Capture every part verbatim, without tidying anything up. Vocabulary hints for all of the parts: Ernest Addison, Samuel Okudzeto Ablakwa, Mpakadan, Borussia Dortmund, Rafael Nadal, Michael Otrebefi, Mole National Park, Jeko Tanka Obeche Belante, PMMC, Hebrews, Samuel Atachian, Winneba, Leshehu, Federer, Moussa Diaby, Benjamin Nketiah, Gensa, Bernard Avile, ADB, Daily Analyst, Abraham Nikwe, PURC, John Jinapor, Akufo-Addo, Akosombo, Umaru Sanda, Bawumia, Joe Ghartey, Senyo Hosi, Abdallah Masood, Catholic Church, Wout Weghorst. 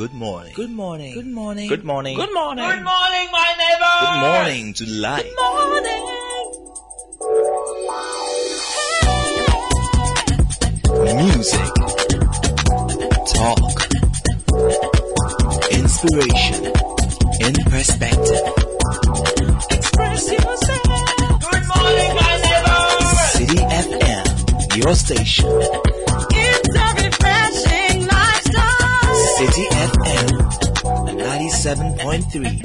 Good morning. Good morning. Good morning. Good morning. Good morning. Good morning, my neighbor. Good morning to life. Good morning. Music, talk, inspiration, in perspective. Express yourself. Good morning, my neighbor. City F M, your station. It's a refreshing lifestyle. City F M, ninety-seven point three.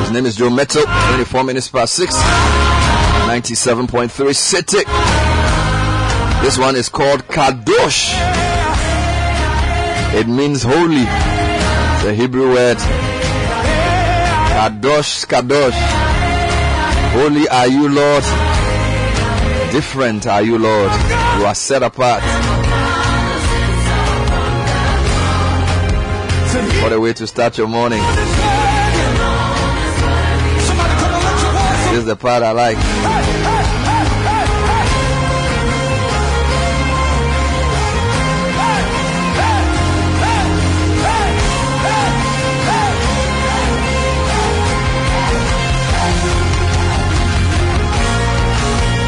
My name is Joe Metal, twenty-four minutes past six, ninety-seven point three City. This one is called Kadosh. It means holy. It's a Hebrew word. Kadosh, Kadosh. Holy are you, Lord. Different are you, Lord. You are set apart. What a way to start your morning. This is the part I like. Hey, hey, hey, hey, hey, hey, hey, hey, hey, hey.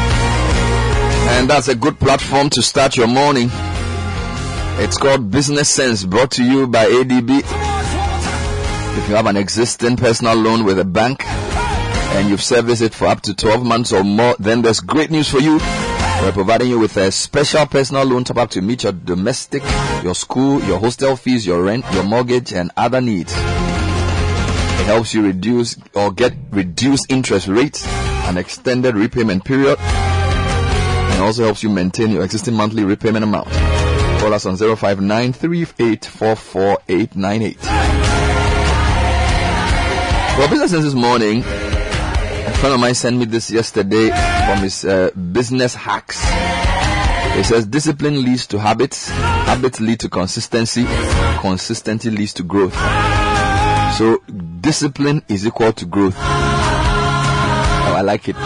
And that's a good platform to start your morning. It's called Business Sense, brought to you by A D B. If you have an existing personal loan with a bank and you've serviced it for up to twelve months or more, then there's great news for you. We're providing you with a special personal loan top up to meet your domestic, your school, your hostel fees, your rent, your mortgage, and other needs. It helps you reduce or get reduced interest rates, an extended repayment period, and also helps you maintain your existing monthly repayment amount. Call us on zero five nine, three eight four four, eight nine eight. Well, business this morning, a friend of mine sent me this yesterday from his uh, business hacks. It says, discipline leads to habits, habits lead to consistency, consistency leads to growth. So, discipline is equal to growth. Oh, I like it.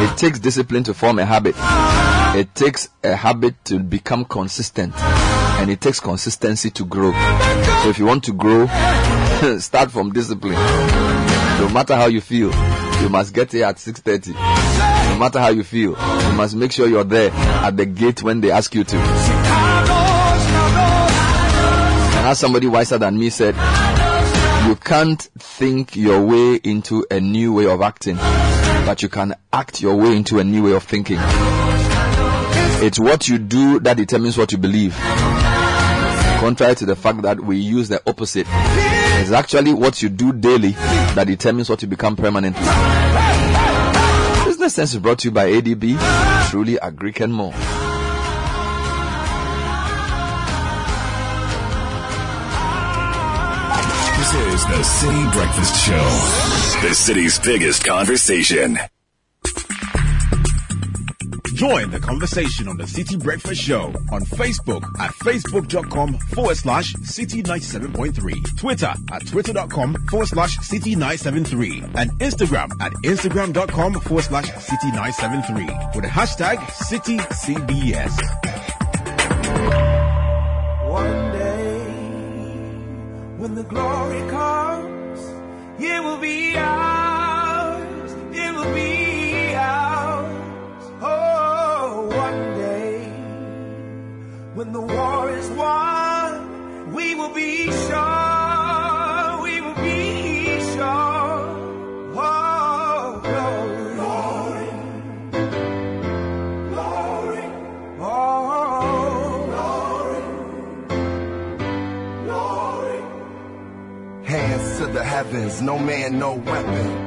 It takes discipline to form a habit. It takes a habit to become consistent. And it takes consistency to grow. So if you want to grow, start from discipline. No matter how you feel, you must get here at six thirty. No matter how you feel, you must make sure you're there at the gate when they ask you to. And as somebody wiser than me said, you can't think your way into a new way of acting, but you can act your way into a new way of thinking. It's what you do that determines what you believe. Contrary to the fact that we use the opposite. It's actually what you do daily that determines what you become permanently. Business Sense is brought to you by A D B, Truly Agric and More. This is the City Breakfast Show, the city's biggest conversation. Join the conversation on the City Breakfast Show on Facebook at facebook.com forward slash city 97.3, Twitter at twitter.com forward slash city 973, and Instagram at instagram.com forward slash city 973 with the hashtag City C B S. One day, when the glory comes, it will be ours, it will be ours. Oh, one day, when the war is won, we will be sure, we will be sure. Oh, glory, glory, glory, oh, glory, glory. Hands to the heavens, no man, no weapon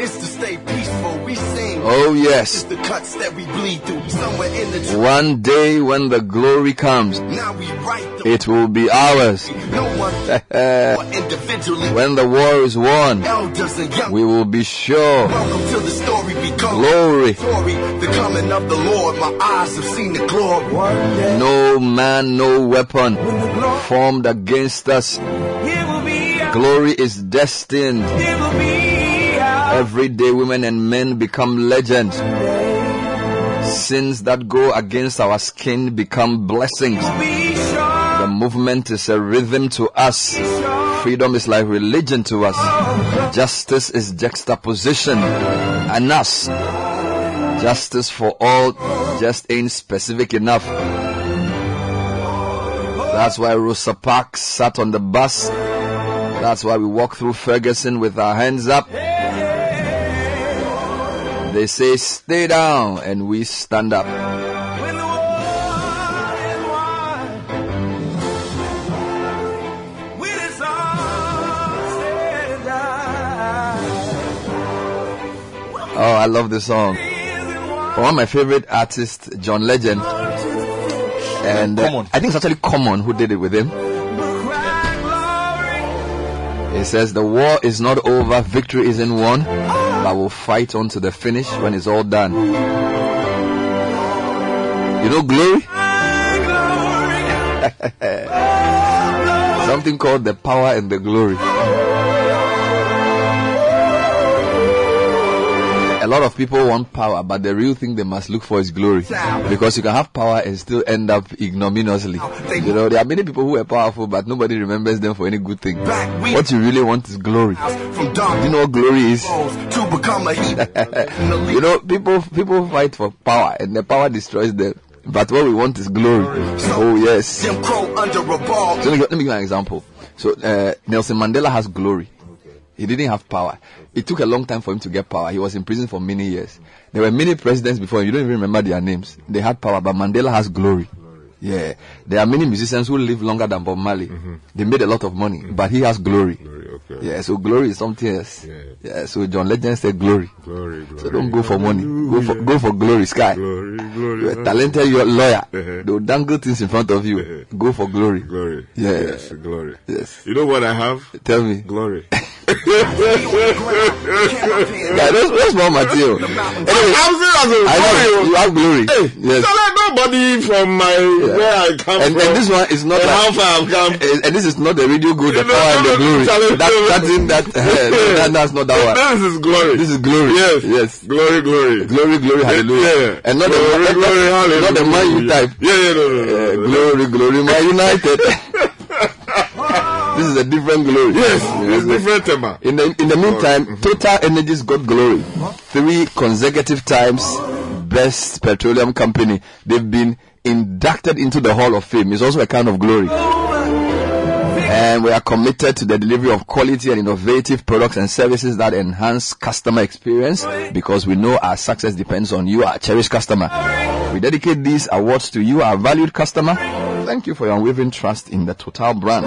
is to stay peaceful. We sing. Oh yes. The cuts that we bleed through. Somewhere in the one day when the glory comes, now we write the it will be ours. No one individually. When the war is won, elders and young, we will be sure. Welcome to the story become glory. The coming of the Lord. My eyes have seen the glory. No man, no weapon formed against us. Glory is destined. It will be. Everyday women and men become legends. Sins that go against our skin become blessings. The movement is a rhythm to us. Freedom is like religion to us. Justice is juxtaposition. And us. Justice for all just ain't specific enough. That's why Rosa Parks sat on the bus. That's why we walk through Ferguson with our hands up. They say, stay down, and we stand up. Oh, I love this song. One of my favorite artists, John Legend. And uh, I think it's actually Common who did it with him. It says, the war is not over, victory isn't won. I will fight on to the finish when it's all done. You know glory? Something called the power and the glory. A lot of people want power, but the real thing they must look for is glory. Because you can have power and still end up ignominiously. You know, there are many people who are powerful, but nobody remembers them for any good thing. What you really want is glory. You know what glory is? You know, people people fight for power, and the power destroys them. But what we want is glory. Oh, yes. So let me, let me give you an example. So, uh, Nelson Mandela has glory. He didn't have power. It took a long time for him to get power. He was in prison for many years. There were many presidents before. You don't even remember their names. They had power, but Mandela has glory. Yeah. There are many musicians who live longer than Bob Marley. Mm-hmm. They made a lot of money, mm-hmm. but he has glory. glory okay. Yeah, so glory is something else. Yeah. yeah, so John Legend said glory. Glory, glory. So don't go for money. Go for go for glory, Sky. Glory, glory. You're a talented you're a lawyer. Uh-huh. They'll dangle things in front of you. Uh-huh. Go for glory. Glory. Yeah. Yes, glory. Yes. You know what I have? Tell me. Glory. yeah, that's, that's more material. Anyway, I know, you have glory. Hey, yes. Nobody from my yeah. where I come and, from. And this one is not and like, how far I've come. And, and this is not the radio good, the power and the glory. That, that, in, that, uh, that that's not that one. This is glory. This is glory. Yes, yes. Glory, glory, glory, glory. Hallelujah. Yeah, yeah. And not glory, the man, glory, not, hallelujah. Not the man you type. Yeah, yeah, no, no, no, yeah, no, no, glory, no. glory, Man United. This is a different glory. Yes, yes. It's different tema. In the in the meantime, mm-hmm. Total Energies got glory. Three consecutive times, best petroleum company. They've been inducted into the Hall of Fame. It's also a kind of glory. And we are committed to the delivery of quality and innovative products and services that enhance customer experience, because we know our success depends on you, our cherished customer. We dedicate these awards to you, our valued customer. Thank you for your unwavering trust in the Total brand.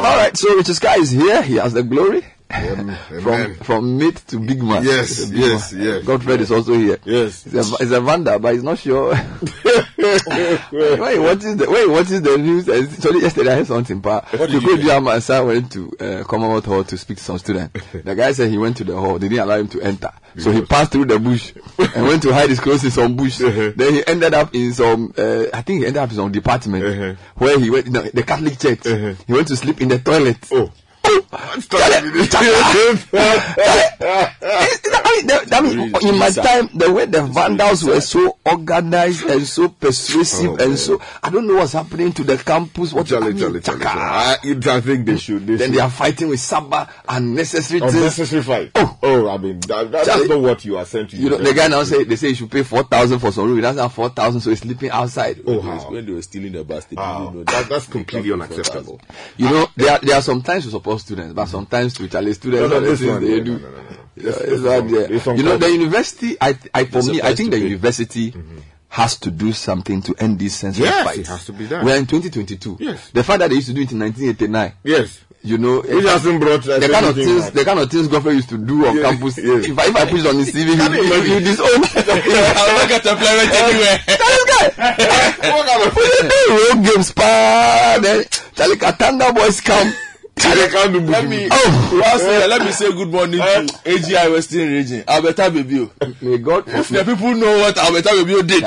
All right, so Richard Sky is here. He has the glory. Um, from from mid to big man. Yes, big yes, man. yes. Godfred is also here. Yes. He's a, he's a wonder, but he's not sure. Wait, what is the wait? What is the news? Sorry, yesterday I had something. But what you go do your master went to uh, Commonwealth Hall to speak to some student. The guy said he went to the hall. They didn't allow him to enter, so he passed through the bush and went to hide his clothes in some bush. Uh-huh. Then he ended up in some. Uh, I think he ended up in some department uh-huh. where he went. No, the Catholic Church. Uh-huh. He went to sleep in the toilet. Oh. I mean, in my time, the way the vandals were so organized and so persuasive, oh, and so I don't know what's happening to the campus. What jolly, I mean, jolly, jolly, jolly. I, I think they should. They then should. They are fighting with Saba unnecessary things. Unnecessary fight. Oh, oh, I mean, that, that's jolly. Not what you are sent to. You know, the guy now say they say you should pay four thousand for some room. That's not four thousand, so he's sleeping outside. Oh, how? When they were stealing the bus, they didn't know. That, that's completely unacceptable. You know, there are, there are some times you support students, but sometimes to challenge students, no, no, this one, they no, do. No, no, no. It's, it's on, yeah. You know, the university, I, I for me, I think the university mm-hmm. has to do something to end this senseless yes, fight. Yes, it has to be done. We're in twenty twenty-two. Yes. The fact that they used to do it in nineteen eighty-nine. Yes. You know, it hasn't brought the kind of things back. The kind of things government used to do on yes, campus. Yes. If, I, if I put it on his C V, he will disown. I'll look at the employment anywhere. That is good. Road games, pa. Then Charlie Katanga boys come. Let me, oh. last year, let me say good morning to A G I Western Region, Alberta Bebio. May God the people know what Alberta Bebio did.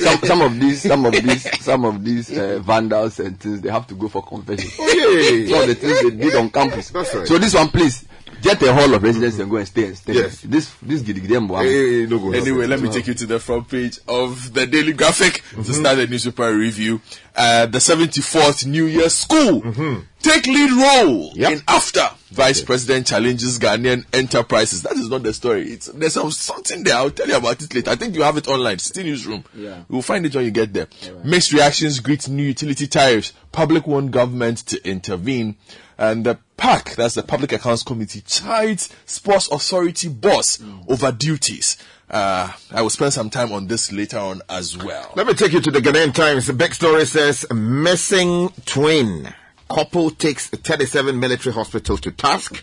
some, some of these, some of these, some of these uh, vandals and things, they have to go for confession. Oh, yeah, yeah, yeah. Some of the things they did on campus. That's right. So this one, please. Get a hall of residence mm-hmm. and go and stay and stay. Yes. This this gidigidembo. Hey, hey, no go anyway, let me take you to the front page of the Daily Graphic mm-hmm. to start the newspaper review. Uh, the seventy-fourth New Year School mm-hmm. take lead role yep. in AfCFTA. Vice okay. President challenges Ghanaian enterprises. That is not the story. It's there's some, something there. I'll tell you about it later. I think you have it online. CitiNewsroom. Yeah. You'll find it when you get there. Right. Mixed reactions greet new utility tariffs. Public want government to intervene. And the P A C, that's the Public Accounts Committee, chides Sports Authority boss mm. over duties. Uh, I will spend some time on this later on as well. Let me take you to the Ghanaian Times. The backstory says, missing twin. Couple takes thirty-seven military hospitals to task.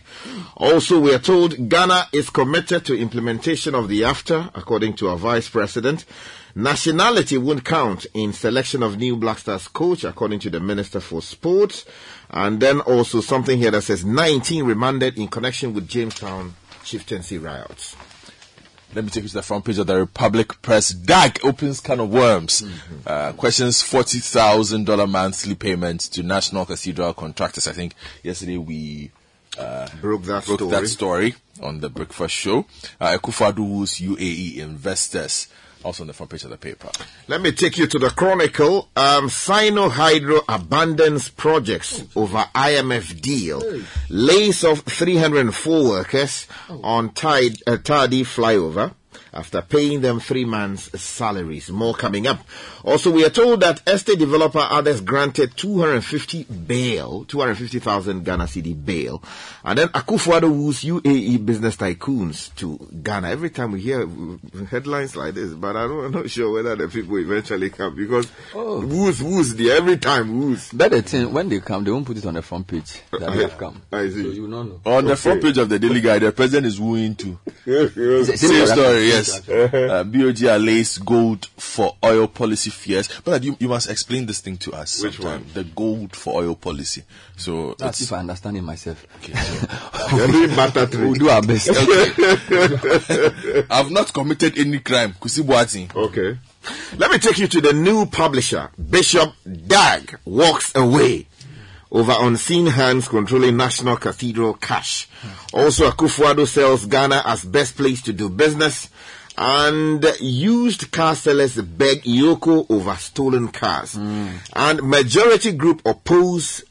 Also, we are told Ghana is committed to implementation of the AfCFTA, according to our vice president. Nationality won't count in selection of new Black Stars coach, according to the Minister for Sports. And then also something here that says nineteen remanded in connection with Jamestown chieftaincy riots. Let me take you to the front page of the Republic Press. D A G opens can of worms. Mm-hmm. Uh, questions forty thousand dollars monthly payments to National Cathedral contractors. I think yesterday we uh, broke, that, broke story. that story on the breakfast show. Uh, Akufo-Addo woos U A E investors. Also on the front page of the paper. Let me take you to the Chronicle. Um, Sino Hydro abandons projects over I M F deal. Lays off three hundred four workers on tide, uh, tardy flyover after paying them three months' salaries. More coming up. Also, we are told that estate developer others granted two hundred fifty bail, two hundred fifty thousand Ghana cedi bail. And then Akufo-Addo woos U A E business tycoons to Ghana. Every time we hear headlines like this, but I don't, I'm not sure whether the people eventually come because oh. woos, woos, the every time woos. But the thing, when they come, they won't put it on the front page that they have come. I see. So you don't know. On okay. the front page of the Daily Guide, the president is wooing too. Same story, yes. Uh, B O G allays gold for oil policy fears, but you you must explain this thing to us. Which sometime. One? The gold for oil policy. So that's if I understand it myself. Okay, so. We'll do our best. Okay. I've not committed any crime. Kusi Boateng. Okay. Let me take you to the new publisher. Bishop Dag walks away over unseen hands controlling National Cathedral cash. Also, Akufo-Addo sells Ghana as best place to do business. And used car sellers beg Yoko over stolen cars. Mm. And majority group oppose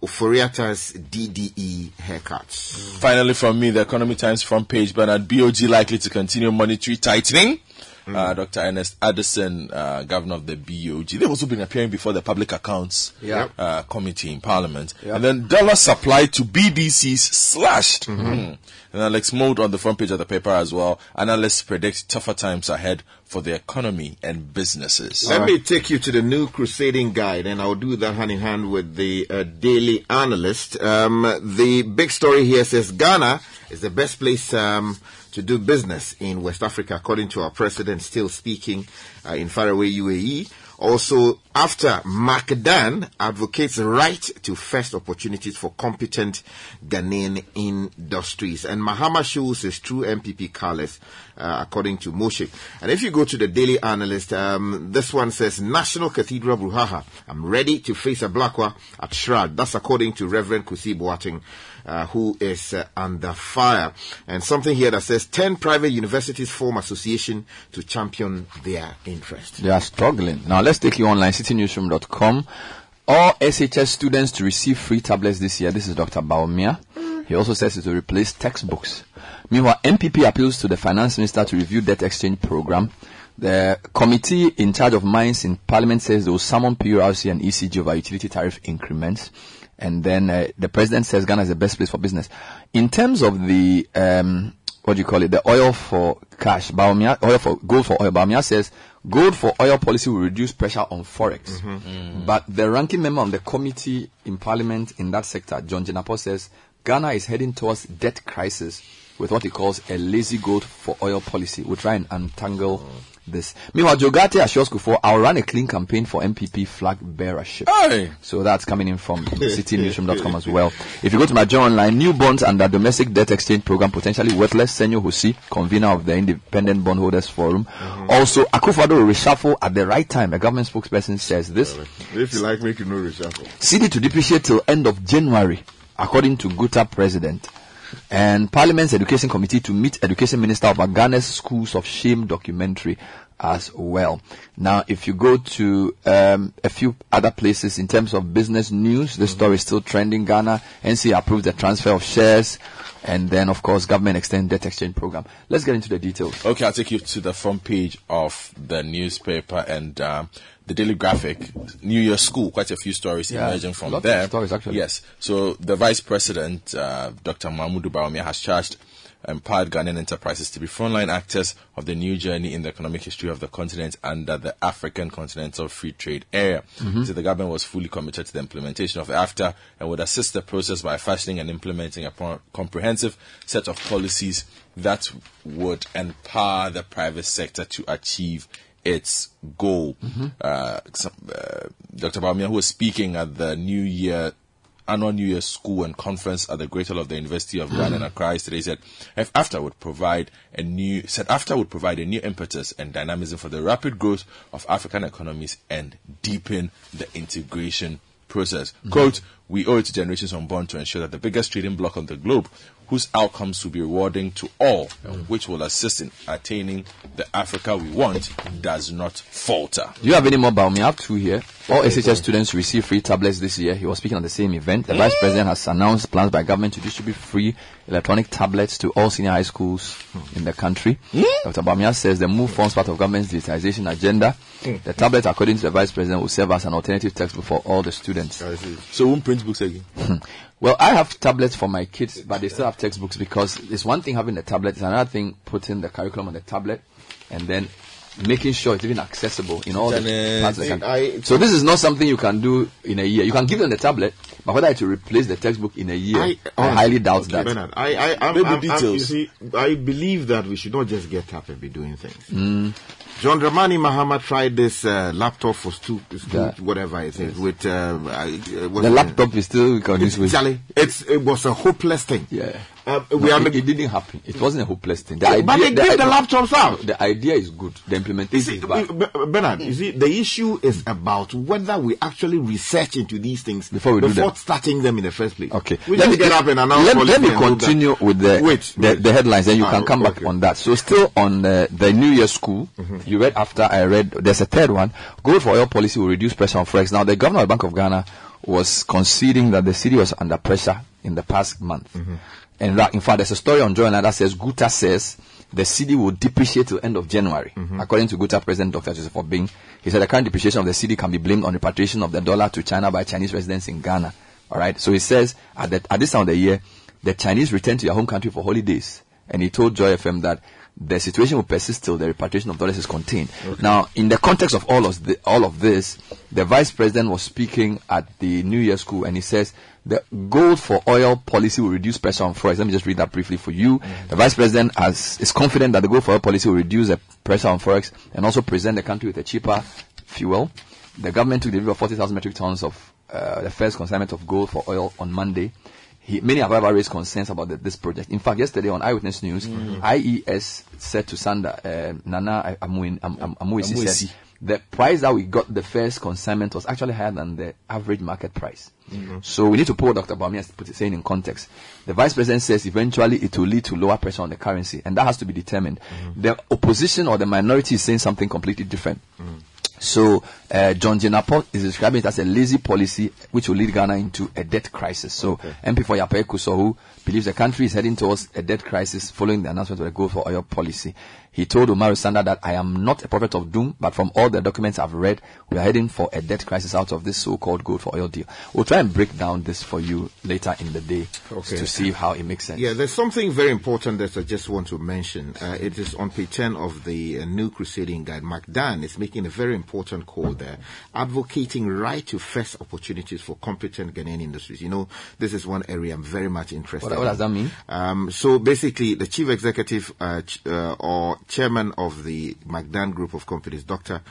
Oforiata's D D E haircuts. Mm. Finally, from me, the Economic Times front page, Bernard, B O G likely to continue monetary tightening. Mm. Uh, Doctor Ernest Addison, uh, governor of the B O G. They've also been appearing before the Public Accounts yep. uh, Committee in Parliament. Yep. And then dollar supply to B D Cs slashed. Mm-hmm. Mm. And Alex Mould on the front page of the paper as well. Analysts predict tougher times ahead for the economy and businesses. Let right. me take you to the new Crusading Guide, and I'll do that hand in hand with the uh, Daily Analyst. Um, the big story here says Ghana is the best place um, to do business in West Africa, according to our president, still speaking uh, in faraway U A E. Also, after MacDan advocates right to first opportunities for competent Ghanaian industries. And Mahama shows his true M P P colours, uh, according to Moshe. And if you go to the Daily Analyst, um, this one says, National Cathedral Bruhaha, I'm ready to face Ablakwa at Shrad. That's according to Reverend Kusi Boateng, uh, who is uh, under fire. And something here that says, ten private universities form association to champion their interest. They are struggling. Now, let's Let's take you online, city newsroom dot com. All S H S students to receive free tablets this year. This is Doctor Bawumia. Mm. He also says it will replace textbooks. Meanwhile, M P P appeals to the finance minister to review debt exchange program. The committee in charge of mines in parliament says they will summon P U R C and E C G over utility tariff increments. And then uh, the president says Ghana is the best place for business. In terms of the, um, what do you call it, the oil for cash, Bawumia, oil for gold for oil, Bawumia says, gold for oil policy will reduce pressure on forex. Mm-hmm. Mm-hmm. But the ranking member on the committee in parliament in that sector, John Jinapor, says Ghana is heading towards debt crisis with what he calls a lazy gold for oil policy. We'll try and untangle mm-hmm. this. Meanwhile, Joe Ghartey assures Kufuor, I'll run a clean campaign for M P P flag bearership. Hey! So that's coming in from city newsroom dot com as well. If you go to my journal online, new bonds under domestic debt exchange program potentially worthless. Senyo Hosi, convener of the Independent Bondholders Forum. Mm-hmm. Also, Akufo-Addo will reshuffle at the right time. A government spokesperson says this. If you like, make you no reshuffle. C D to depreciate till end of January, according to GUTA president. And Parliament's Education Committee to meet Education Minister of Ghana's Schools of Shame documentary as well. Now, if you go to um, a few other places in terms of business news, this mm-hmm. story is still trending. Ghana, N C approved the transfer of shares. And then, of course, government extend debt exchange program. Let's get into the details. Okay, I'll take you to the front page of the newspaper and uh, the Daily Graphic. New Year's School, quite a few stories yeah, emerging from lots there. Of stories, actually. Yes. So the Vice President, uh, Doctor Mahmoud Bawumia, has charged empowered Ghanaian enterprises to be frontline actors of the new journey in the economic history of the continent under the African Continental Free Trade Area. Mm-hmm. So the government was fully committed to the implementation of AfCFTA and would assist the process by fashioning and implementing a comprehensive set of policies that would empower the private sector to achieve its goal. Mm-hmm. Uh, uh, Doctor Bawumia, who was speaking at the New Year Annual New Year's School and Conference at the Great Hall of the University of Ghana and Accra today, said AfCFTA would provide a new said AfCFTA would provide a new impetus and dynamism for the rapid growth of African economies and deepen the integration process. Mm-hmm. Quote, we owe it to generations unborn to ensure that the biggest trading bloc on the globe, whose outcomes will be rewarding to all, and which will assist in attaining the Africa we want, does not falter. Do you have any more about me? I have two here. All S H S students receive free tablets this year. He was speaking at the same event. The Vice President has announced plans by government to distribute free electronic tablets to all senior high schools in the country. Doctor Bawumia says the move forms part of government's digitization agenda. The tablet, according to the Vice President, will serve as an alternative textbook for all the students. So won't print books again? Well, I have tablets for my kids, but they still have textbooks, because it's one thing having the tablet, it's another thing putting the curriculum on the tablet and then making sure it's even accessible in all the parts of the country. So this is not something you can do in a year. You can give them the tablet, but whether to replace the textbook in a year, I, I highly doubt okay, that. Bernard, I, I, I'm, I'm, I'm, details. You see, I believe that we should not just get up and be doing things. Mm. John Dramani Mahama tried this uh, laptop for stu- stu- yeah. whatever it is. Yes. With, uh, uh, the laptop is still continuous. Exactly. It's, it was a hopeless thing. Yeah. Uh, we no, are it, it didn't happen. It wasn't a hopeless thing. The yeah, idea, but they the gave idea, the laptops out. The idea is good. The implementation is bad. B- Bernard, you see, the issue is about whether we actually research into these things before, we before do starting them in the first place. Okay. We let me get up and announce. Let, let me continue with the, wait, the, wait. the headlines, and you ah, can come okay. back on that. So still on the, the New Year's School, mm-hmm. you read after I read, there's a third one. Gold for oil policy will reduce pressure on forex. Now, the governor of the Bank of Ghana was conceding that the city was under pressure in the past month. Mm-hmm. And in fact, there's a story on Joy that says Guta says the cedi will depreciate till end of January. Mm-hmm. According to Guta President Doctor Joseph Obing, he said the current depreciation of the cedi can be blamed on repatriation of the dollar to China by Chinese residents in Ghana. All right. So he says at, the, at this time of the year, the Chinese return to their home country for holidays. And he told Joy F M that the situation will persist till the repatriation of dollars is contained. Okay. Now, in the context of all of the, all of this, the Vice President was speaking at the New Year's School, and he says the gold for oil policy will reduce pressure on forex. Let me just read that briefly for you. Mm-hmm. The Vice President has, is confident that the gold for oil policy will reduce the pressure on forex and also present the country with a cheaper fuel. The government took the delivery of forty thousand metric tons of uh, the first consignment of gold for oil on Monday. He, many have already raised concerns about the, this project. In fact, yesterday on Eyewitness News, mm. I E S said to Sanda, uh, Nana Amuin, Am, Am, Amuisi, Amuisi said, the price that we got the first consignment was actually higher than the average market price. Mm-hmm. So we need to put Doctor Bawumia put it saying in context. The Vice President says eventually it will lead to lower pressure on the currency, and that has to be determined. Mm-hmm. The opposition or the minority is saying something completely different. Mm-hmm. So uh, John Jinapor is describing it as a lazy policy which will lead Ghana into a debt crisis. So okay. M P for Yapay Kusohu believes the country is heading towards a debt crisis following the announcement of the gold for oil policy. He told Umaru Sanda that I am not a prophet of doom, but from all the documents I've read, we are heading for a debt crisis out of this so-called gold for oil deal. We'll try and break down this for you later in the day okay. to see how it makes sense. Yeah, there's something very important that I just want to mention. Uh, it is on page ten of the uh, new Crusading Guide. MacDan is making a very important important call there, advocating right to first opportunities for competent Ghanaian industries. You know, this is one area I'm very much interested what, in. What does that mean? Um, so basically, the chief executive uh, ch- uh, or chairman of the MacDan Group of Companies, Doctor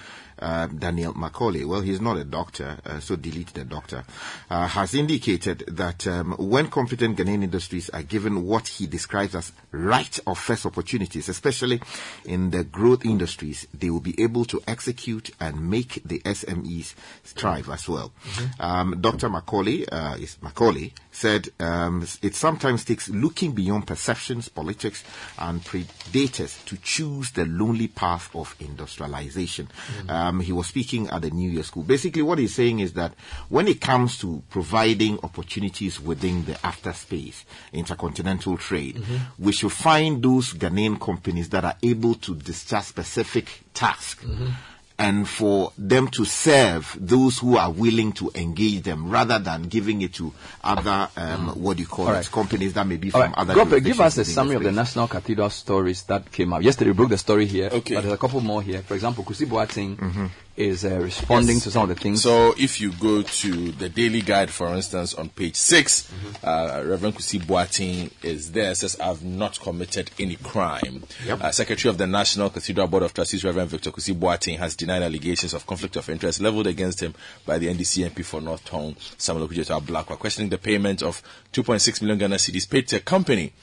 Uh, Daniel Macaulay, well, he's not a doctor, uh, so delete the doctor, uh, has indicated that um, when competent Ghanaian industries are given what he describes as right of first opportunities, especially in the growth industries, they will be able to execute and make the S M Es thrive as well. Mm-hmm. Um, Doctor Macaulay, uh, is Macaulay said um, it sometimes takes looking beyond perceptions, politics, and predators to choose the lonely path of industrialization. Mm-hmm. Um, Um, he was speaking at the New Year School. Basically, what he's saying is that when it comes to providing opportunities within the after space, intercontinental trade, mm-hmm. we should find those Ghanaian companies that are able to discharge specific tasks. Mm-hmm. And for them to serve those who are willing to engage them rather than giving it to other, um, mm. what do you call All it, right. companies that may be All from right. other jurisdictions. Give us a summary of the national cathedral stories that came out. Yesterday we broke the story here, okay. but there's a couple more here. For example, Kusi Boateng mm-hmm. is uh, responding yes. to some of the things. So if you go to the Daily Guide, for instance, on page six, mm-hmm. uh, Reverend Kusi Boateng is there, says, I've not committed any crime. Yep. Uh, Secretary of the National Cathedral Board of Trustees, Reverend Victor Kusi Boateng, has denied allegations of conflict of interest leveled against him by the N D C M P for North Town, Samuel Okudzeto Ablakwa, questioning the payment of two point six million Ghana cedis paid to a company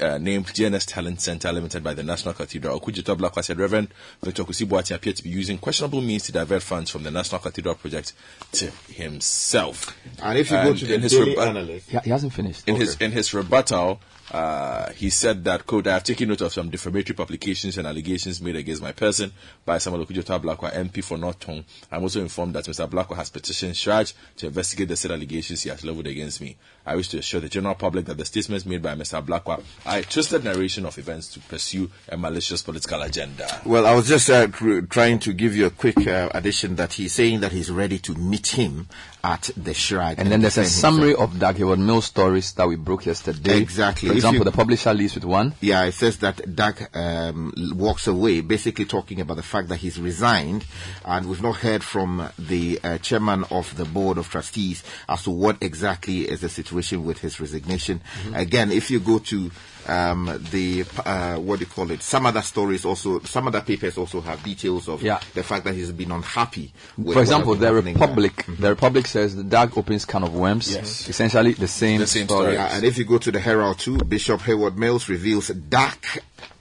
uh, named G N S Talent Center Limited by the National Cathedral. Okudzeto Ablakwa said Reverend Victor Kusi Boateng appeared to be using questionable means to divert funds from the National Cathedral project to himself. And if you and go to the Daily rebu- Analyst, he hasn't finished. In okay. his in his rebuttal. Uh, he said that, quote, I have taken note of some defamatory publications and allegations made against my person by Samuel Okudzeto Ablakwa, M P for North Town. I'm also informed that Mister Ablakwa has petitioned Shadrach to investigate the said allegations he has leveled against me. I wish to assure the general public that the statements made by Mister Ablakwa are a twisted narration of events to pursue a malicious political agenda. Well, I was just uh, cr- trying to give you a quick uh, addition that he's saying that he's ready to meet him at the shrine. And, and then there's a summary himself. of Doug Heward-Mills stories that we broke yesterday. Exactly. For example, you, the publisher leaves with one. Yeah, it says that Doug um, walks away, basically talking about the fact that he's resigned, and we've not heard from the uh, chairman of the board of trustees as to what exactly is the situation with his resignation. Mm-hmm. Again, if you go to um, the, uh, what do you call it, some other stories also, some other papers also have details of yeah. the fact that he's been unhappy. With For example, the Republic, mm-hmm. the Republic says the Doug opens can of worms. Yes. Essentially the same, the same story. Yeah, and if you go to the Herald too, Bishop Heward-Mills reveals dark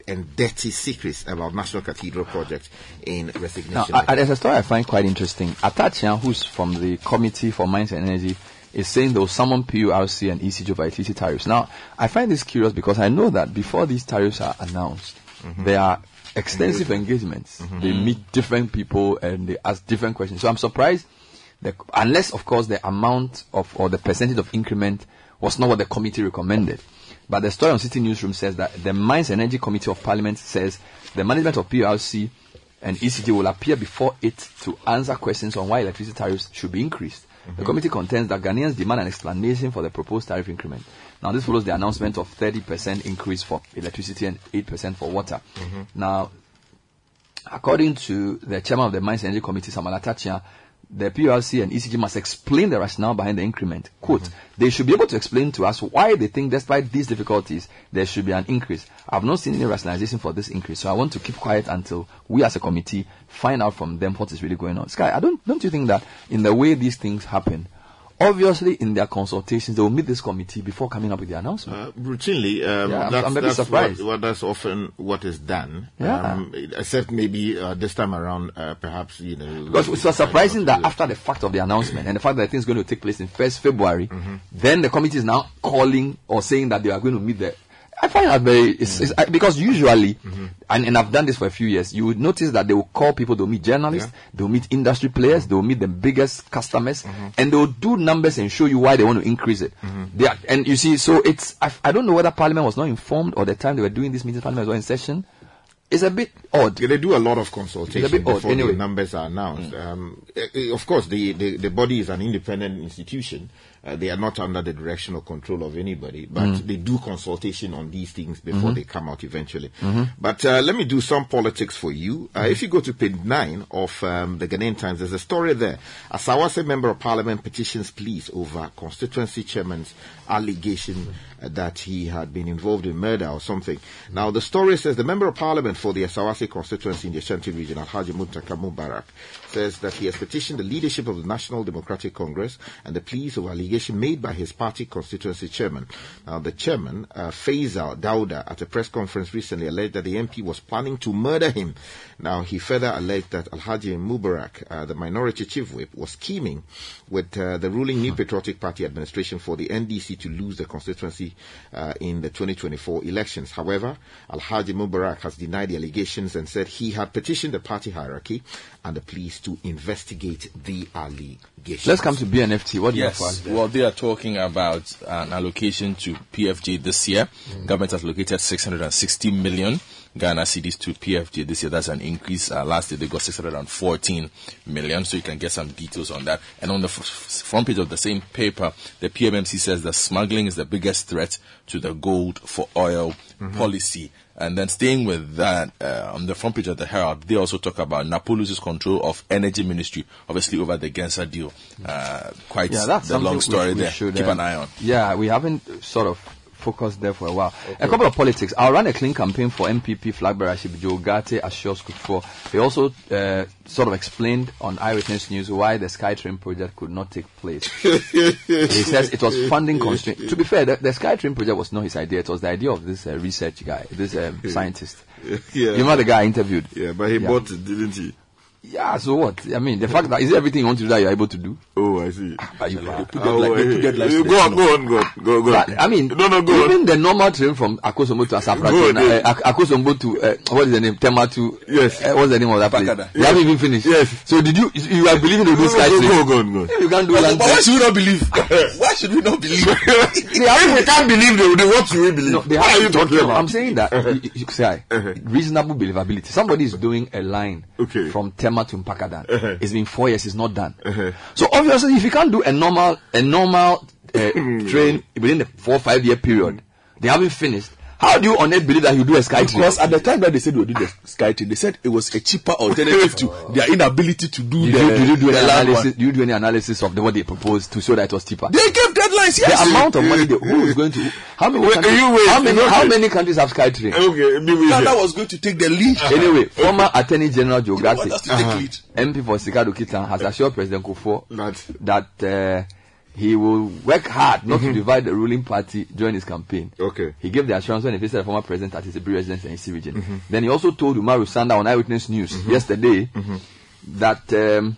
and dirty secrets about National Cathedral Project in resignation. Now, I, there's a story I find quite interesting. Atachian, who's from the Committee for Mines and Energy, is saying they'll summon P U R C and E C G over I T C tariffs. Now, I find this curious because I know that before these tariffs are announced, mm-hmm. they are extensive engagements. Mm-hmm. They meet different people and they ask different questions. So I'm surprised that unless, of course, the amount of or the percentage of increment was not what the committee recommended. But the story on CitiNewsroom says that the Mines Energy Committee of Parliament says the management of P U R C and E C G will appear before it to answer questions on why electricity tariffs should be increased. Mm-hmm. The committee contends that Ghanaians demand an explanation for the proposed tariff increment. Now, this follows the announcement of thirty percent increase for electricity and eight percent for water. Mm-hmm. Now, according to the chairman of the Mines Energy Committee, Samuel Atachian, the P U R C and E C G must explain the rationale behind the increment. Quote, mm-hmm. They should be able to explain to us why they think despite these difficulties, there should be an increase. I've not seen any rationalization for this increase, so I want to keep quiet until we as a committee find out from them what is really going on. Sky, I don't, don't you think that in the way these things happen, obviously in their consultations, they will meet this committee before coming up with the announcement? Uh, routinely, um, yeah, that's, I'm that's, surprised. What, what, that's often what is done, yeah. um, except maybe uh, this time around, uh, perhaps, you know... Because it's surprising that after the fact of the announcement and the fact that things are going to take place in first February, mm-hmm. then the committee is now calling or saying that they are going to meet the... I find that very... It's, mm-hmm. it's, because usually, mm-hmm. and, and I've done this for a few years, you would notice that they will call people, they'll meet journalists, yeah. they'll meet industry players, mm-hmm. they'll meet the biggest customers, mm-hmm. and they'll do numbers and show you why they want to increase it. Mm-hmm. They are, and you see, so it's... I, I don't know whether Parliament was not informed or the time they were doing this meeting, Parliament was not in session. It's a bit odd. Yeah, they do a lot of consultation before anyway. The numbers are announced. Mm. Um, of course, the, the, the body is an independent institution. Uh, they are not under the direction or control of anybody, but mm. they do consultation on these things before mm-hmm. they come out eventually. Mm-hmm. But uh, let me do some politics for you. Uh, mm-hmm. If you go to page nine of um, the Ghanaian Times, there's a story there. Asawase Member of Parliament petitions police over constituency chairman's allegation uh, that he had been involved in murder or something. Now, the story says the Member of Parliament for the Asawase constituency in the Ashanti region, Alhaji Muntaka Mubarak, says that he has petitioned the leadership of the National Democratic Congress and the police over allegations made by his party constituency chairman. Now, the chairman, uh, Faisal Dauda, at a press conference recently alleged that the M P was planning to murder him. Now, he further alleged that Alhaji Mubarak, uh, the minority chief whip, was scheming with uh, the ruling New Patriotic Party administration for the N D C to lose the constituency uh, in the twenty twenty-four elections. However, Alhaji Mubarak has denied the allegations and said he had petitioned the party hierarchy and the police to investigate the allegations. Let's come to B N F T. What do yes. you have for us? Well, they are talking about an allocation to P F J this year. Mm. Government has allocated six hundred sixty million Ghana cedis to P F J this year. That's an increase. Uh, last year they got six hundred fourteen million, so you can get some details on that. And on the f- front page of the same paper, the P M M C says that smuggling is the biggest threat to the gold for oil mm-hmm. policy. And then staying with that, uh, on the front page of the Herald, they also talk about Napoli loses control of energy ministry, obviously over the Gensa deal. Uh, quite yeah, that's the long story we, we there. Should, Keep an eye on. Yeah, we haven't sort of focused there for a while. Okay. A couple of politics. I'll run a clean campaign for M P P flag bearership Joe Ghartey assures Kufo. He also uh, sort of explained on Eyewitness News why the SkyTrain project could not take place. He says it was funding constraint. To be fair, the, the SkyTrain project was not his idea. It was the idea of this uh, research guy, this um, scientist. Yeah. You know the guy I interviewed? Yeah, but he yeah. bought it, didn't he? Yeah, so what? I mean, the fact that is everything you want to do that you're able to do? Oh, I see. Are you yeah. put oh, like, hey, put hey, hey, go on, go on, go on, go, go but, on. I mean, no, no, go even on. The normal train from Akosombo to Asafra, uh, Akosombo to, uh, what is the name, Tema to, yes. uh, what's the name of that place? Yes. You haven't even finished. Yes. So did you, you are believing in those guys? Go, go, go, go, go. You can't do but, land but why should we not believe? Why should we not believe? If we can't believe, they, they what should we believe? No, they what are you talking about? I'm saying that, you say, reasonable believability. Somebody is doing a line from Tema to Mpakadan. Uh-huh. It's been four years, it's not done. Uh-huh. So obviously, if you can't do a normal a normal uh, train within the four or five year period, they haven't finished. How do you on earth believe that you do a sky train? Because at the time that they said we did the sky train, they said it was a cheaper alternative to their inability to do did the, you, did you do the analysis? One. Did you do any analysis of the, what they proposed to show that it was cheaper? They gave deadlines, yes. The amount of money, they, who is going to... How many, well, countries, wait, how, many, okay. how many countries have sky train? Okay, Ghana was going to take the lead. Uh-huh. Anyway, former okay. Attorney General Joe Ghartey, uh-huh. M P for Sikado Kitan, has assured President Kufuor that... that uh, he will work hard not mm-hmm. to divide the ruling party during his campaign. Okay. He gave the assurance when he visited the former president at his Ebri residence in his region. Mm-hmm. Then he also told Umaru Sanda on Eyewitness News mm-hmm. yesterday mm-hmm. that um,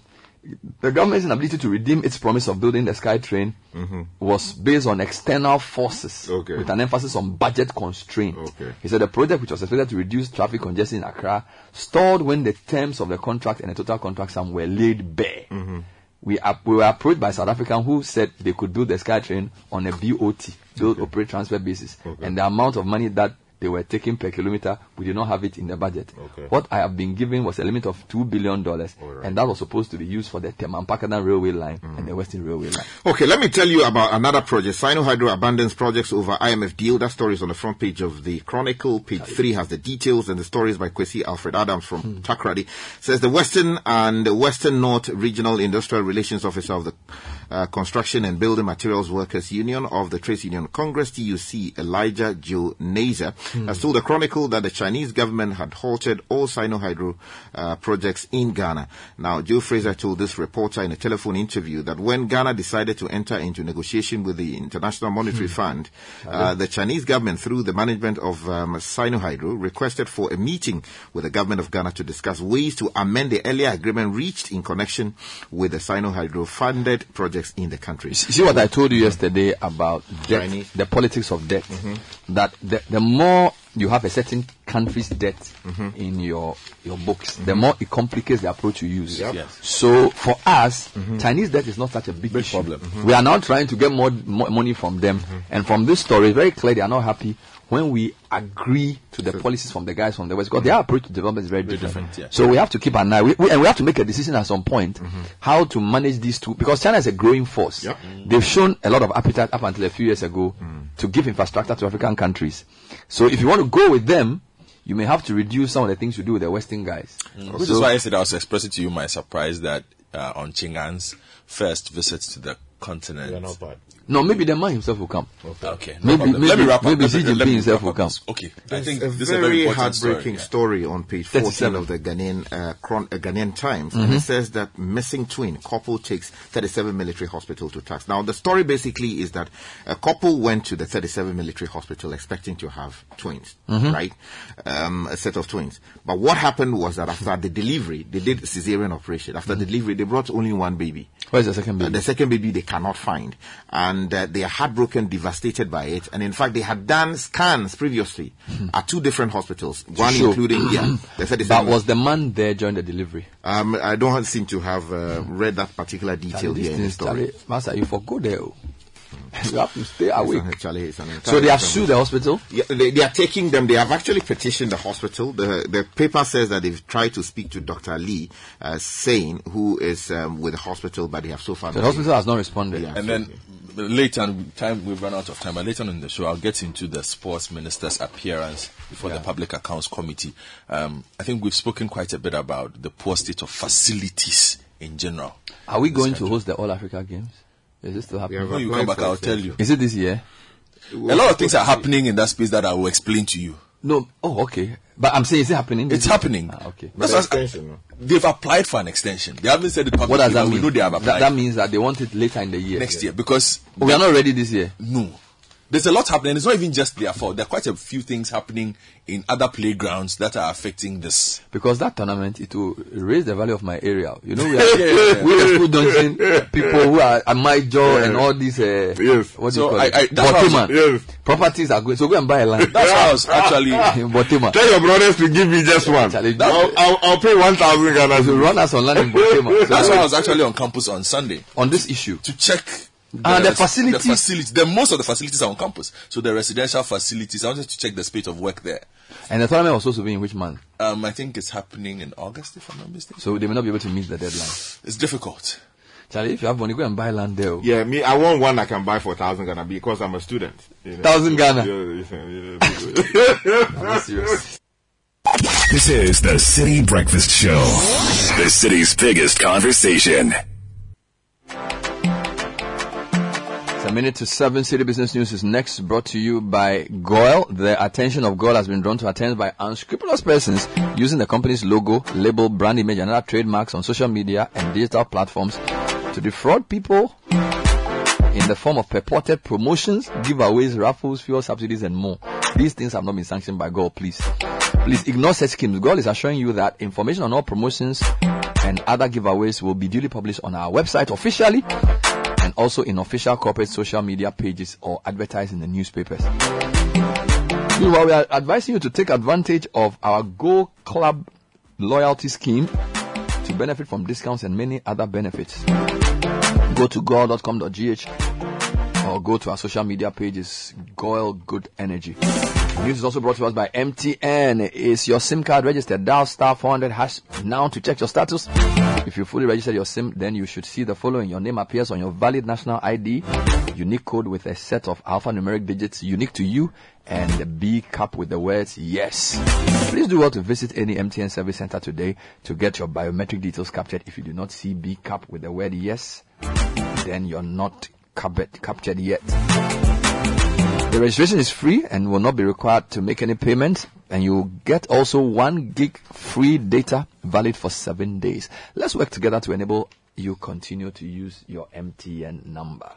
the government's inability to redeem its promise of building the sky train mm-hmm. was based on external forces okay. with an emphasis on budget constraint. Okay. He said the project, which was expected to reduce traffic congestion in Accra, stalled when the terms of the contract and the total contract sum were laid bare. Mm-hmm. We, are, we were approached by South African who said they could build the SkyTrain on a B O T, build, okay. operate, transfer basis. Okay. And the amount of money that they were taking per kilometer. We did not have it in the budget. Okay. What I have been given was a limit of two billion dollars, right, and that was supposed to be used for the Temampakadan Railway Line mm. and the Western Railway Line. Okay, let me tell you about another project, Sino Hydro Abundance Projects over I M F Deal. That story is on the front page of the Chronicle. Page three has the details, and the story is by Kwesi Alfred Adams from mm. Takrady. Says the Western and Western North Regional Industrial Relations Officer of the uh, Construction and Building Materials Workers Union of the Trades Union Congress, T U C, Elijah Jonaser, mm. has told the Chronicle that the Chinese government had halted all Sino Hydro uh, projects in Ghana. Now, Joe Fraser told this reporter in a telephone interview that when Ghana decided to enter into negotiation with the International Monetary mm. Fund, uh, the Chinese government, through the management of um, Sino Hydro, requested for a meeting with the government of Ghana to discuss ways to amend the earlier agreement reached in connection with the Sino Hydro funded projects in the country. See what I told you yesterday about debt, the politics of debt, mm-hmm. that the, the more you have a certain country's debt mm-hmm. in your your books, mm-hmm. the more it complicates the approach you use. Yep. Yes. So for us, mm-hmm. Chinese debt is not such a big, big problem. Mm-hmm. We are now trying to get more, more money from them. Mm-hmm. And from this story, very clear they are not happy when we agree to the so, policies from the guys from the West, because mm-hmm. their approach to development is very, very different. different yeah. So we have to keep an eye. We, we, and we have to make a decision at some point mm-hmm. how to manage these two, because China is a growing force. Yep. Mm-hmm. They've shown a lot of appetite up until a few years ago mm-hmm. to give infrastructure to African countries. So if you want to go with them, you may have to reduce some of the things you do with the Western guys. Mm-hmm. Which so, is why I said I was expressing to you my surprise that uh, on Ching'an's first visit to the continent. Yeah, not bad. No, maybe the man himself will come. Okay. okay. No maybe maybe, maybe, up, maybe Xi Jinping himself will come. Okay. I think a this is a very heartbreaking story, yeah. story on page fourteen of the Ghanaian, uh, Chron- uh, Ghanaian Times. Mm-hmm. And it says that missing twin, couple takes thirty-seven military hospital to tax. Now, the story basically is that a couple went to the thirty-seven military hospital expecting to have twins, mm-hmm. right? Um, a set of twins. But what happened was that after the delivery, they did cesarean operation. After mm-hmm. the delivery, they brought only one baby. Where's the second baby? Uh, the second baby they cannot find. And And uh, they are heartbroken, devastated by it. And in fact, they had done scans previously mm-hmm. at two different hospitals, one sure. including yeah. They said that was the man there during the delivery. Um, I don't seem to have uh, read that particular detail Charlie, here in the story. Charlie, Master, you forgot there. You have to stay awake. Charlie, so they have sued the hospital? Yeah, they, they are taking them. They have actually petitioned the hospital. The, the paper says that they've tried to speak to Doctor Lee uh, Sain, who is um, with the hospital, but they have so far... So the hospital has not responded. Yeah, and so, then... Yeah. Later on, time we've run out of time, but later on in the show, I'll get into the sports minister's appearance before yeah. the Public Accounts Committee. Um, I think we've spoken quite a bit about the poor state of facilities in general. Are we going country. to host the All Africa Games? Is this still happening? When you come back, I'll tell you. Is it this year? A lot of things are happening in that space that I will explain to you. No, oh, okay. But I'm saying, is it happening? It's happening. Ah, okay. That's extension, no? They've applied for an extension. They haven't said it publicly. What does that mean? We know they have applied. That, that means that they want it later in the year. Next yeah. year, because... Oh, we are not ready this year? No. There's a lot happening. It's not even just their fault. There are quite a few things happening in other playgrounds that are affecting this. Because that tournament, it will raise the value of my area. You know, we are, yeah, yeah. We are school dungeon people who are at my jaw yeah. and all these... Uh, yes. What do so you call I, I, it? Yes. Properties are good. So go and buy a land. That's how I was actually... in Botema. Tell your brothers to give me just one. Actually, I'll, I'll, I'll pay one thousand Ghana. So run us on land in Botema. So that's why I was actually on campus on Sunday. On this issue. To check... The and res- the facilities, the facilities, the most of the facilities are on campus. So the residential facilities, I wanted to check the space of work there. And the tournament was supposed to be in which month? Um, I think it's happening in August, if I'm not mistaken. So they may not be able to meet the deadline. It's difficult. Charlie, if you have money, go and buy land there. Yeah, me, I want one I can buy for a thousand Ghana because I'm a student. You know? Thousand Ghana. I'm serious. This is the City Breakfast Show, the city's biggest conversation. It's a minute to seven. City Business News is next, brought to you by Goil. The attention of Goil has been drawn to attend by unscrupulous persons using the company's logo, label, brand image, and other trademarks on social media and digital platforms to defraud people in the form of purported promotions, giveaways, raffles, fuel subsidies, and more. These things have not been sanctioned by Goil, please. Please ignore such schemes. Goil is assuring you that information on all promotions and other giveaways will be duly published on our website officially, and also in official corporate social media pages or advertised in the newspapers. Meanwhile, we are advising you to take advantage of our Go Club loyalty scheme to benefit from discounts and many other benefits. Go to goil dot com dot g h or go to our social media pages, Goil Good Energy. News is also brought to us by M T N. Is your SIM card registered? Dial star four hundred hash now to check your status. If you fully registered your SIM, then you should see the following. Your name appears on your valid national I D, unique code with a set of alphanumeric digits unique to you, and the B cap with the words yes. Please do well to visit any M T N service center today to get your biometric details captured. If you do not see B cap with the word yes, then you're not captured yet. The registration is free and will not be required to make any payment, and you will get also one gig free data valid for seven days. Let's work together to enable you continue to use your M T N number.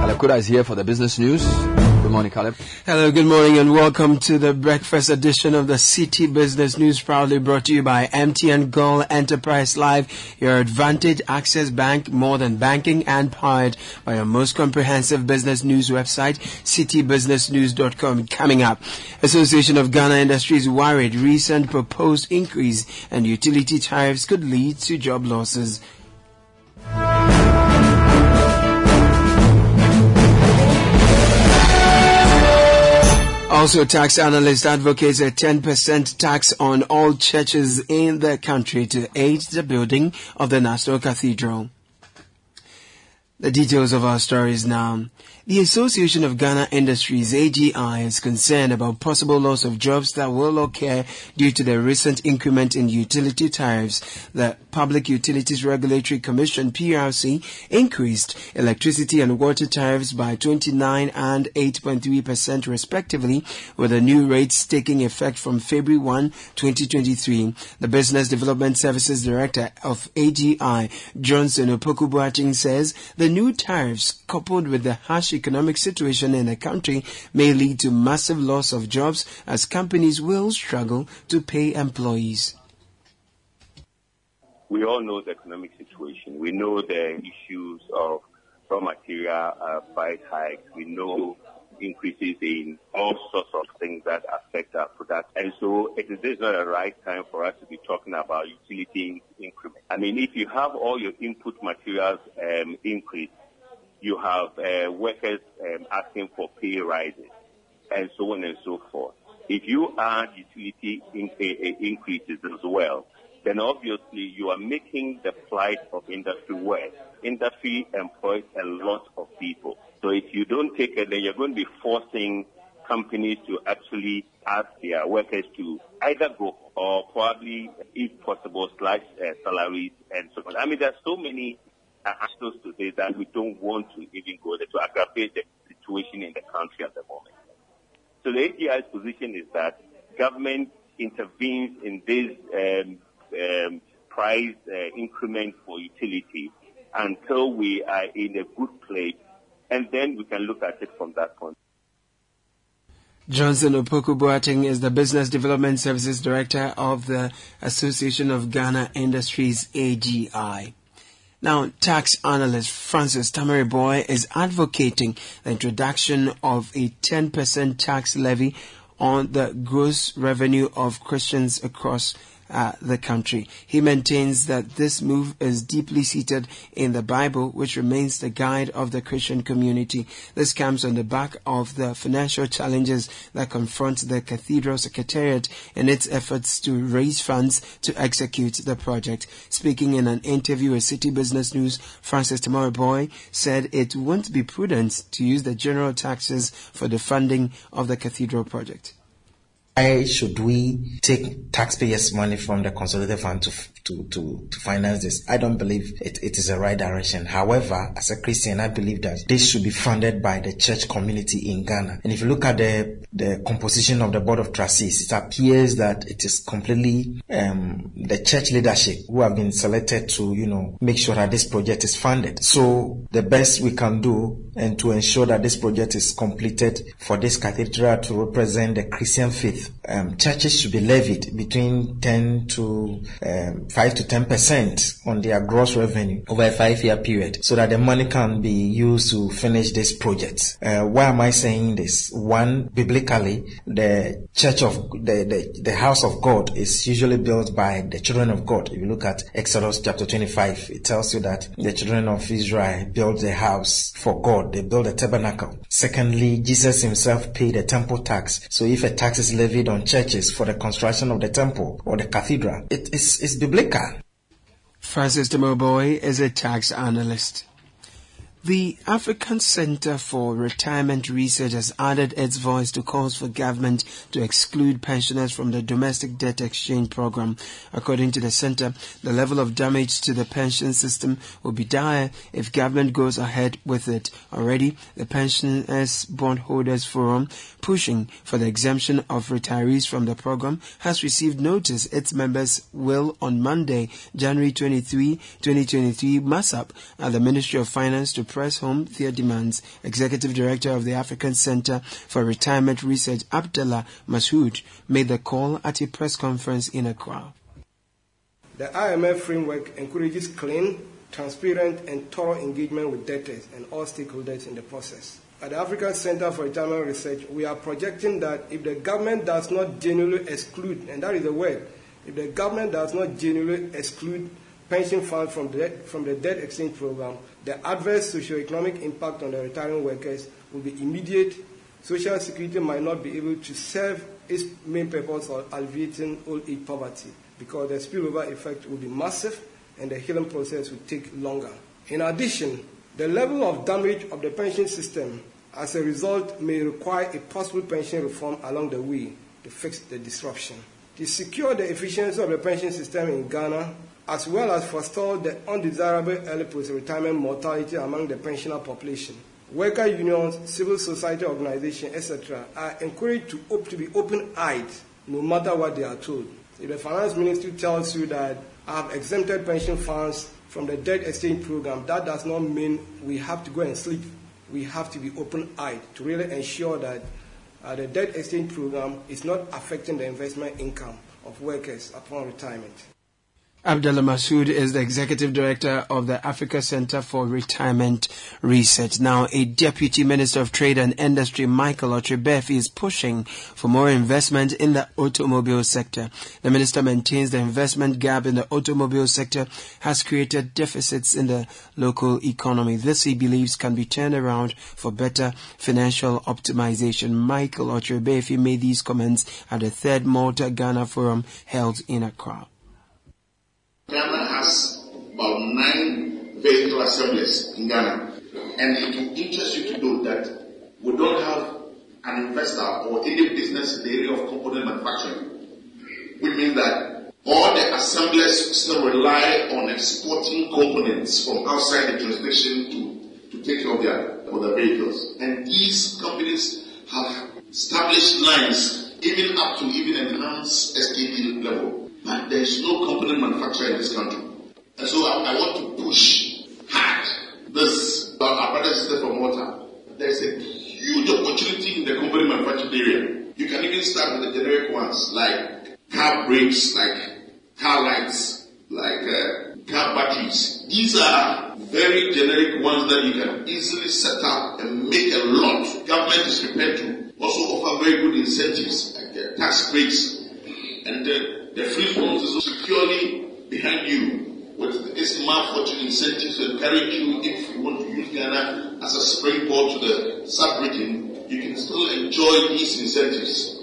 Caleb Koda is here for the business news. Good morning, Caleb. Hello, good morning, and welcome to the breakfast edition of the City Business News, proudly brought to you by M T N Goil Enterprise Live, your advantage access bank, more than banking, and powered by your most comprehensive business news website, city business news dot com. Coming up, Association of Ghana Industries worried recent proposed increase in utility tariffs could lead to job losses. Also, tax analyst advocates a ten percent tax on all churches in the country to aid the building of the National Cathedral. The details of our stories now. The Association of Ghana Industries, A G I, is concerned about possible loss of jobs that will occur due to the recent increment in utility tariffs. The Public Utilities Regulatory Commission, P U R C, increased electricity and water tariffs by twenty-nine and eight point three percent respectively, with the new rates taking effect from February first, twenty twenty-three. The Business Development Services Director of A G I, Johnson Opoku Boateng, says the new tariffs, coupled with the harsh economic situation in the country, may lead to massive loss of jobs as companies will struggle to pay employees. We all know the economic situation. We know the issues of raw material uh, price hikes. We know increases in all sorts of things that affect our products. And so it is not the right time for us to be talking about utility increment. I mean, if you have all your input materials um, increase, you have uh, workers um, asking for pay rises, and so on and so forth. If you add utility in- uh, increases as well, then obviously you are making the plight of industry worse. Industry employs a lot of people. So if you don't take it, then you're going to be forcing companies to actually ask their workers to either go or probably, if possible, slash uh, salaries and so on. I mean, there are so many actions today that we don't want to even go there to aggravate the situation in the country at the moment. So the A G I's position is that government intervenes in this um, um, price uh, increment for utility until we are in a good place, and then we can look at it from that point. Johnson Opoku Boateng is the Business Development Services Director of the Association of Ghana Industries, A G I. Now, tax analyst Francis Tamariboy is advocating the introduction of a ten percent tax levy on the gross revenue of Christians across uh, the country. He maintains that this move is deeply seated in the Bible, which remains the guide of the Christian community. This comes on the back of the financial challenges that confront the Cathedral Secretariat in its efforts to raise funds to execute the project. Speaking in an interview with City Business News, Francis Tamariboy said it won't be prudent to use the general taxes for the funding of the cathedral project. Why should we take taxpayers' money from the consolidated fund to to to, to finance this? I don't believe it, it is the right direction. However, as a Christian, I believe that this should be funded by the church community in Ghana. And if you look at the the composition of the board of trustees, it appears that it is completely um, the church leadership who have been selected to, you know, make sure that this project is funded. So the best we can do, and to ensure that this project is completed for this cathedral to represent the Christian faith with um, churches to be levied between ten to five to ten percent on their gross revenue over a five-year period, so that the money can be used to finish this project. Uh, why am I saying this? One, biblically, the church of the, the the house of God is usually built by the children of God. If you look at Exodus chapter twenty-five, it tells you that the children of Israel built the house for God. They built a tabernacle. Secondly, Jesus himself paid a temple tax. So if a tax is levied on churches for the construction of the temple or the cathedral, it is it's biblical. Francis de Mauboy is a tax analyst. The African Centre for Retirement Research has added its voice to calls for government to exclude pensioners from the domestic debt exchange programme. According to the centre, the level of damage to the pension system will be dire if government goes ahead with it. Already, the Pensioners Bondholders Forum, pushing for the exemption of retirees from the programme, has received notice its members will on Monday, January twenty-third, twenty twenty-three, mass up at the Ministry of Finance to press home their demands. Executive Director of the African Centre for Retirement Research, Abdallah Masood, made the call at a press conference in Accra. The I M F framework encourages clean, transparent and thorough engagement with debtors and all stakeholders in the process. At the African Centre for Retirement Research, we are projecting that if the government does not genuinely exclude, and that is the word, if the government does not genuinely exclude pension funds from the, from the debt exchange program, the adverse socioeconomic impact on the retiring workers will be immediate. Social Security might not be able to serve its main purpose of alleviating old age poverty because the spillover effect will be massive and the healing process will take longer. In addition, the level of damage of the pension system as a result may require a possible pension reform along the way to fix the disruption. To secure the efficiency of the pension system in Ghana, as well as forestall the undesirable early post-retirement mortality among the pensioner population, worker unions, civil society organizations, et cetera, are encouraged to opt to be open-eyed, no matter what they are told. If the finance ministry tells you that I have exempted pension funds from the debt exchange program, that does not mean we have to go and sleep. We have to be open-eyed to really ensure that uh, the debt exchange program is not affecting the investment income of workers upon retirement. Abdallah Masood is the Executive Director of the Africa Centre for Retirement Research. Now, a Deputy Minister of Trade and Industry, Michael Otrebefi, is pushing for more investment in the automobile sector. The minister maintains the investment gap in the automobile sector has created deficits in the local economy. This, he believes, can be turned around for better financial optimization. Michael Otrebefi made these comments at the third Malta Ghana Forum held in Accra. Ghana has about nine vehicle assemblies in Ghana, and it will interest you to know that we don't have an investor or any business in the area of component manufacturing. We mean that all the assemblers still rely on exporting components from outside the jurisdiction to, to take care of their, of their vehicles. And these companies have established lines even up to even enhanced S K D level. But there is no component manufacturer in this country. And so I, I want to push hard this, but our brothers and sisters from water. There is a huge opportunity in the component manufacturing area. You can even start with the generic ones, like car brakes, like car lights, like uh, car batteries. These are very generic ones that you can easily set up and make a lot. Government is prepared to also offer very good incentives, like uh, tax breaks, and uh, the free funds is securely behind you with its malfortune incentives to encourage you. If you want to use Ghana as a springboard to the sub-region, you can still enjoy these incentives.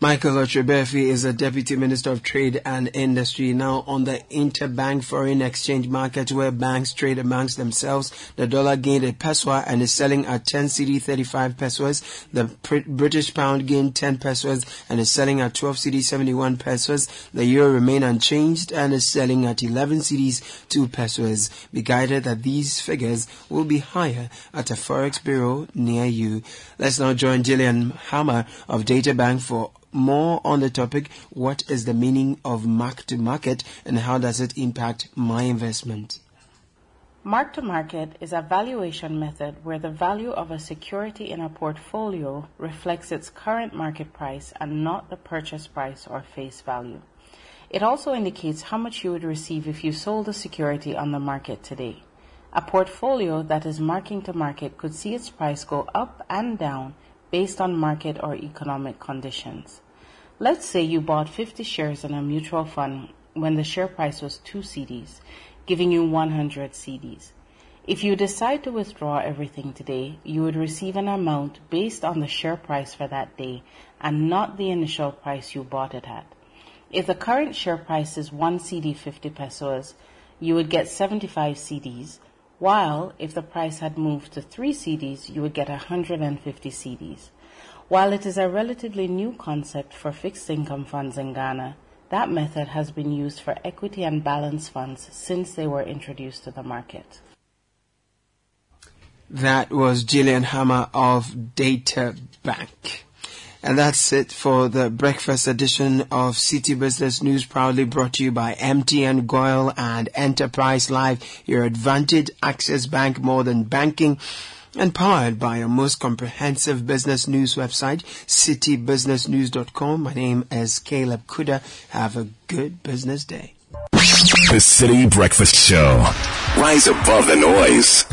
Michael Otrebefi is the Deputy Minister of Trade and Industry. Now, on the interbank foreign exchange market where banks trade amongst themselves, the dollar gained a peswa and is selling at ten cedi thirty-five pesos. The British pound gained ten pesos and is selling at twelve cedi seventy-one pesos. The euro remained unchanged and is selling at eleven cedis two pesos. Be guided that these figures will be higher at a forex bureau near you. Let's now join Gillian Hammer of DataBank for more on the topic, what is the meaning of mark to market and how does it impact my investment? Mark-to-market is a valuation method where the value of a security in a portfolio reflects its current market price and not the purchase price or face value. It also indicates how much you would receive if you sold a security on the market today. A portfolio that is marking to market could see its price go up and down based on market or economic conditions. Let's say you bought fifty shares in a mutual fund when the share price was two cedis. Giving you one hundred cedis. If you decide to withdraw everything today, you would receive an amount based on the share price for that day and not the initial price you bought it at. If the current share price is one cedi fifty pesos, you would get seventy-five cedis, while if the price had moved to three cedis, you would get one hundred fifty cedis. While it is a relatively new concept for fixed income funds in Ghana, that method has been used for equity and balance funds since they were introduced to the market. That was Gillian Hammer of Data Bank. And that's it for the breakfast edition of City Business News, proudly brought to you by M T N, Goil and Enterprise Life, your advantage access bank more than banking. And powered by our most comprehensive business news website, city business news dot com. My name is Caleb Kuda. Have a good business day. The City Breakfast Show. Rise above the noise.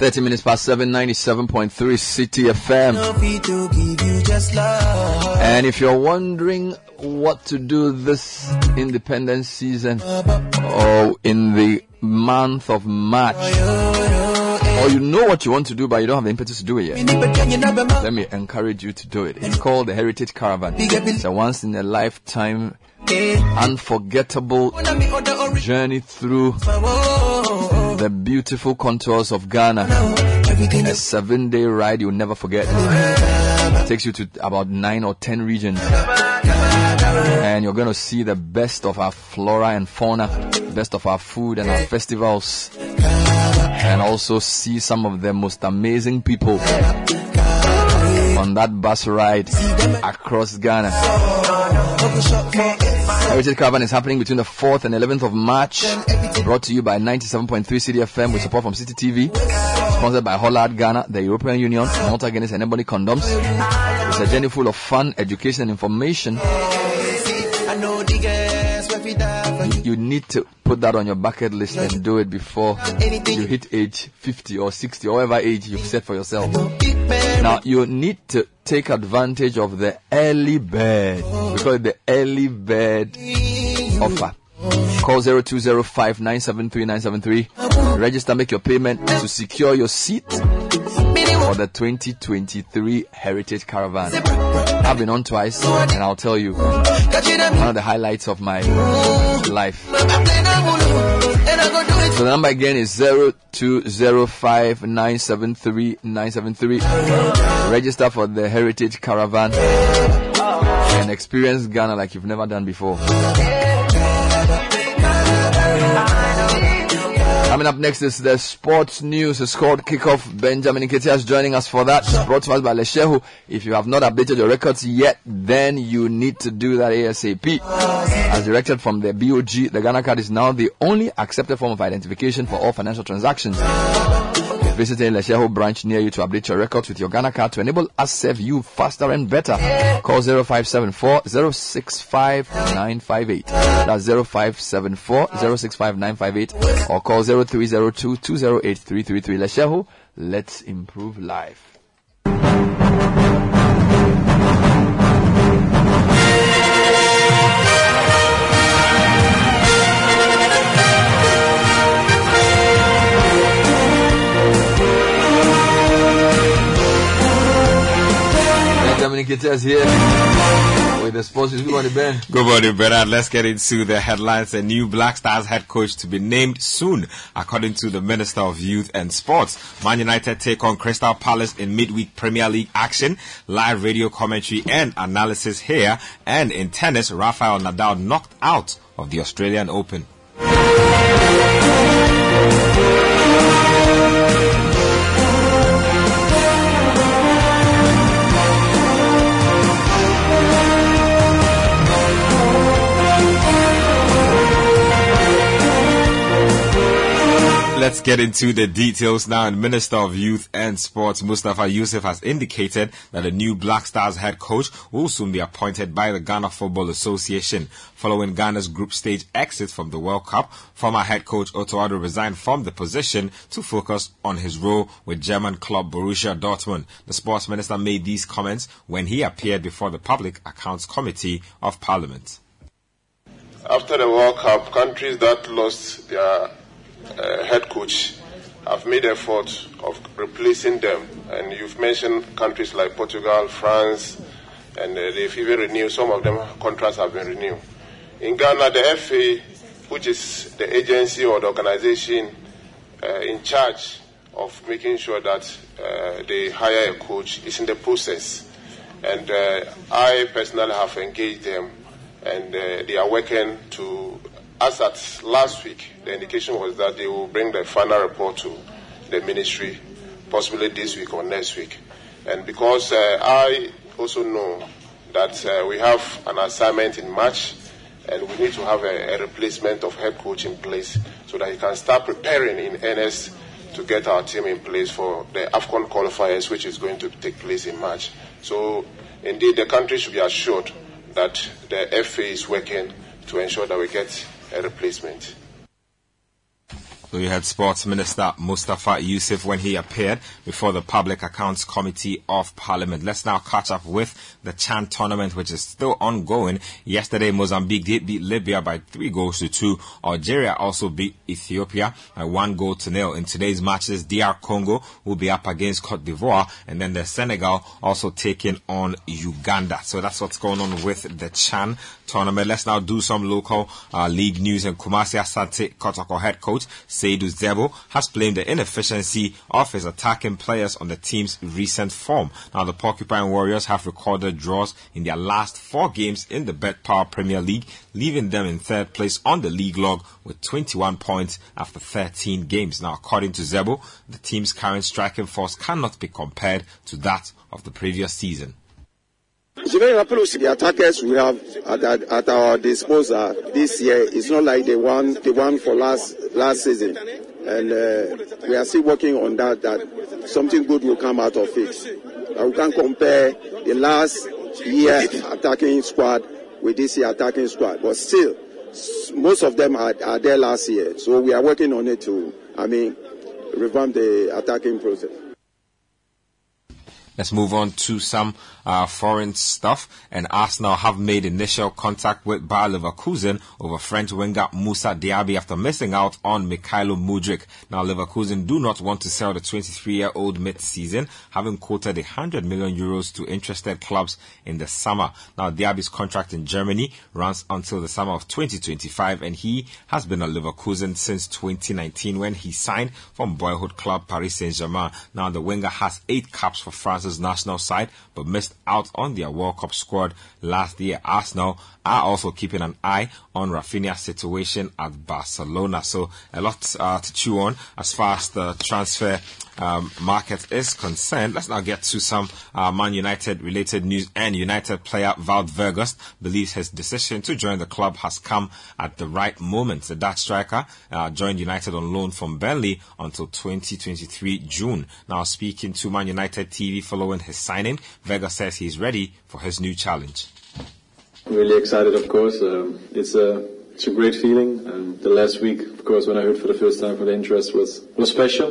thirty minutes past seven, ninety-seven point three City F M. And if you're wondering what to do this independence season or in the month of March, or you know what you want to do but you don't have the impetus to do it yet, let me encourage you to do it. It's called the Heritage Caravan. It's a once in a lifetime, unforgettable journey through the beautiful contours of Ghana. A seven day ride you'll never forget. It takes you to about nine or ten regions. And you're going to see the best of our flora and fauna, best of our food and our festivals. And also see some of the most amazing people on that bus ride across Ghana. Heritage Caravan is happening between the fourth and eleventh of March. Brought to you by ninety-seven point three City F M with support from City T V. Sponsored by Hollard Ghana, the European Union, Malta Guinness and Ebony Condoms. It's a journey full of fun, education and information. You need to put that on your bucket list and do it before you hit age fifty or sixty or whatever age you've set for yourself. Now, you need to take advantage of the early bird. We call it the early bird offer. Call zero two zero five nine seven three nine seven three. Register, make your payment to secure your seat for the twenty twenty-three Heritage Caravan. I've been on twice, and I'll tell you, one of the highlights of my life. So the number again is zero two zero five nine seven three nine seven three. Register for the Heritage Caravan and experience Ghana like you've never done before. Coming up next is the sports news. It's called Kickoff. Benjamin Nketiah is joining us for that. It's brought to us by Leshehu. If you have not updated your records yet, then you need to do that ASAP. As directed from the B O G, the Ghana card is now the only accepted form of identification for all financial transactions. Visit a Leshehu branch near you to update your records with your Ghana card to enable us to serve you faster and better. Call zero five seven four zero six five nine five eight. That's zero five seven four zero six five nine five eight or call zero three zero two two zero eight three three three. Leshehu, let's improve life. Is here with the sports. Good morning, Ben. Good morning, Bernard. Let's get into the headlines. A new Black Stars head coach to be named soon, according to the Minister of Youth and Sports. Man United take on Crystal Palace in midweek Premier League action. Live radio commentary and analysis here. And in tennis, Rafael Nadal knocked out of the Australian Open. Let's get into the details now. And Minister of Youth and Sports Mustafa Yusuf has indicated that a new Black Stars head coach will soon be appointed by the Ghana Football Association. Following Ghana's group stage exit from the World Cup, former head coach Akufo-Addo resigned from the position to focus on his role with German club Borussia Dortmund. The sports minister made these comments when he appeared before the Public Accounts Committee of Parliament. After the World Cup, countries that lost their uh, head coach have made effort of replacing them. And you've mentioned countries like Portugal, France, and uh, they've even renewed. Some of them contracts have been renewed. In Ghana, the F A, which is the agency or the organization uh, in charge of making sure that uh, they hire a coach, is in the process. And uh, I personally have engaged them. And uh, they are working to, as at last week, the indication was that they will bring the final report to the ministry, possibly this week or next week. And because uh, I also know that uh, we have an assignment in March, and we need to have a, a replacement of head coach in place so that he can start preparing in earnest to get our team in place for the AFCON qualifiers, which is going to take place in March. So, indeed, the country should be assured that the F A is working to ensure that we get a replacement. So you had Sports Minister Mustafa Yusuf when he appeared before the Public Accounts Committee of Parliament. Let's now catch up with the CHAN tournament, which is still ongoing. Yesterday, Mozambique did beat Libya by three goals to two. Algeria also beat Ethiopia by one goal to nil. In today's matches, D R Congo will be up against Cote d'Ivoire, and then the Senegal also taking on Uganda. So that's what's going on with the CHAN tournament. Let's now do some local uh, league news. And Kumasi Asante Kotoko head coach Seydou Zebo has blamed the inefficiency of his attacking players on the team's recent form. Now, the Porcupine Warriors have recorded draws in their last four games in the BetPower Premier League, leaving them in third place on the league log with twenty-one points after thirteen games. Now, according to Zebo, the team's current striking force cannot be compared to that of the previous season. It's very happy to the attackers we have at, at, at our disposal this year. It's not like the one the one for last last season, and uh, we are still working on that. That something good will come out of it. Uh, we can compare the last year attacking squad with this year attacking squad, but still, most of them are, are there last year. So we are working on it to, I mean, revamp the attacking process. Let's move on to some uh, foreign stuff. And Arsenal have made initial contact with Bayer Leverkusen over French winger Moussa Diaby after missing out on Mikhailo Mudryk. Now, Leverkusen do not want to sell the twenty-three-year-old mid-season, having quoted one hundred million euros to interested clubs in the summer. Now, Diaby's contract in Germany runs until the summer of twenty twenty-five, and he has been at Leverkusen since twenty nineteen when he signed from boyhood club Paris Saint-Germain. Now, the winger has eight caps for France's national side, but missed out on their World Cup squad last year. Arsenal are also keeping an eye on Rafinha's situation at Barcelona. So a lot uh, to chew on as far as the transfer um, market is concerned. Let's now get to some uh, Man United related news. And United player Wout Weghorst believes his decision to join the club has come at the right moment. The Dutch striker uh, joined United on loan from Burnley until twenty twenty-three June. Now, speaking to Man United T V following his signing, Weghorst says he's ready for his new challenge. Really excited, of course. Um, it's a it's a great feeling. Um, the last week, of course, when I heard for the first time for the interest was was special,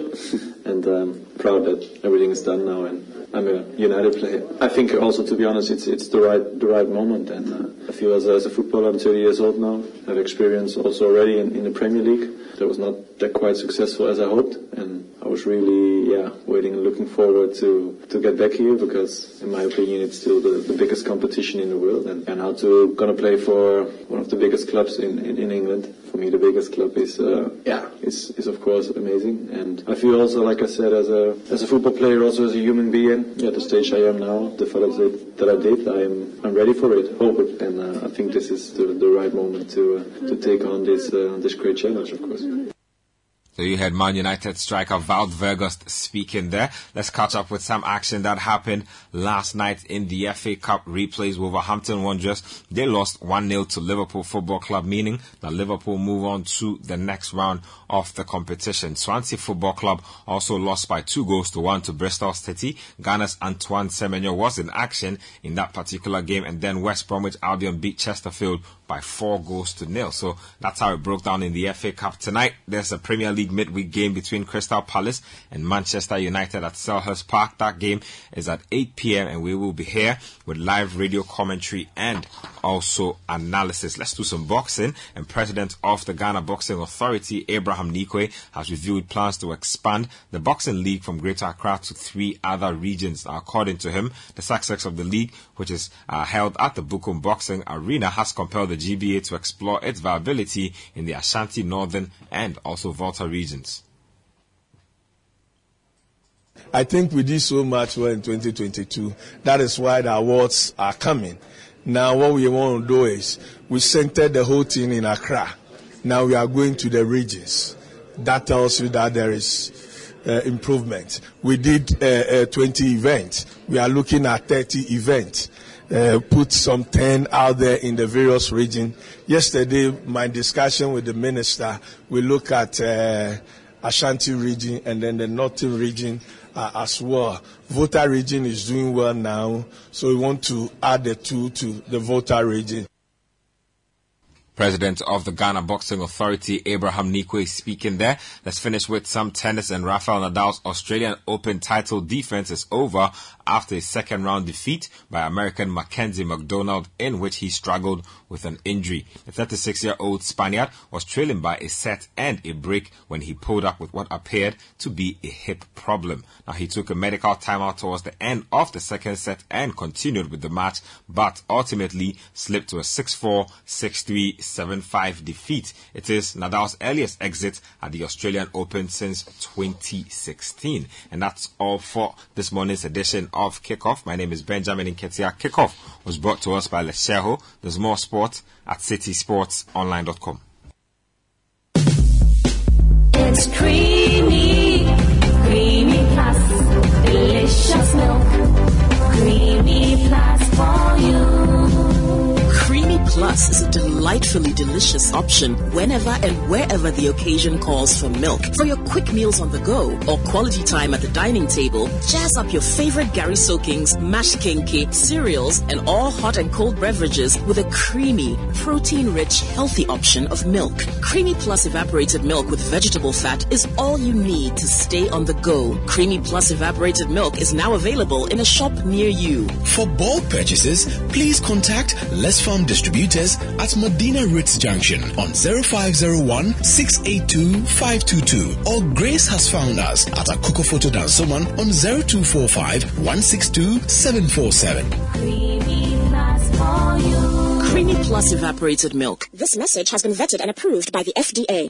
and um, proud that everything is done now. And I'm a United player. I think also, to be honest, it's it's the right the right moment. And uh, I feel as a, as a footballer, I'm thirty years old now. I have experience also already in, in the Premier League. That was not that quite successful as I hoped, and I was really yeah waiting and looking forward to, to get back here, because in my opinion it's still the, the biggest competition in the world, and, and how to gonna play for one of the biggest clubs in, in, in England. For me, the biggest club is uh, yeah is is of course amazing, and I feel also, like I said, as a as a football player, also as a human being, yeah, at the stage I am now, the fellows that, that I did, I'm I'm ready for it, hope it, and uh, I think this is the, the right moment to uh, to take on this uh, this great challenge, of course. So you had Man United striker Wout speaking there. Let's catch up with some action that happened last night in the F A Cup replays. Wolverhampton Wanderers, they lost one nil to Liverpool Football Club, meaning that Liverpool move on to the next round of the competition. Swansea Football Club also lost by two goals to one to Bristol City. Ghana's Antoine Semenyo was in action in that particular game, and then West Bromwich Albion beat Chesterfield by four goals to nil. So that's how it broke down in the F A Cup. Tonight, there's a Premier League midweek game between Crystal Palace and Manchester United at Selhurst Park. That game is at eight p.m. and we will be here with live radio commentary and also analysis. Let's do some boxing. And President of the Ghana Boxing Authority, Abraham Nikwe, has reviewed plans to expand the Boxing League from Greater Accra to three other regions. According to him, the success of the league, which is uh, held at the Bukum Boxing Arena, has compelled the G B A to explore its viability in the Ashanti, Northern and also Volta regions. I think we did so much well in twenty twenty-two. That is why the awards are coming. Now what we want to do is we centered the whole thing in Accra. Now we are going to the regions. That tells you that there is uh, improvement. We did uh, uh, twenty events. We are looking at thirty events. Uh, put some ten out there in the various regions. Yesterday, my discussion with the minister, we look at uh, Ashanti region and then the Northern region uh, as well. Volta region is doing well now, so we want to add the two to the Volta region. President of the Ghana Boxing Authority, Abraham Nikwe, is speaking there. Let's finish with some tennis, and Rafael Nadal's Australian Open title defense is over after a second round defeat by American Mackenzie McDonald, in which he struggled with an injury. The thirty-six-year-old Spaniard was trailing by a set and a break when he pulled up with what appeared to be a hip problem. Now, he took a medical timeout towards the end of the second set and continued with the match, but ultimately slipped to a six four, six three, seven five defeat. It is Nadal's earliest exit at the Australian Open since twenty sixteen. And that's all for this morning's edition of Kickoff. My name is Benjamin Nketia. Kickoff was brought to us by Lesheho. There's more sport at city sports online dot com. It's creamy, creamy plus, delicious milk, creamy plus for you. Creamy Plus is a delightfully delicious option whenever and wherever the occasion calls for milk. For your quick meals on the go or quality time at the dining table, jazz up your favorite Gary soakings, mashed kenke, cereals, and all hot and cold beverages with a creamy, protein-rich, healthy option of milk. Creamy Plus evaporated milk with vegetable fat is all you need to stay on the go. Creamy Plus evaporated milk is now available in a shop near you. For bulk purchases, please contact Les Farm Distributors at Medina Ritz Junction on zero five zero one, six eight two, five two two, or Grace has found us at Akukofoto Dansoman on zero two four five, one six two, seven four seven. Creamy Plus for you. Creamy Plus evaporated milk. This message has been vetted and approved by the F D A.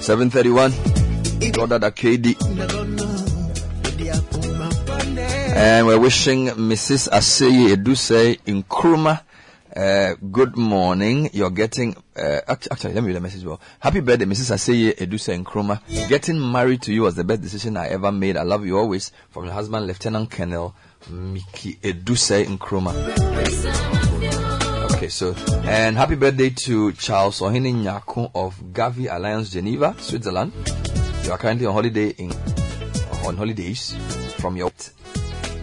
seven thirty-one, ordered a K D. And we're wishing Missus Aseye Eduse Nkrumah uh, good morning. You're getting, uh, actually, let me read the message well. Happy birthday, Missus Aseye Eduse Nkrumah. Yeah. Getting married to you was the best decision I ever made. I love you always. From your husband, Lieutenant Colonel Miki Eduse Nkrumah. Okay, so, and happy birthday to Charles Ohene Nyako of Gavi Alliance Geneva, Switzerland. You are currently on holiday in, on holidays from your,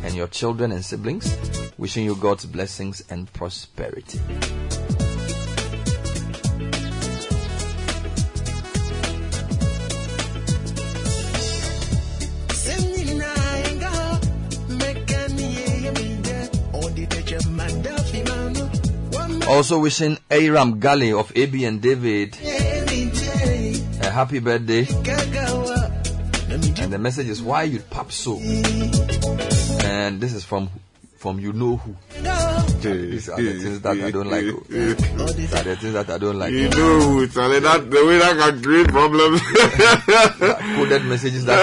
and your children and siblings. Wishing you God's blessings and prosperity. Also wishing Aram Galley of A B and David a happy birthday. And the message is, why you pap so? And this is from from you know who. These are the things that I don't like. These are the things that I don't like. You know who, Charlie, that the way that can create problems. Coded messages that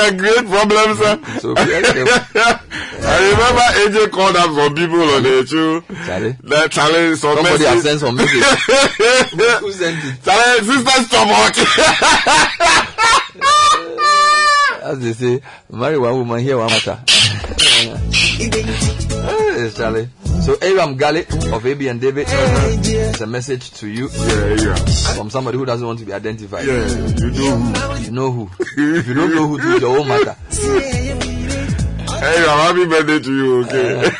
can create problems. So I remember A J called up some people on the show. Charlie? That Charlie, some somebody has sent some message. Who sent it? Charlie, sister stomach. As they say, marry one woman, hear one matter. Charlie. So Aram Galley of A B and David, it's a message to you yeah, yeah. from somebody who doesn't want to be identified. Yeah, you know who. You know who. If you don't know who, do your own matter. Hey, happy birthday to you, okay? Uh,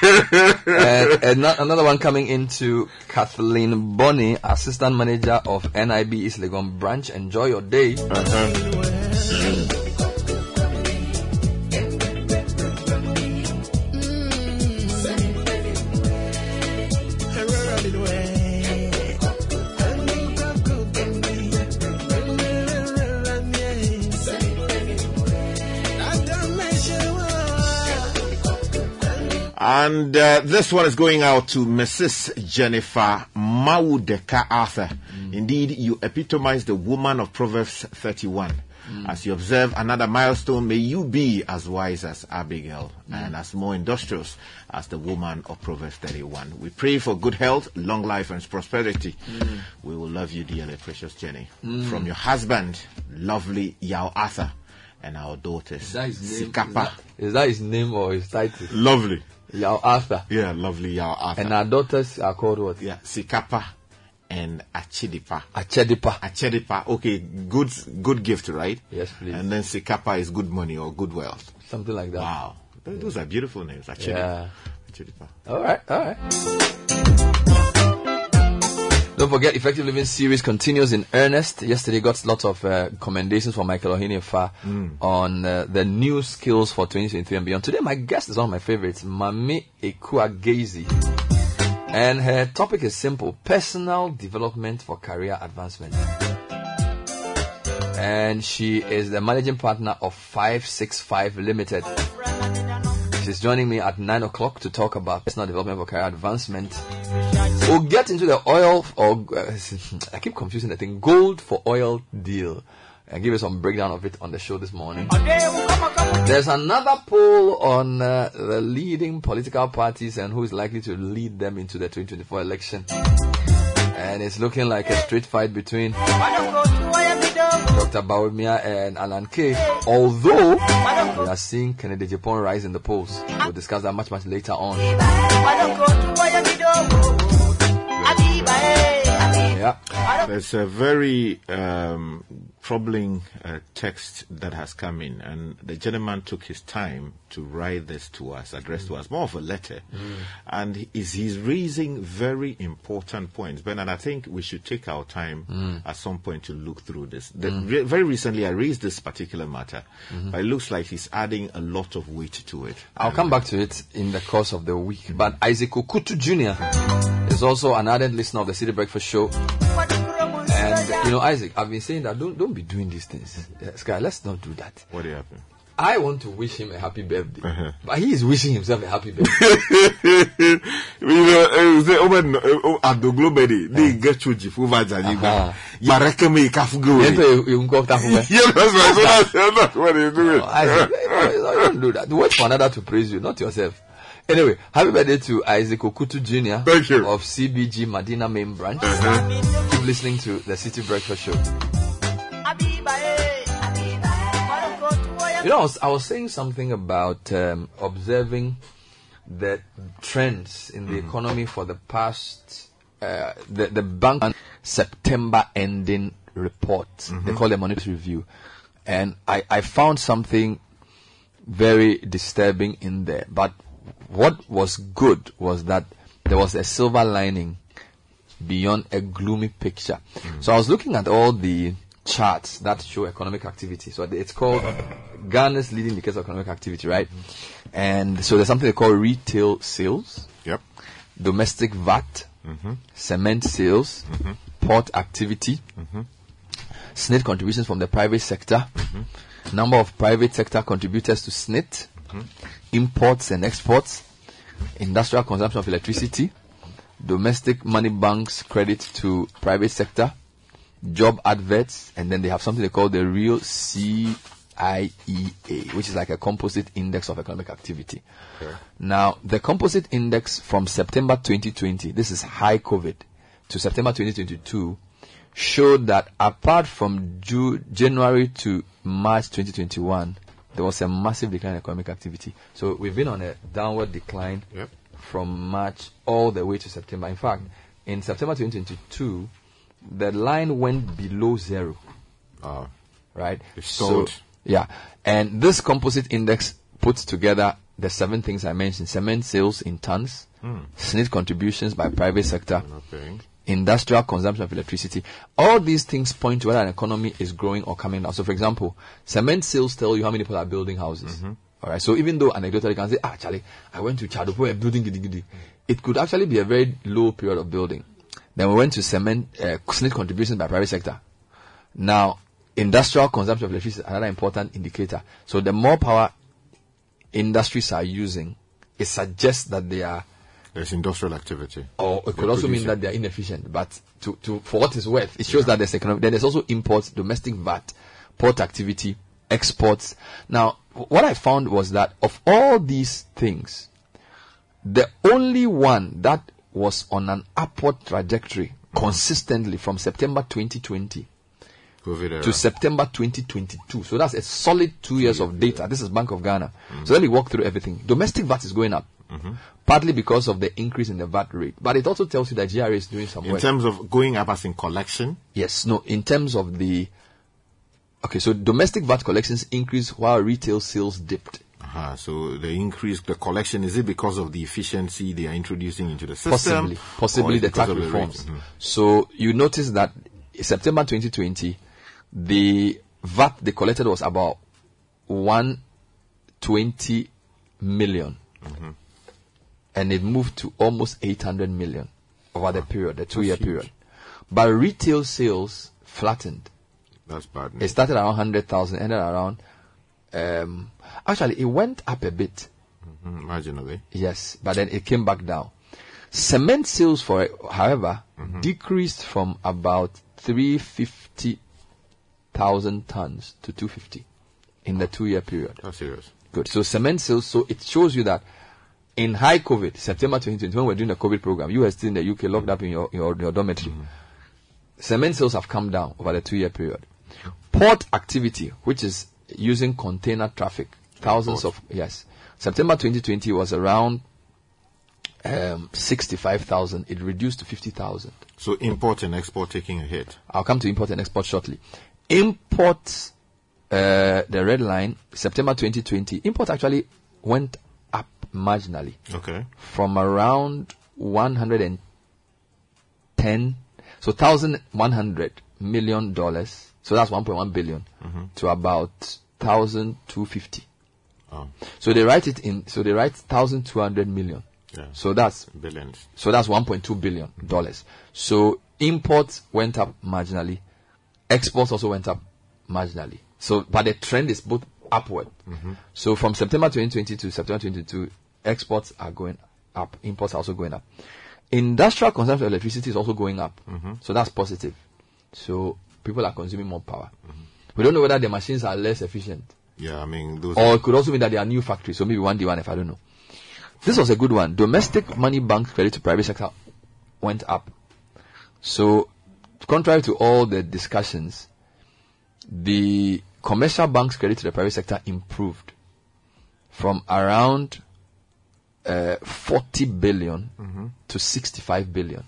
and, and another one coming into Kathleen Bonnie, Assistant Manager of N I B East Legon Branch. Enjoy your day. Uh-huh. And uh, this one is going out to Missus Jennifer Maudeka Arthur. Mm. Indeed, you epitomize the woman of Proverbs thirty-one. Mm. As you observe another milestone, may you be as wise as Abigail mm. and as more industrious as the woman of Proverbs thirty-one. We pray for good health, long life, and prosperity. Mm. We will love you dearly, precious Jenny. Mm. From your husband, lovely Yao Arthur, and our daughters, Sikapa. Is, is that his name or his title? Lovely. Yao Arthur. Yeah, lovely Yao Arthur. And our daughters are called what? Yeah, Sikapa and Achedipa. Achedipa. Achedipa. Okay, good good gift, right? Yes, please. And then Sikapa is good money or good wealth. Something like that. Wow. Those yeah. are beautiful names, Achedipa. Yeah. Chiripa. All right, all right. Don't forget, Effective Living series continues in earnest. Yesterday got lots of uh, commendations from Michael Ohiniefa mm. on uh, the new skills for twenty twenty-three and beyond. Today, my guest is one of my favorites, Mami Ekuagezi. And her topic is simple: personal development for career advancement. And she is the managing partner of five six five Limited. She's joining me at nine o'clock to talk about personal development for career advancement. We'll get into the oil, or uh, I keep confusing the thing, gold for oil deal. I'll give you some breakdown of it on the show this morning. There's another poll on uh, the leading political parties and who is likely to lead them into the twenty twenty-four election. And it's looking like a straight fight between Doctor Bawumia and Alan Kay. Although we are seeing Kennedy Japan rise in the polls. We'll discuss that much, much later on. Yeah. There's a very um, troubling uh, text that has come in, and the gentleman took his time to write this to us, addressed mm. to us, more of a letter. Mm. And is he's raising very important points, Bernard. I think we should take our time mm. at some point to look through this. The, mm. re- very recently, I raised this particular matter, mm-hmm. but it looks like he's adding a lot of weight to it. I'll um, come back to it in the course of the week. Mm-hmm. But Isaac Okutu Junior is also an ardent listener of the City Breakfast Show. And, you know, Isaac, I've been saying that don't don't be doing these things. Sky, let's not do that. What happened? I want to wish him a happy birthday, uh-huh. but he is wishing himself a happy birthday. Don't do that. Wait for another to praise you, not yourself. Anyway, happy birthday to Isaac Okutu Junior Thank you. Of C B G Madina Main Branch. Uh-huh. Keep listening to the City Breakfast Show. You know, I was, I was saying something about um, observing the trends in the mm-hmm. economy for the past, uh, the, the bank September ending report. Mm-hmm. They call it a monetary review. And I, I found something very disturbing in there. But what was good was that there was a silver lining beyond a gloomy picture. Mm. So I was looking at all the charts that show economic activity. So it's called Ghana's leading indicators of economic activity, right? Mm. And so there's something they call retail sales, yep. domestic V A T, mm-hmm. cement sales, mm-hmm. port activity, mm-hmm. S N I T contributions from the private sector, mm-hmm. number of private sector contributors to S N I T, imports and exports, industrial consumption of electricity, domestic money banks credit to private sector, job adverts, and then they have something they call the real C I E A, which is like a composite index of economic activity. Okay. Now, the composite index from September twenty twenty, this is high COVID, to September twenty twenty-two, showed that apart from June, January to March twenty twenty-one, there was a massive decline in economic activity. So we've been on a downward decline yep. from March all the way to September. In fact, in September twenty twenty-two, the line went below zero. Uh, right? So, yeah. And this composite index puts together the seven things I mentioned. Cement sales in tons, mm. S N I T contributions by private sector, okay. industrial consumption of electricity. All these things point to whether an economy is growing or coming down. So, for example, cement sales tell you how many people are building houses. Mm-hmm. All right. So, even though anecdotally you can say, ah, Charlie, I went to Chadupo and building gidi gidi, it could actually be a very low period of building. Then we went to cement uh, S N I T contributions by private sector. Now, industrial consumption of electricity is another important indicator. So, the more power industries are using, it suggests that they are. There's industrial activity. Or it could they're also producing. Mean that they are inefficient, but to, to for what it's worth, it shows yeah. that there's economic. Then there's also imports, domestic V A T, port activity, exports. Now, what I found was that of all these things, the only one that was on an upward trajectory mm-hmm. consistently from September twenty twenty COVID era. To September twenty twenty-two. So that's a solid two years yeah, of data. Yeah. This is Bank of Ghana. Mm-hmm. So let me walk through everything. Domestic V A T is going up. Mm-hmm. Partly because of the increase in the V A T rate, but it also tells you that G R A is doing some work. In terms of going up as in collection? Yes, no, in terms of the... Okay, so domestic V A T collections increased while retail sales dipped. Uh-huh. So they increased the collection. Is it because of the efficiency they are introducing into the system? Possibly, possibly the tax reforms. Mm-hmm. So you notice that in September twenty twenty, the V A T they collected was about one hundred twenty million. Mm-hmm. And it moved to almost eight hundred million over uh-huh. the period, the two-year period. But retail sales flattened. That's bad news. It started around one hundred thousand, ended around... Um, actually, it went up a bit. Mm-hmm, marginally. Yes, but then it came back down. Cement sales, for however, mm-hmm. decreased from about three hundred fifty thousand tons to two hundred fifty in the two-year period. That's serious. Good. So cement sales, so it shows you that in high COVID, September twenty twenty, when we were doing the COVID program, you were still in the U K, locked up in your, your, your dormitory. Mm-hmm. Cement sales have come down over the two-year period. Port activity, which is using container traffic, thousands of, yes. September twenty twenty was around um, sixty-five thousand. It reduced to fifty thousand. So import and export taking a hit. I'll come to import and export shortly. Import, uh, the red line, September twenty twenty, import actually went up marginally. Okay. From around one hundred ten, so one thousand one hundred million dollars. So that's one point one billion mm-hmm. to about one thousand two hundred fifty. Oh. So they write it in, so they write one thousand two hundred million. Yeah. So that's billions. So that's one point two billion mm-hmm. dollars. So imports went up marginally. Exports also went up marginally. So, but the trend is both upward. Mm-hmm. So from September twenty twenty to September twenty-two, exports are going up. Imports are also going up. Industrial consumption of electricity is also going up. Mm-hmm. So that's positive. So people are consuming more power. Mm-hmm. We don't know whether the machines are less efficient. Yeah, I mean, those or it could also mean that they are new factories. So maybe one D one F. I don't know. This was a good one. Domestic money bank credit to private sector went up. So, contrary to all the discussions, the commercial banks credit to the private sector improved from around uh, forty billion mm-hmm. to sixty-five billion.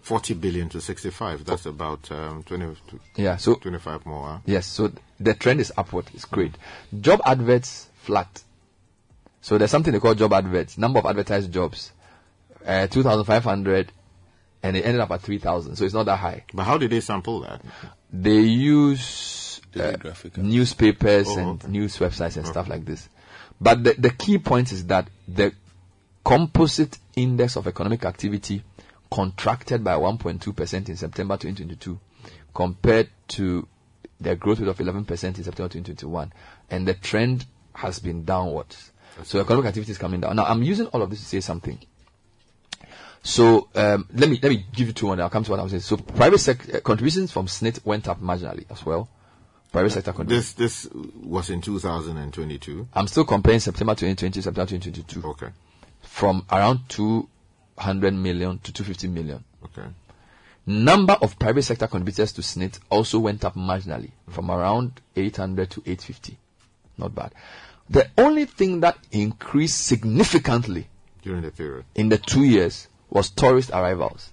forty billion to sixty-five. That's about um, twenty. Yeah, so twenty-five more. Huh? Yes. So the trend is upward. It's great. Mm-hmm. Job adverts flat. So there's something they call job adverts. Number of advertised jobs, uh, two thousand five hundred, and it ended up at three thousand. So it's not that high. But how did they sample that? They use uh, newspapers oh, and okay. news websites and okay. stuff like this. But the the key point is that the composite index of economic activity contracted by one point two percent in September twenty twenty-two compared to the growth rate of eleven percent in September twenty twenty-one. And the trend has been downwards. That's so economic activity is coming down. Now, I'm using all of this to say something. So um, let me let me give you two more. I'll come to what I was saying. So private sector uh, contributions from S N I T went up marginally as well. Private sector contributions. This, this was in two thousand twenty-two. I'm still comparing September twenty twenty to September twenty twenty-two. Okay. From around two... one hundred million to two hundred fifty million. Okay. Number of private sector contributors to S N I T also went up marginally mm-hmm. from around eight hundred to eight hundred fifty. Not bad. The only thing that increased significantly during the period in the two years was tourist arrivals.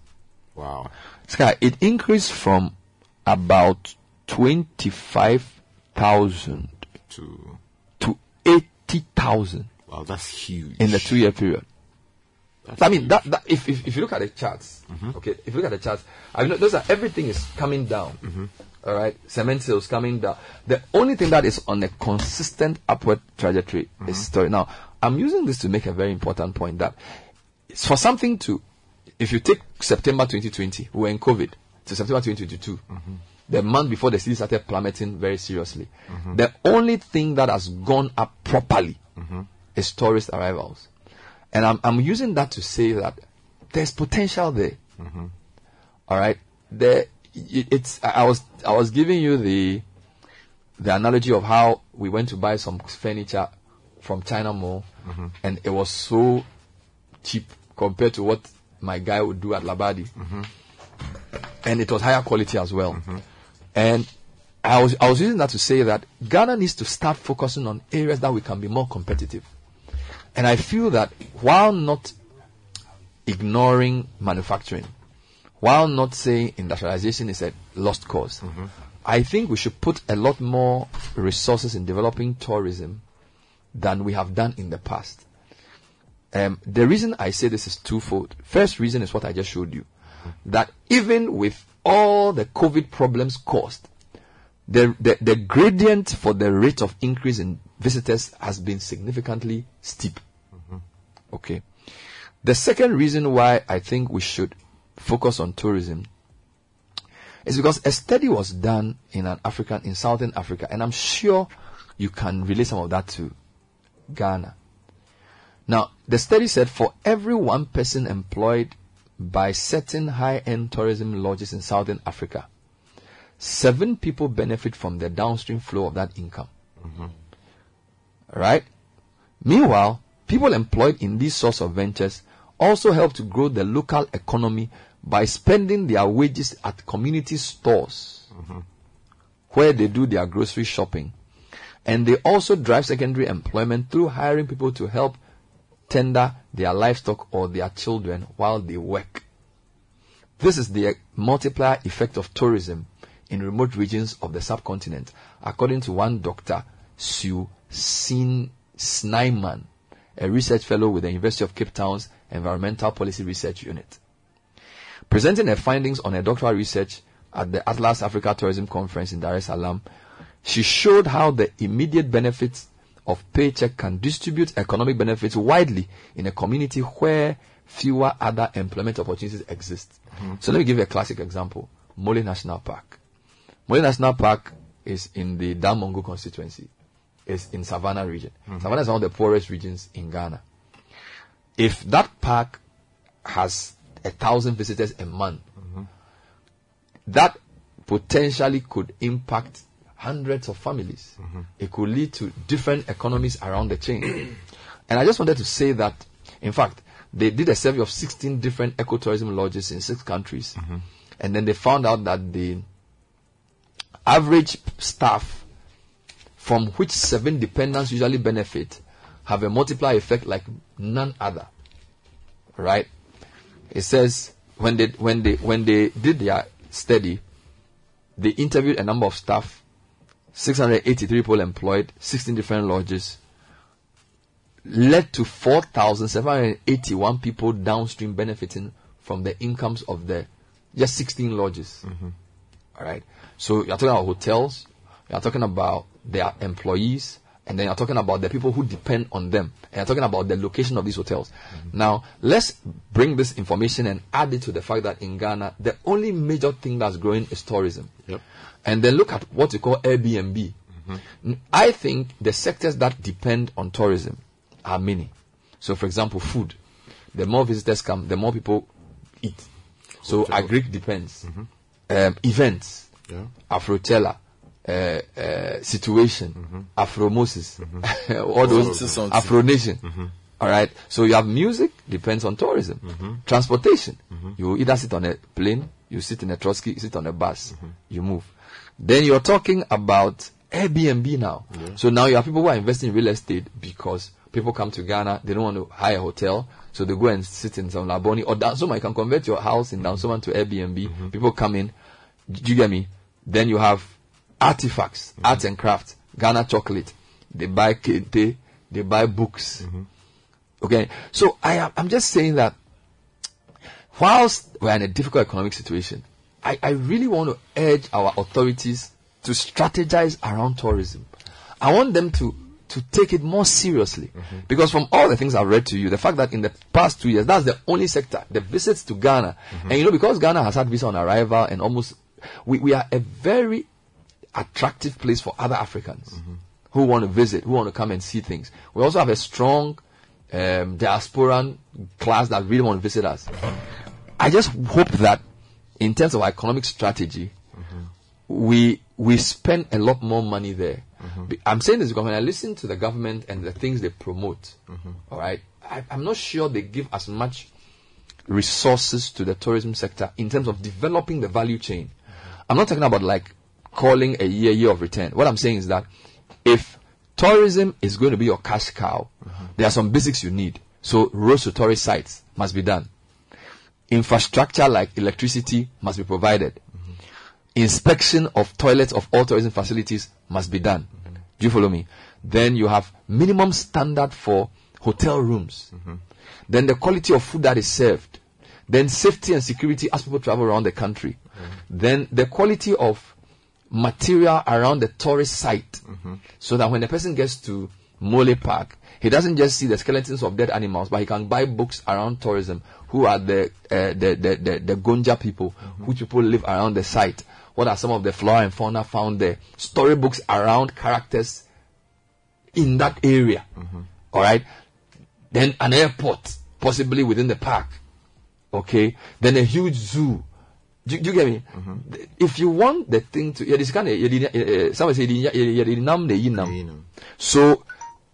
Wow. Sky, it increased from about twenty-five thousand to, to eighty thousand. Wow, that's huge. In the two year period. That's I mean, that, that, if, if if you look at the charts, mm-hmm. okay, if you look at the charts, I mean, those are, everything is coming down, mm-hmm. all right? Cement sales coming down. The only thing that is on a consistent upward trajectory mm-hmm. is story. Now, I'm using this to make a very important point that it's for something to, if you take September twenty twenty, we were in COVID, to September twenty twenty-two, mm-hmm. the month before the city started plummeting very seriously, mm-hmm. the only thing that has gone up properly mm-hmm. is tourist arrivals. And I'm, I'm using that to say that there's potential there. Mm-hmm. All right. There, it, it's, I was, I was giving you the, the analogy of how we went to buy some furniture from China Mall mm-hmm. and it was so cheap compared to what my guy would do at Labadi. Mm-hmm. And it was higher quality as well. Mm-hmm. And I was, I was using that to say that Ghana needs to start focusing on areas that we can be more competitive. And I feel that while not ignoring manufacturing, while not saying industrialization is a lost cause, mm-hmm. I think we should put a lot more resources in developing tourism than we have done in the past. Um, the reason I say this is twofold. First reason is what I just showed you, that even with all the COVID problems caused, the, the, the gradient for the rate of increase in visitors has been significantly steep. Mm-hmm. Okay. The second reason why I think we should focus on tourism is because a study was done in an African, in Southern Africa, and I'm sure you can relate some of that to Ghana. Now, the study said for every one person employed by certain high-end tourism lodges in Southern Africa, seven people benefit from the downstream flow of that income. Mm-hmm. Right? Meanwhile, people employed in these sorts of ventures also help to grow the local economy by spending their wages at community stores, mm-hmm. where they do their grocery shopping. And they also drive secondary employment through hiring people to help tender their livestock or their children while they work. This is the multiplier effect of tourism in remote regions of the subcontinent, according to one Doctor Sue Snijman, a research fellow with the University of Cape Town's Environmental Policy Research Unit. Presenting her findings on her doctoral research at the Atlas Africa Tourism Conference in Dar es Salaam, she showed how the immediate benefits of paycheck can distribute economic benefits widely in a community where fewer other employment opportunities exist. Mm-hmm. So let me give you a classic example. Mole National Park. Mole National Park is in the Damongo constituency. It's in Savannah region. Mm-hmm. Savannah is one of the poorest regions in Ghana. If that park has a thousand visitors a month, mm-hmm. that potentially could impact hundreds of families. Mm-hmm. It could lead to different economies around the chain. And I just wanted to say that, in fact, they did a survey of sixteen different ecotourism lodges in six countries. Mm-hmm. And then they found out that the average staff from which seven dependents usually benefit have a multiplier effect like none other. Right? It says when they when they when they did their study, they interviewed a number of staff. six hundred eighty-three people employed, sixteen different lodges, led to four thousand seven hundred eighty-one people downstream benefiting from the incomes of the just sixteen lodges. Mm-hmm. All right. So you're talking about hotels, you're talking about their employees, and then you're talking about the people who depend on them, and you're talking about the location of these hotels. Mm-hmm. Now, let's bring this information and add it to the fact that in Ghana, the only major thing that's growing is tourism. Yep. And then look at what you call Airbnb. Mm-hmm. I think the sectors that depend on tourism are many. So, for example, food. The more visitors come, the more people eat. So, agri depends. Mm-hmm. Um, events, yeah. Afrotella, uh, uh, situation, mm-hmm. Afromosis, mm-hmm. all those, Afronation. Mm-hmm. All right. So, you have music, depends on tourism. Mm-hmm. Transportation. Mm-hmm. You either sit on a plane, you sit in a trotsky, you sit on a bus, mm-hmm. you move. Then you're talking about Airbnb now. Yeah. So now you have people who are investing in real estate because people come to Ghana, they don't want to hire a hotel, so they go and sit in some Laboni or Dansoma. You can convert your house in Dansoma to Airbnb. Mm-hmm. People come in. Do you get me? Then you have artifacts, mm-hmm. art and craft, Ghana chocolate. They buy kente, they buy books. Mm-hmm. Okay. So I am, I'm just saying that whilst we're in a difficult economic situation, I, I really want to urge our authorities to strategize around tourism. I want them to, to take it more seriously. Mm-hmm. Because from all the things I've read to you, the fact that in the past two years, that's the only sector, the visits to Ghana. Mm-hmm. And you know, because Ghana has had visa on arrival and almost, we, we are a very attractive place for other Africans mm-hmm. who want to visit, who want to come and see things. We also have a strong um, diasporan class that really want to visit us. I just hope that in terms of our economic strategy, mm-hmm. we we spend a lot more money there. Mm-hmm. I'm saying this because when I listen to the government and the things they promote, mm-hmm. all right, I, I'm not sure they give as much resources to the tourism sector in terms of developing the value chain. I'm not talking about like calling a year, year of return. What I'm saying is that if tourism is going to be your cash cow, mm-hmm. there are some basics you need. So roads to tourist sites must be done. Infrastructure like electricity must be provided. Mm-hmm. Inspection of toilets of all tourism facilities must be done. Mm-hmm. Do you follow me? Then you have minimum standard for hotel rooms. Mm-hmm. Then the quality of food that is served. Then safety and security as people travel around the country. Mm-hmm. Then the quality of material around the tourist site. Mm-hmm. So that when the person gets to Mole Park, he doesn't just see the skeletons of dead animals, but he can buy books around tourism, who are the uh, the, the, the, the Gonja people, mm-hmm. who people live around the site. What are some of the flora and fauna found there? Storybooks around characters in that area. Mm-hmm. All right. Then an airport, possibly within the park. Okay. Then a huge zoo. Do, do you get me? Mm-hmm. If you want the thing to... So,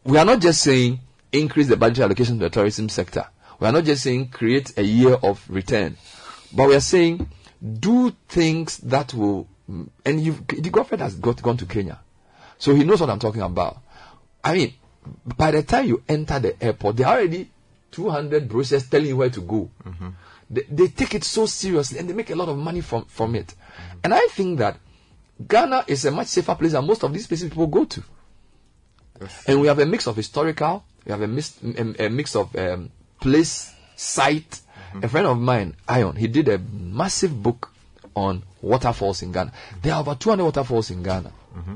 we are not just saying increase the budget allocation to the tourism sector. We are not just saying create a year of return. But we are saying do things that will... And you've, the government has got, gone to Kenya. So he knows what I'm talking about. I mean, by the time you enter the airport, there are already two hundred brochures telling you where to go. Mm-hmm. They, they take it so seriously and they make a lot of money from, from it. Mm-hmm. And I think that Ghana is a much safer place than most of these places people go to. Yes. And we have a mix of historical, we have a mix, a, a mix of um, place, site. Mm-hmm. A friend of mine, Ion, he did a massive book on waterfalls in Ghana. There are over two hundred waterfalls in Ghana. Mm-hmm.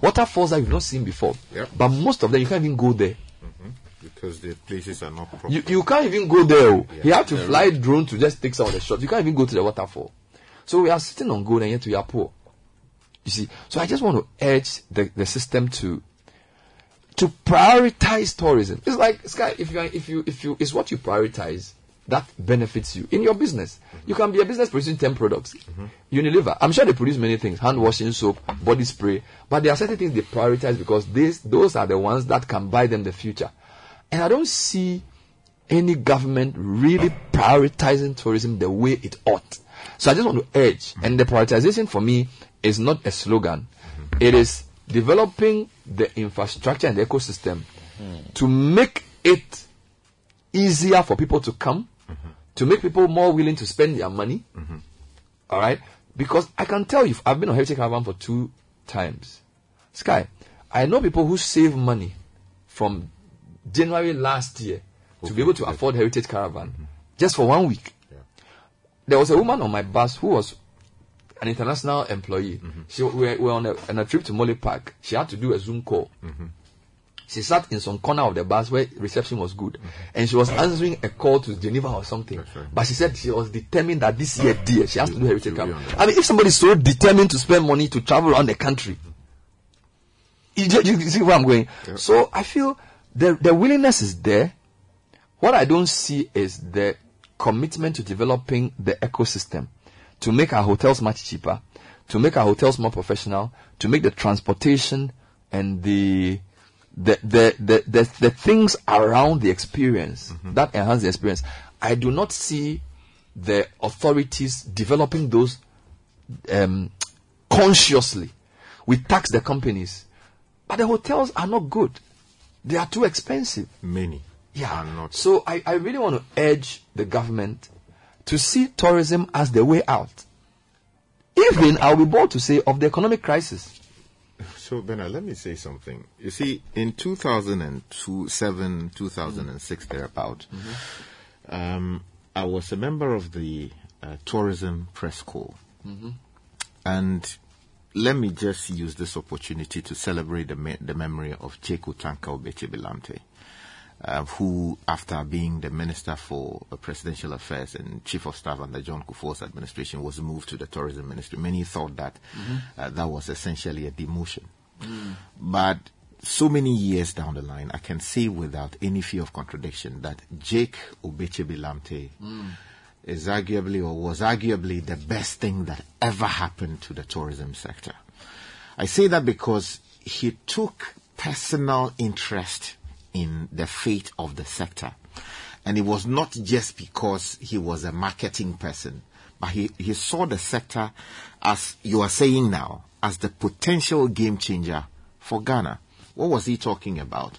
Waterfalls that you've not seen before. Yep. But most of them, you can't even go there. Mm-hmm. Because the places are not proper. You, you can't even go there. Yeah, you have to fly a drone to just take some of the shots. You can't even go to the waterfall. So we are sitting on gold and yet we are poor. You see? So I just want to urge the, the system to to prioritize tourism. It's like, Sky, if you, if you, if you, it's what you prioritize that benefits you in your business. Mm-hmm. You can be a business producing ten products. Mm-hmm. Unilever, I'm sure they produce many things, hand washing soap, body spray, but there are certain things they prioritize because these, those are the ones that can buy them the future. And I don't see any government really prioritizing tourism the way it ought. So I just want to urge, and the prioritization for me is not a slogan. It is developing the infrastructure and the ecosystem to make it easier for people to come, to make people more willing to spend their money. Mm-hmm. All right? Because I can tell you, I've been on Heritage Caravan for two times. Sky, I know people who save money from January last year okay. to be able to afford Heritage Caravan mm-hmm. just for one week. Yeah. There was a woman on my bus who was an international employee. Mm-hmm. She we were on a, on a trip to Mole Park. She had to do a Zoom call. Mm-hmm. She sat in some corner of the bus where reception was good. Mm-hmm. And she was answering a call to Geneva or something. Right. But she said she was determined that this year, dear, she has to do Heritage Caravan. I mean, if somebody is so determined to spend money to travel around the country, you, just, you see where I'm going? Yeah. So I feel the, the willingness is there. What I don't see is the commitment to developing the ecosystem to make our hotels much cheaper, to make our hotels more professional, to make the transportation and the... The, the the the the things around the experience mm-hmm. that enhance the experience. I do not see the authorities developing those um, consciously. We tax the companies, but the hotels are not good. They are too expensive. Many, yeah. Are not. So I, I really want to urge the government to see tourism as the way out. Even I'll be bold to say of the economic crisis. So, Bernard, let me say something. You see, in two thousand seven, two thousand six, mm-hmm. thereabout, mm-hmm. um, I was a member of the uh, Tourism Press Corps. Mm-hmm. And let me just use this opportunity to celebrate the, me- the memory of Jeko Tanka Obeche Belante, uh, who, after being the Minister for Presidential Affairs and Chief of Staff under John Kufuor's administration, was moved to the Tourism Ministry. Many thought that mm-hmm. uh, that was essentially a demotion. Mm. But so many years down the line, I can say without any fear of contradiction that Jake Obeche Belante mm. is arguably or was arguably the best thing that ever happened to the tourism sector. I say that because he took personal interest in the fate of the sector. And it was not just because he was a marketing person, but he, he saw the sector, as you are saying now, as the potential game changer for Ghana. What was he talking about?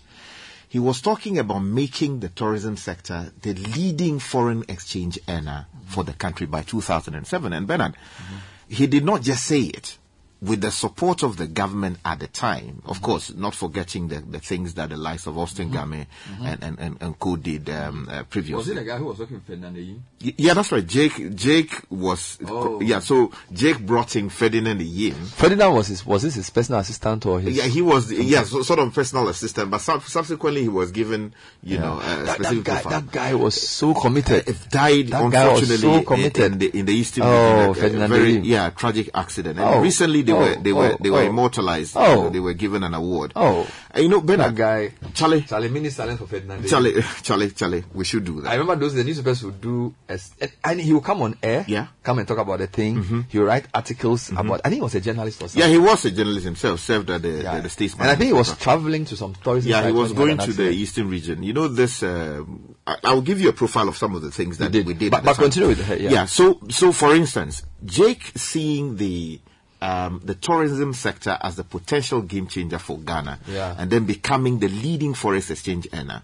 He was talking about making the tourism sector the leading foreign exchange earner mm-hmm. for the country by two thousand seven. And Bernard, mm-hmm. he did not just say it. with the support of the government at the time, of mm-hmm. course, not forgetting the, the things that the likes of Austin mm-hmm. Game mm-hmm. and, and, and, and Co did um, uh, previously. Was it the guy who was working for Ferdinand? Yeah, that's right. Jake Jake was... Oh. Yeah, so Jake brought in Ferdinand Yin. Ferdinand was his, was this his personal assistant or his... Yeah, he was, yeah, so, sort of personal assistant, but sub- subsequently he was given, you yeah. know... Uh, that, specific that, guy, that guy was so committed. He died, that unfortunately, so committed. In, in, the, in the Eastern... Oh, Ferdinand Yin. Yeah, tragic accident. And oh. recently... They, oh, were, they, oh, were, they were they oh. were immortalized. Oh, they were given an award. Oh, and you know, Ben, that guy, Charlie, Charlie, mini silence for Ferdinand. Charlie, Charlie, Charlie, we should do that. I remember those the newspapers would do, as, and, and he would come on air, yeah, come and talk about the thing. Mm-hmm. He would write articles mm-hmm. about. I think he was a journalist or something. Yeah, he was a journalist himself. Served at the yeah. the, the Statesman, and I think he was traveling to some tourist. Yeah, he was going to the Eastern region. You know, this. Uh, I, I'll give you a profile of some of the things that did. we did. But, but continue with it. Yeah. yeah. So, so for instance, Jake seeing the. Um, the tourism sector as the potential game changer for Ghana, yeah. and then becoming the leading forest exchange earner.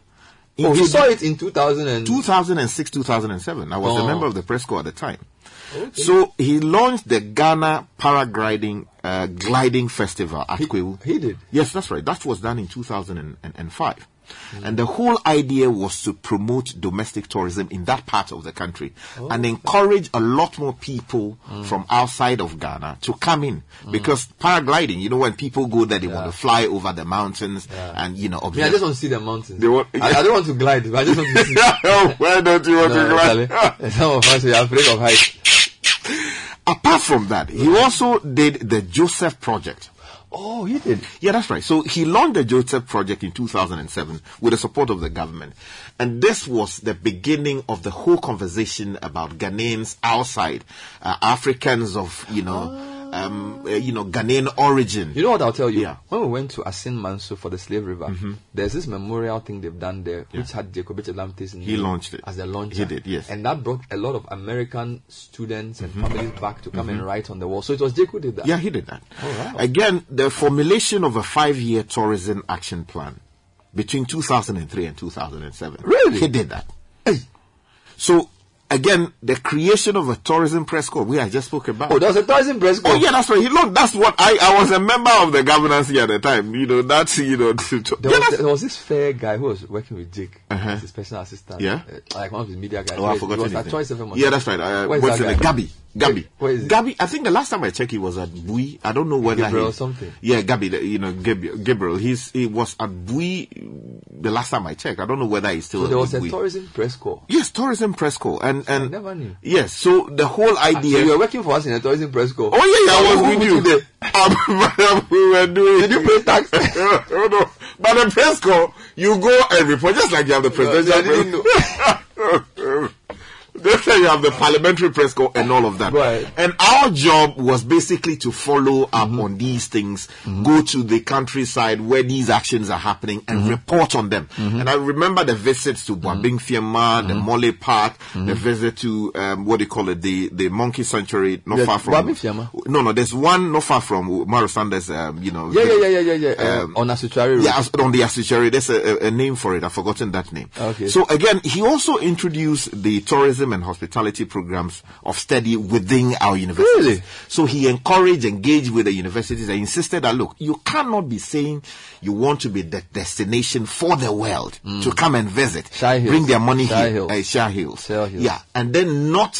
Oh, we saw it in two thousand six, two thousand seven. I was oh. a member of the press corps at the time. Okay. So he launched the Ghana Paragliding uh, Gliding Festival at he, Kwewu. He did? Yes, that's right. That was done in two thousand five. Mm-hmm. And the whole idea was to promote domestic tourism in that part of the country oh, and encourage a lot more people mm-hmm. from outside of Ghana to come in. Mm-hmm. Because paragliding, you know, when people go there, they yeah. want to fly over the mountains yeah. and, you know, obviously. Yeah, I just want to see the mountains. They want, I, I don't want to glide, but I just want to see. Oh, why don't you want no, to glide? Some of us are afraid of heights. Apart from that, he also did the Joseph Project. Oh, he did. Yeah, that's right. So he launched the Joseph Project in two thousand seven with the support of the government. And this was the beginning of the whole conversation about Ghanaians outside, uh, Africans of, you know, um, uh, you know, Ghanaian origin. You know what I'll tell you? Yeah. When we went to Asin Manso for the Slave River, mm-hmm. there's this memorial thing they've done there, yeah. which had Jacob Lamte's name. He launched it. As the launcher. He did, yes. And that brought a lot of American students and mm-hmm. families back to come mm-hmm. and write on the wall. So it was Jacob who did that. Yeah, he did that. Oh, wow. Again, the formulation of a five-year tourism action plan between two thousand three and two thousand seven. Really? He did that. Hey. So... Again, the creation of a tourism press corps, we I just spoke about. Oh, there was a tourism press corps. Oh, yeah, that's right. He looked, that's what I, I was a member of the governance here at the time. You know, that's, you know. To, to, there, yeah, was, that's, there was this fair guy who was working with Jake, uh-huh. as his personal assistant. Yeah. Uh, like one of his media guys. Oh, I forgot his name. Yeah, that's right. Uh, what's his name? Gabi. Gabi. Where is it? Gabi, I think the last time I checked, he was at Bui. I don't know whether Gabriel he, or something. Yeah, Gabi, the, you know, Gabriel. Gabriel he's, he was at Bui the last time I checked. I don't know whether he's still so at Bui. There was a Bui. tourism press corps. Yes, tourism press corps. And, and, I never knew. Yes, so the whole idea. You were working for us in a tourism press corps. Oh, yeah, yeah, I was with you. Today. Um, we were doing. Did you pay tax? Oh, no. But the press corps, you go and report, just like you have the presidential press. They say you have the parliamentary press corps and all of that. Right. And our job was basically to follow up mm-hmm. on these things, mm-hmm. go to the countryside where these actions are happening and mm-hmm. report on them. Mm-hmm. And I remember the visits to Boabing Fiema, mm-hmm. the Mole Park, mm-hmm. the visit to, um, what do you call it, the, the monkey sanctuary, not yeah, far from... Boabing Fiema? No, no, there's one not far from Umaru Sanda's, um, you know... Yeah, the, yeah, yeah, yeah, yeah, um, on Asuchari. Yeah, on the Asuchari. There's a, a name for it. I've forgotten that name. Okay. So again, he also introduced the tourism and hospitality programs of study within our universities. Really? So he encouraged, engaged with the universities and insisted that, look, you cannot be saying you want to be the destination for the world mm. to come and visit. Shire Hills. Bring their money Shire here. Hills. Uh, Shire Hills. Shire Hills. Yeah. And then not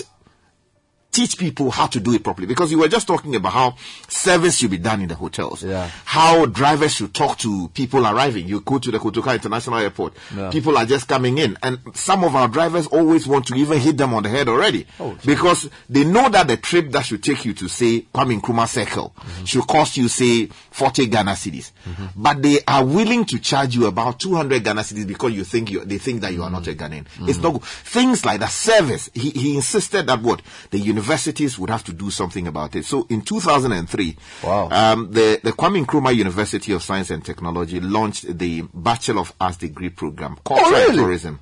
teach people how to do it properly, because you were just talking about how service should be done in the hotels, yeah. how drivers should talk to people arriving. You go to the Kotoka International Airport, yeah. people are just coming in, and some of our drivers always want to even hit them on the head already, oh, because they know that the trip that should take you to, say, Kwame Nkrumah Circle mm-hmm. should cost you, say, forty Ghana cedis, mm-hmm. but they are willing to charge you about two hundred Ghana cedis because you think you, they think that you are mm-hmm. not a Ghanaian. Mm-hmm. It's not good. Things like that. Service. He, he insisted that what the university Universities would have to do something about it. So in two thousand three, wow. um, the, the Kwame Nkrumah University of Science and Technology launched the Bachelor of Arts degree program, cultural oh, really? tourism,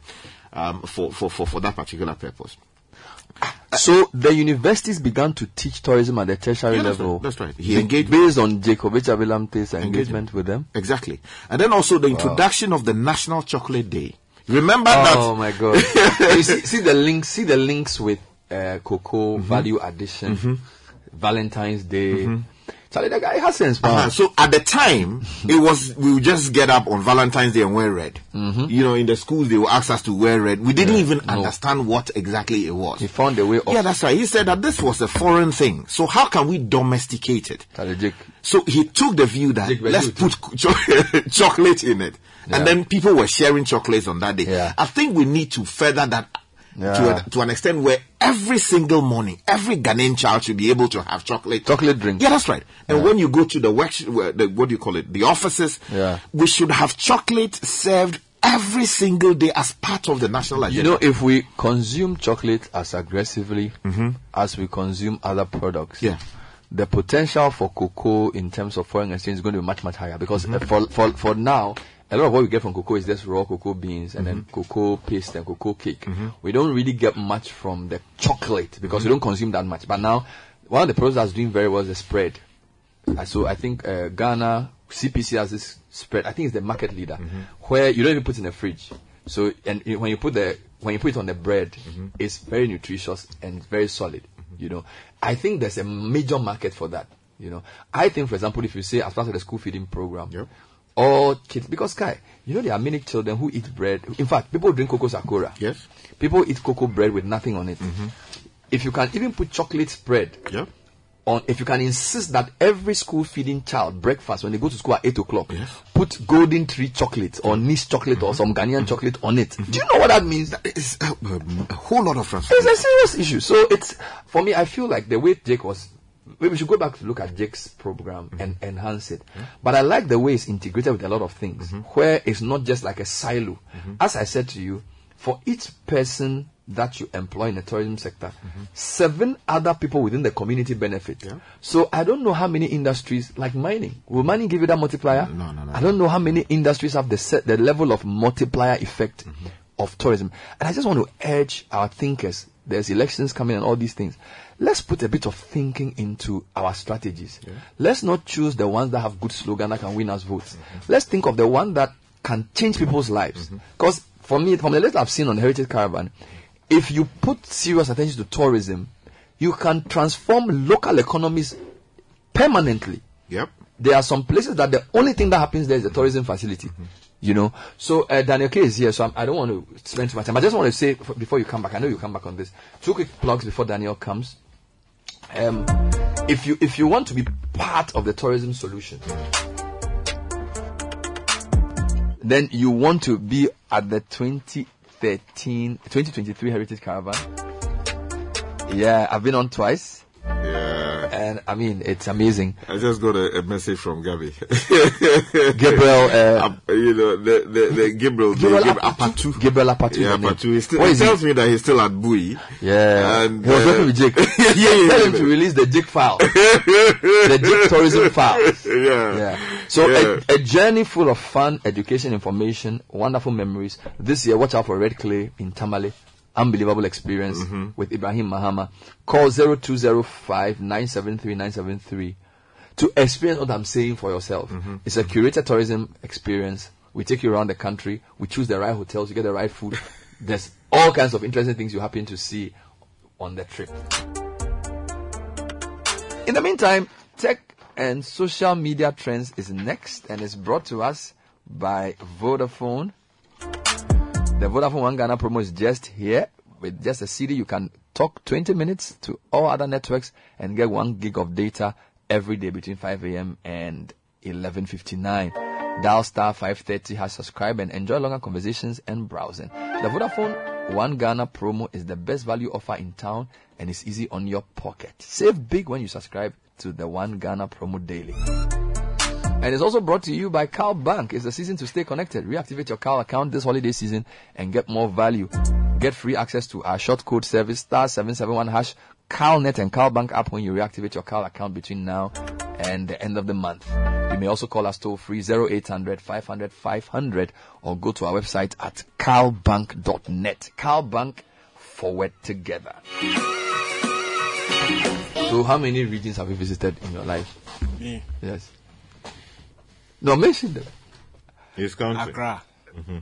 um, for, for, for, for that particular purpose. So the universities began to teach tourism at the tertiary yeah, that's level. Right, that's right. He engaged based on Jacob Echabelamte's engagement with them. Exactly. And then also the wow. introduction of the National Chocolate Day. Remember oh, that? Oh my God. You see, see the links, see the links with Uh, cocoa mm-hmm. value addition, mm-hmm. Valentine's Day. Mm-hmm. Charlie, the guy has sense. Uh-huh. So at the time, it was we would just get up on Valentine's Day and wear red. Mm-hmm. You know, in the schools they would ask us to wear red. We didn't yeah, even no. understand what exactly it was. He found a way of. Yeah, that's right. He said that this was a foreign thing. So how can we domesticate it? Charlie, so he took the view that Jake, let's put cho- chocolate in it, yeah. and then people were sharing chocolates on that day. Yeah. I think we need to further that. Yeah. To, a, to an extent where every single morning, every Ghanaian child should be able to have chocolate. Chocolate drink. Yeah, that's right. And yeah. when you go to the work, the, what do you call it, the offices, yeah. we should have chocolate served every single day as part of the national agenda. You know, if we consume chocolate as aggressively mm-hmm. as we consume other products, yeah. the potential for cocoa in terms of foreign exchange is going to be much, much higher. Because mm-hmm. for, for, for now... a lot of what we get from cocoa is just raw cocoa beans and mm-hmm. then cocoa paste and cocoa cake. Mm-hmm. We don't really get much from the chocolate because mm-hmm. we don't consume that much. But now, one of the products that's doing very well is the spread. Uh, so I think uh, Ghana, C P C has this spread. I think it's the market leader mm-hmm. where you don't even put it in the fridge. So and it, when you put the when you put it on the bread, mm-hmm. it's very nutritious and very solid. Mm-hmm. You know, I think there's a major market for that. You know, I think, for example, if you say as part of the school feeding program. Yep. All kids, because Kai, you know there are many children who eat bread. In fact, people drink cocoa sakora. Yes. People eat cocoa bread with nothing on it. Mm-hmm. If you can even put chocolate spread yeah. on, if you can insist that every school feeding child breakfast when they go to school at eight o'clock, yes. put golden tree chocolate or niche chocolate mm-hmm. or some Ghanaian mm-hmm. chocolate on it. Mm-hmm. Do you know what that means? That is a, a whole lot of transparency. It's a serious issue. So it's for me. I feel like the way Jake was. Maybe we should go back to look at Jake's program mm-hmm. and enhance it. Yeah. But I like the way it's integrated with a lot of things, mm-hmm. where it's not just like a silo. Mm-hmm. As I said to you, for each person that you employ in the tourism sector, mm-hmm. seven other people within the community benefit. Yeah. So I don't know how many industries, like mining, will mining give you that multiplier? No, no, no. I don't know how many industries have the set, the level of multiplier effect mm-hmm. of tourism. And I just want to urge our thinkers, there's elections coming and all these things. Let's put a bit of thinking into our strategies. Yeah. Let's not choose the ones that have good slogan that can win us votes. Mm-hmm. Let's think of the one that can change people's lives. Because mm-hmm. for me, from the little I've seen on the Heritage Caravan, if you put serious attention to tourism, you can transform local economies permanently. Yep. There are some places that the only thing that happens there is the tourism facility. Mm-hmm. You know, so uh, Daniel K is here, so I'm, I don't want to spend too much time. I just want to say before you come back, I know you come back on this. Two quick plugs before Daniel comes. Um, if you if you want to be part of the tourism solution, then you want to be at the twenty thirteen, twenty twenty-three Heritage Caravan. Yeah, I've been on twice. Yeah. And I mean, it's amazing. I just got a, a message from Gabby. Gabriel, uh, um, you know, the, the, the Gabriel, Gabriel the, Apatu. Gabriel Apatu. Yeah, Apatu. He, still, he tells it? me that he's still at Bui. Yeah. And, he was uh, working with Jake. yeah, yeah, yeah. Tell yeah, him yeah. to release the Jake file. The Jake tourism files. Yeah. Yeah. So yeah. A, a journey full of fun, education, information, wonderful memories. This year, watch out for Red Clay in Tamale. Unbelievable experience mm-hmm. with Ibrahim Mahama. Call zero two zero five nine seven three nine seven three to experience what I'm saying for yourself. Mm-hmm. It's a curated tourism experience. We take you around the country. We choose the right hotels. You get the right food. There's all kinds of interesting things you happen to see on the trip. In the meantime, tech and social media trends is next and is brought to us by Vodafone. The Vodafone One Ghana promo is just here. With just a C D, you can talk twenty minutes to all other networks and get one gig of data every day between five a.m. and eleven fifty-nine. Dial star five thirty, has subscribe and enjoy longer conversations and browsing. The Vodafone One Ghana promo is the best value offer in town and it's easy on your pocket. Save big when you subscribe to the One Ghana promo daily. And it's also brought to you by Cal Bank. It's the season to stay connected. Reactivate your Cal account this holiday season and get more value. Get free access to our short code service, star seven seven one hash, CalNet and Cal Bank app when you reactivate your Cal account between now and the end of the month. You may also call us toll free zero eight hundred five hundred five hundred or go to our website at calbank dot net. Cal Bank, forward together. So how many regions have you visited in your life? Me. Yes. No, mention them. His country. Accra. Mm-hmm.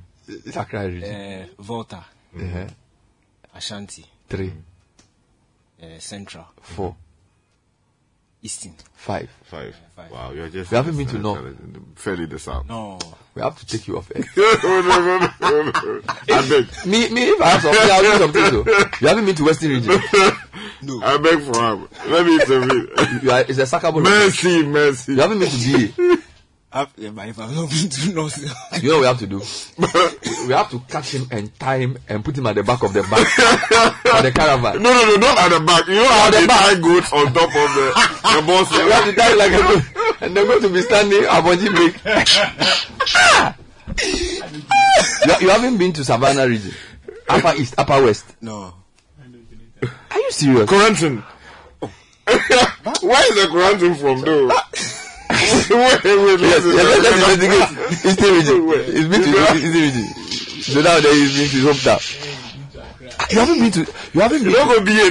It's Accra region. Uh, Volta. Mm-hmm. Uh-huh. Ashanti. Three. Uh, Central. Four. Eastern. Five. Five. Uh, five. Wow, you're just. We haven't been to North. Fairly the South. No. We have to take you off air. no, no, no, no, no. I beg. Me, me, if I have something, I'll do something though. You haven't been to Western region. No. I beg for him. Let me interview. You are, it's a sackable. Mercy, mercy. You haven't been to D A. I've, yeah, but if I've not been to North. You know what we have to do? we, we have to catch him and tie him and put him at the back of the back. At the caravan. No, no, no, not at the back. You know how they tie goats on top of the, the boss. We have to tie like a goat. And they're going to be standing upon the break. You haven't been to Savannah region? Upper East, Upper West? No. Are you serious? Corentin. Where is the Corentin from, though? Wait, wait, wait. Yes, yes, let's investigate. It's been to Eastern region. So now there is been to Zopta. You haven't been to. You haven't been.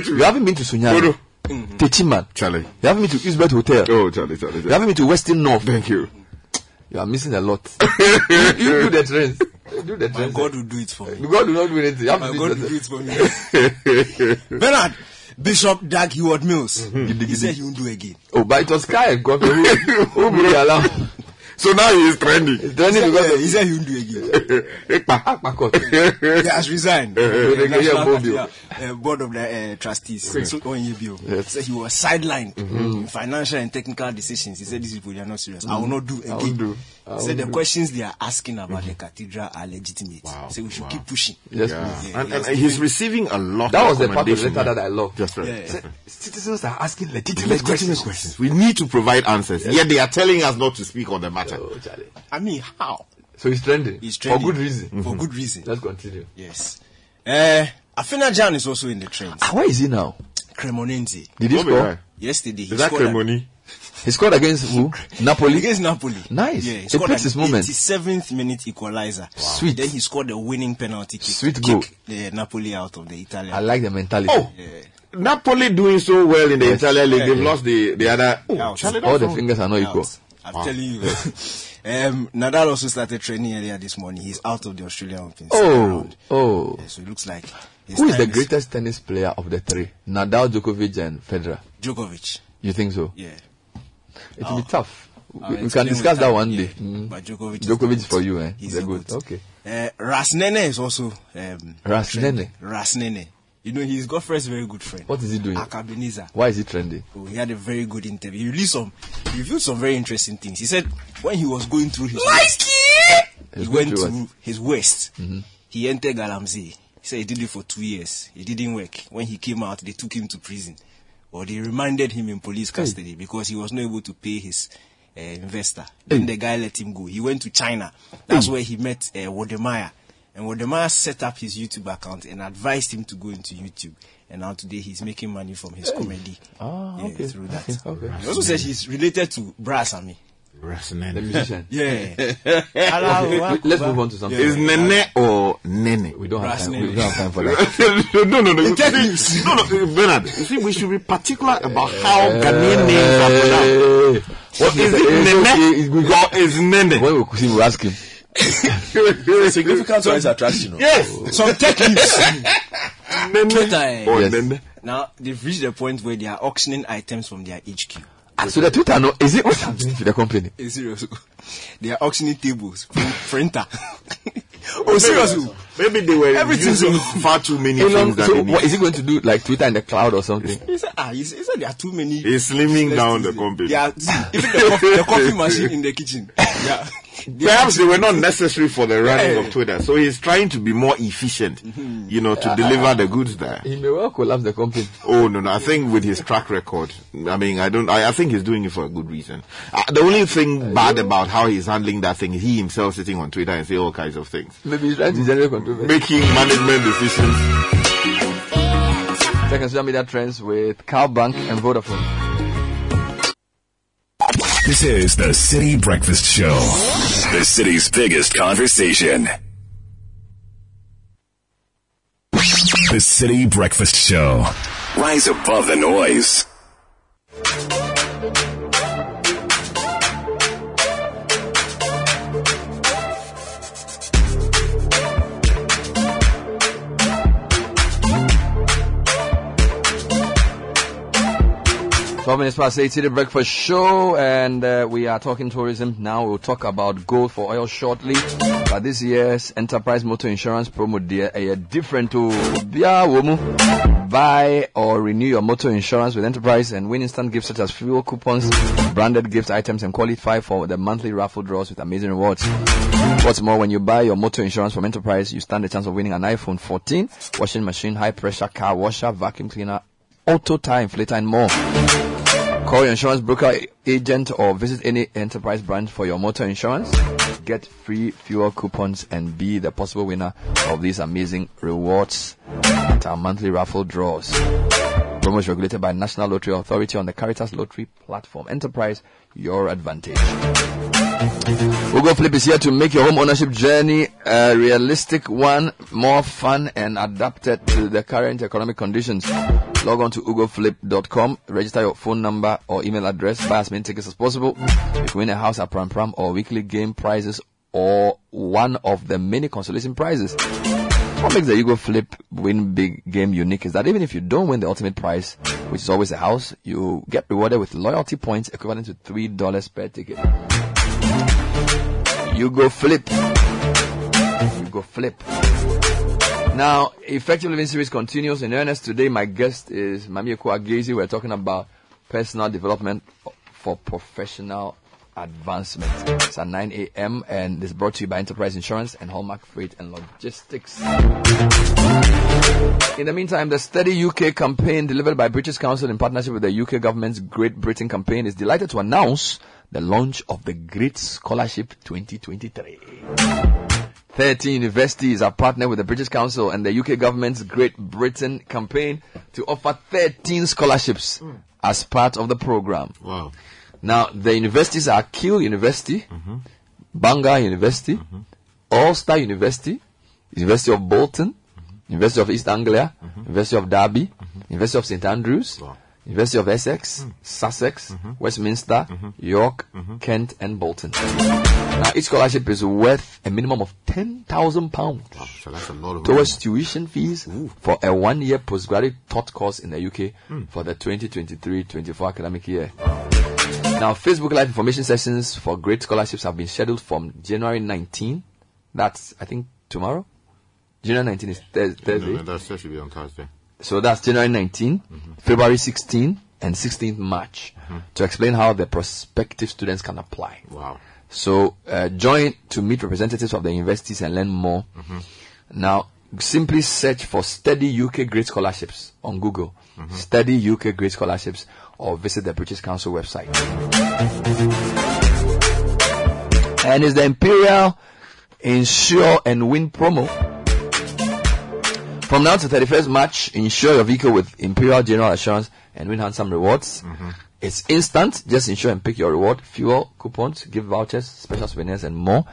To, you haven't been to Sunyani. Mm-hmm. Techiman. Charlie. You haven't been to Eastbert Hotel. Oh, Charlie, Charlie, Charlie. You haven't been to Western North. Thank you. You are missing a lot. you, you do the trends. Do the trends. My God will do it for me. God will not do anything. My God will do it for me. Bernard. Bishop Dag Heward-Mills. Mm-hmm. He said he won't do again. Oh, but it was Kai and God who, who will allow. So now he is trending. He's trending he because yeah, he said he won't do again. He has resigned. The board of the uh, trustees. So, yes. So he was sidelined mm-hmm. in financial and technical decisions. He said, these people they are not serious. Mm-hmm. I will not do again. I will do. I will he said, do. The questions they are asking about mm-hmm. the cathedral are legitimate. Wow. So we should wow. keep pushing. Yes, yeah. Yeah. And, and, and he's receiving a lot that of That was the part of the letter that I loved. Just right. Yeah. So, citizens are asking legitimate, legitimate questions. questions. We need to provide answers. Yes. Yet they are telling us not to speak on the matter. So, I mean, how? So he's trending. He's trending. For good reason. Mm-hmm. For good reason. Let's continue. Yes. Uh, Afinajan is also in the trend. Ah, where is he now? Cremonense. Did he oh, score? Yesterday. He is that Cremoni? He scored against who? Napoli? Against Napoli. Nice. Yeah, he it scored an his moment. eighty-seventh minute equalizer. Wow. Sweet. Then he scored the winning penalty kick. Sweet goal. The Napoli out of the Italian. I like the mentality. Oh. Yeah. Napoli doing so well in the yes. Italian league. Yeah, They've yeah. lost the, the other... Oh, Charlie, all the fingers are not out. Equal. I'm wow. telling you. um, Nadal also started training earlier this morning. He's out of the Australian Open. Oh, oh. Yeah, so it looks like... Who is the greatest is... tennis player of the three? Nadal, Djokovic and Federer? Djokovic. You think so? Yeah. It'll oh. be tough. I'll we can discuss that one yeah. day. Mm. But Djokovic, Djokovic is for you, eh? He's good. good. Okay. Uh, Rasnene is also... Um, Rasnene? Rasnene. You know, he's got first very good friend. What is he doing? Akabeniza. Why is he trendy? Oh, he had a very good interview. He released some, he revealed some very interesting things. He said when he was going through his waist, he went through his waist. Mm-hmm. He entered Galamsey. He said he did it for two years. It didn't work. When he came out, they took him to prison, or they remanded him in police custody hey. because he was not able to pay his uh, investor. Then hey. the guy let him go. He went to China. That's hey. where he met uh, Wodemeyer. And Wodemeyer set up his YouTube account and advised him to go into YouTube. And now today he's making money from his comedy. Oh, yeah, okay. Through that. Okay. Okay. He also says he's related to Brasami. Brasami. The musician. Yeah. Let's move on to something. Yeah. Is Nene or Nene? We don't have time. We don't have time for that. no, no, no. You see, no, no, Bernard. You see, we should be particular about how uh, Ghanaian names are pronounced. What is it, Nene? Or is Nene? When we ask him. Significant size attraction. Yes, oh. Some techniques. Twitter, yes. Now they've reached the point where they are auctioning items from their H Q. Ah, so the Twitter, no, is it what's happening to the company? Is serious. They are auctioning tables, printer. Oh, seriously? Maybe they were Everything's using so far too many things. Long, that so what is he going to do? Like Twitter in the cloud or something? He said, ah, he said there are too many. He's slimming down the company. Are, even the coffee, the coffee machine in the kitchen. Yeah. They Perhaps they were not necessary for the running yeah. of Twitter. So he's trying to be more efficient, mm-hmm. you know, to uh, deliver uh, the goods there. He may well collapse the company. Oh, no, no. I think with his track record, I mean, I don't, I, I think he's doing it for a good reason. Uh, the only thing uh, bad yeah. about how he's handling that thing is he himself sitting on Twitter and saying all kinds of things. Maybe he's trying to generate controversy. Making management decisions. Second social media trends with Cowbank and Vodafone. This is the City Breakfast Show, the city's biggest conversation. The City Breakfast Show. Rise above the noise. twelve minutes past eight, City Breakfast Show, and uh, we are talking tourism now. We'll talk about gold for oil shortly. But this year's Enterprise Motor Insurance promo, dear, a different to buy or renew your motor insurance with Enterprise and win instant gifts such as fuel coupons, branded gift items, and qualify for the monthly raffle draws with amazing rewards. What's more, when you buy your motor insurance from Enterprise, you stand a chance of winning an iPhone fourteen, washing machine, high pressure car washer, vacuum cleaner, auto tire inflator, and more. Call your insurance broker, agent, or visit any Enterprise branch for your motor insurance. Get free fuel coupons and be the possible winner of these amazing rewards at our monthly raffle draws. Promo is regulated by National Lottery Authority on the Caritas Lottery platform. Enterprise, your advantage. Google Flip is here to make your home ownership journey a realistic one, more fun and adapted to the current economic conditions. Log on to ugo flip dot com, register your phone number or email address, buy as many tickets as possible. You can win a house at Pram Pram or weekly game prizes or one of the many consolation prizes. What makes the Ugo Flip win big game unique is that even if you don't win the ultimate prize, which is always a house, you get rewarded with loyalty points equivalent to three dollars per ticket. Ugo Flip. Ugo Flip. Now, Effective Living Series continues in earnest. Today, my guest is Mamieko Agezi. We're talking about personal development for professional advancement. It's at nine a.m. and it's brought to you by Enterprise Insurance and Hallmark Freight and Logistics. In the meantime, the Steady U K campaign delivered by British Council in partnership with the U K government's Great Britain campaign is delighted to announce the launch of the Great Scholarship twenty twenty-three. Thirteen universities are partnered with the British Council and the U K government's Great Britain campaign to offer thirteen scholarships as part of the program. Wow. Now, the universities are Keele University, mm-hmm. Bangor University, mm-hmm. Ulster University, University of Bolton, mm-hmm. University of East Anglia, mm-hmm. University of Derby, mm-hmm. University of Saint Andrews, wow. University of Essex, mm. Sussex, mm-hmm. Westminster, mm-hmm. York, mm-hmm. Kent, and Bolton. Now, each scholarship is worth a minimum of ten thousand pounds. Wow, so that's a lot of towards money. Tuition fees. Ooh. For a one-year postgraduate taught course in the U K mm. for the twenty twenty-three twenty-four academic year. Now, Facebook Live information sessions for great scholarships have been scheduled from January nineteenth. That's, I think, tomorrow? January nineteenth is th- Thursday. No, no, that should be on Thursday. So that's January nineteenth, mm-hmm. February sixteenth, and sixteenth March mm-hmm. to explain how the prospective students can apply. Wow. So uh, join to meet representatives of the universities and learn more. Mm-hmm. Now, simply search for Steady U K Great Scholarships on Google. Mm-hmm. Steady U K Great Scholarships, or visit the British Council website. And it's the Imperial Insure and Win promo. From now to thirty-first March, insure your vehicle with Imperial General Assurance and win handsome rewards. Mm-hmm. It's instant. Just insure and pick your reward, fuel, coupons, gift vouchers, special souvenirs, and more.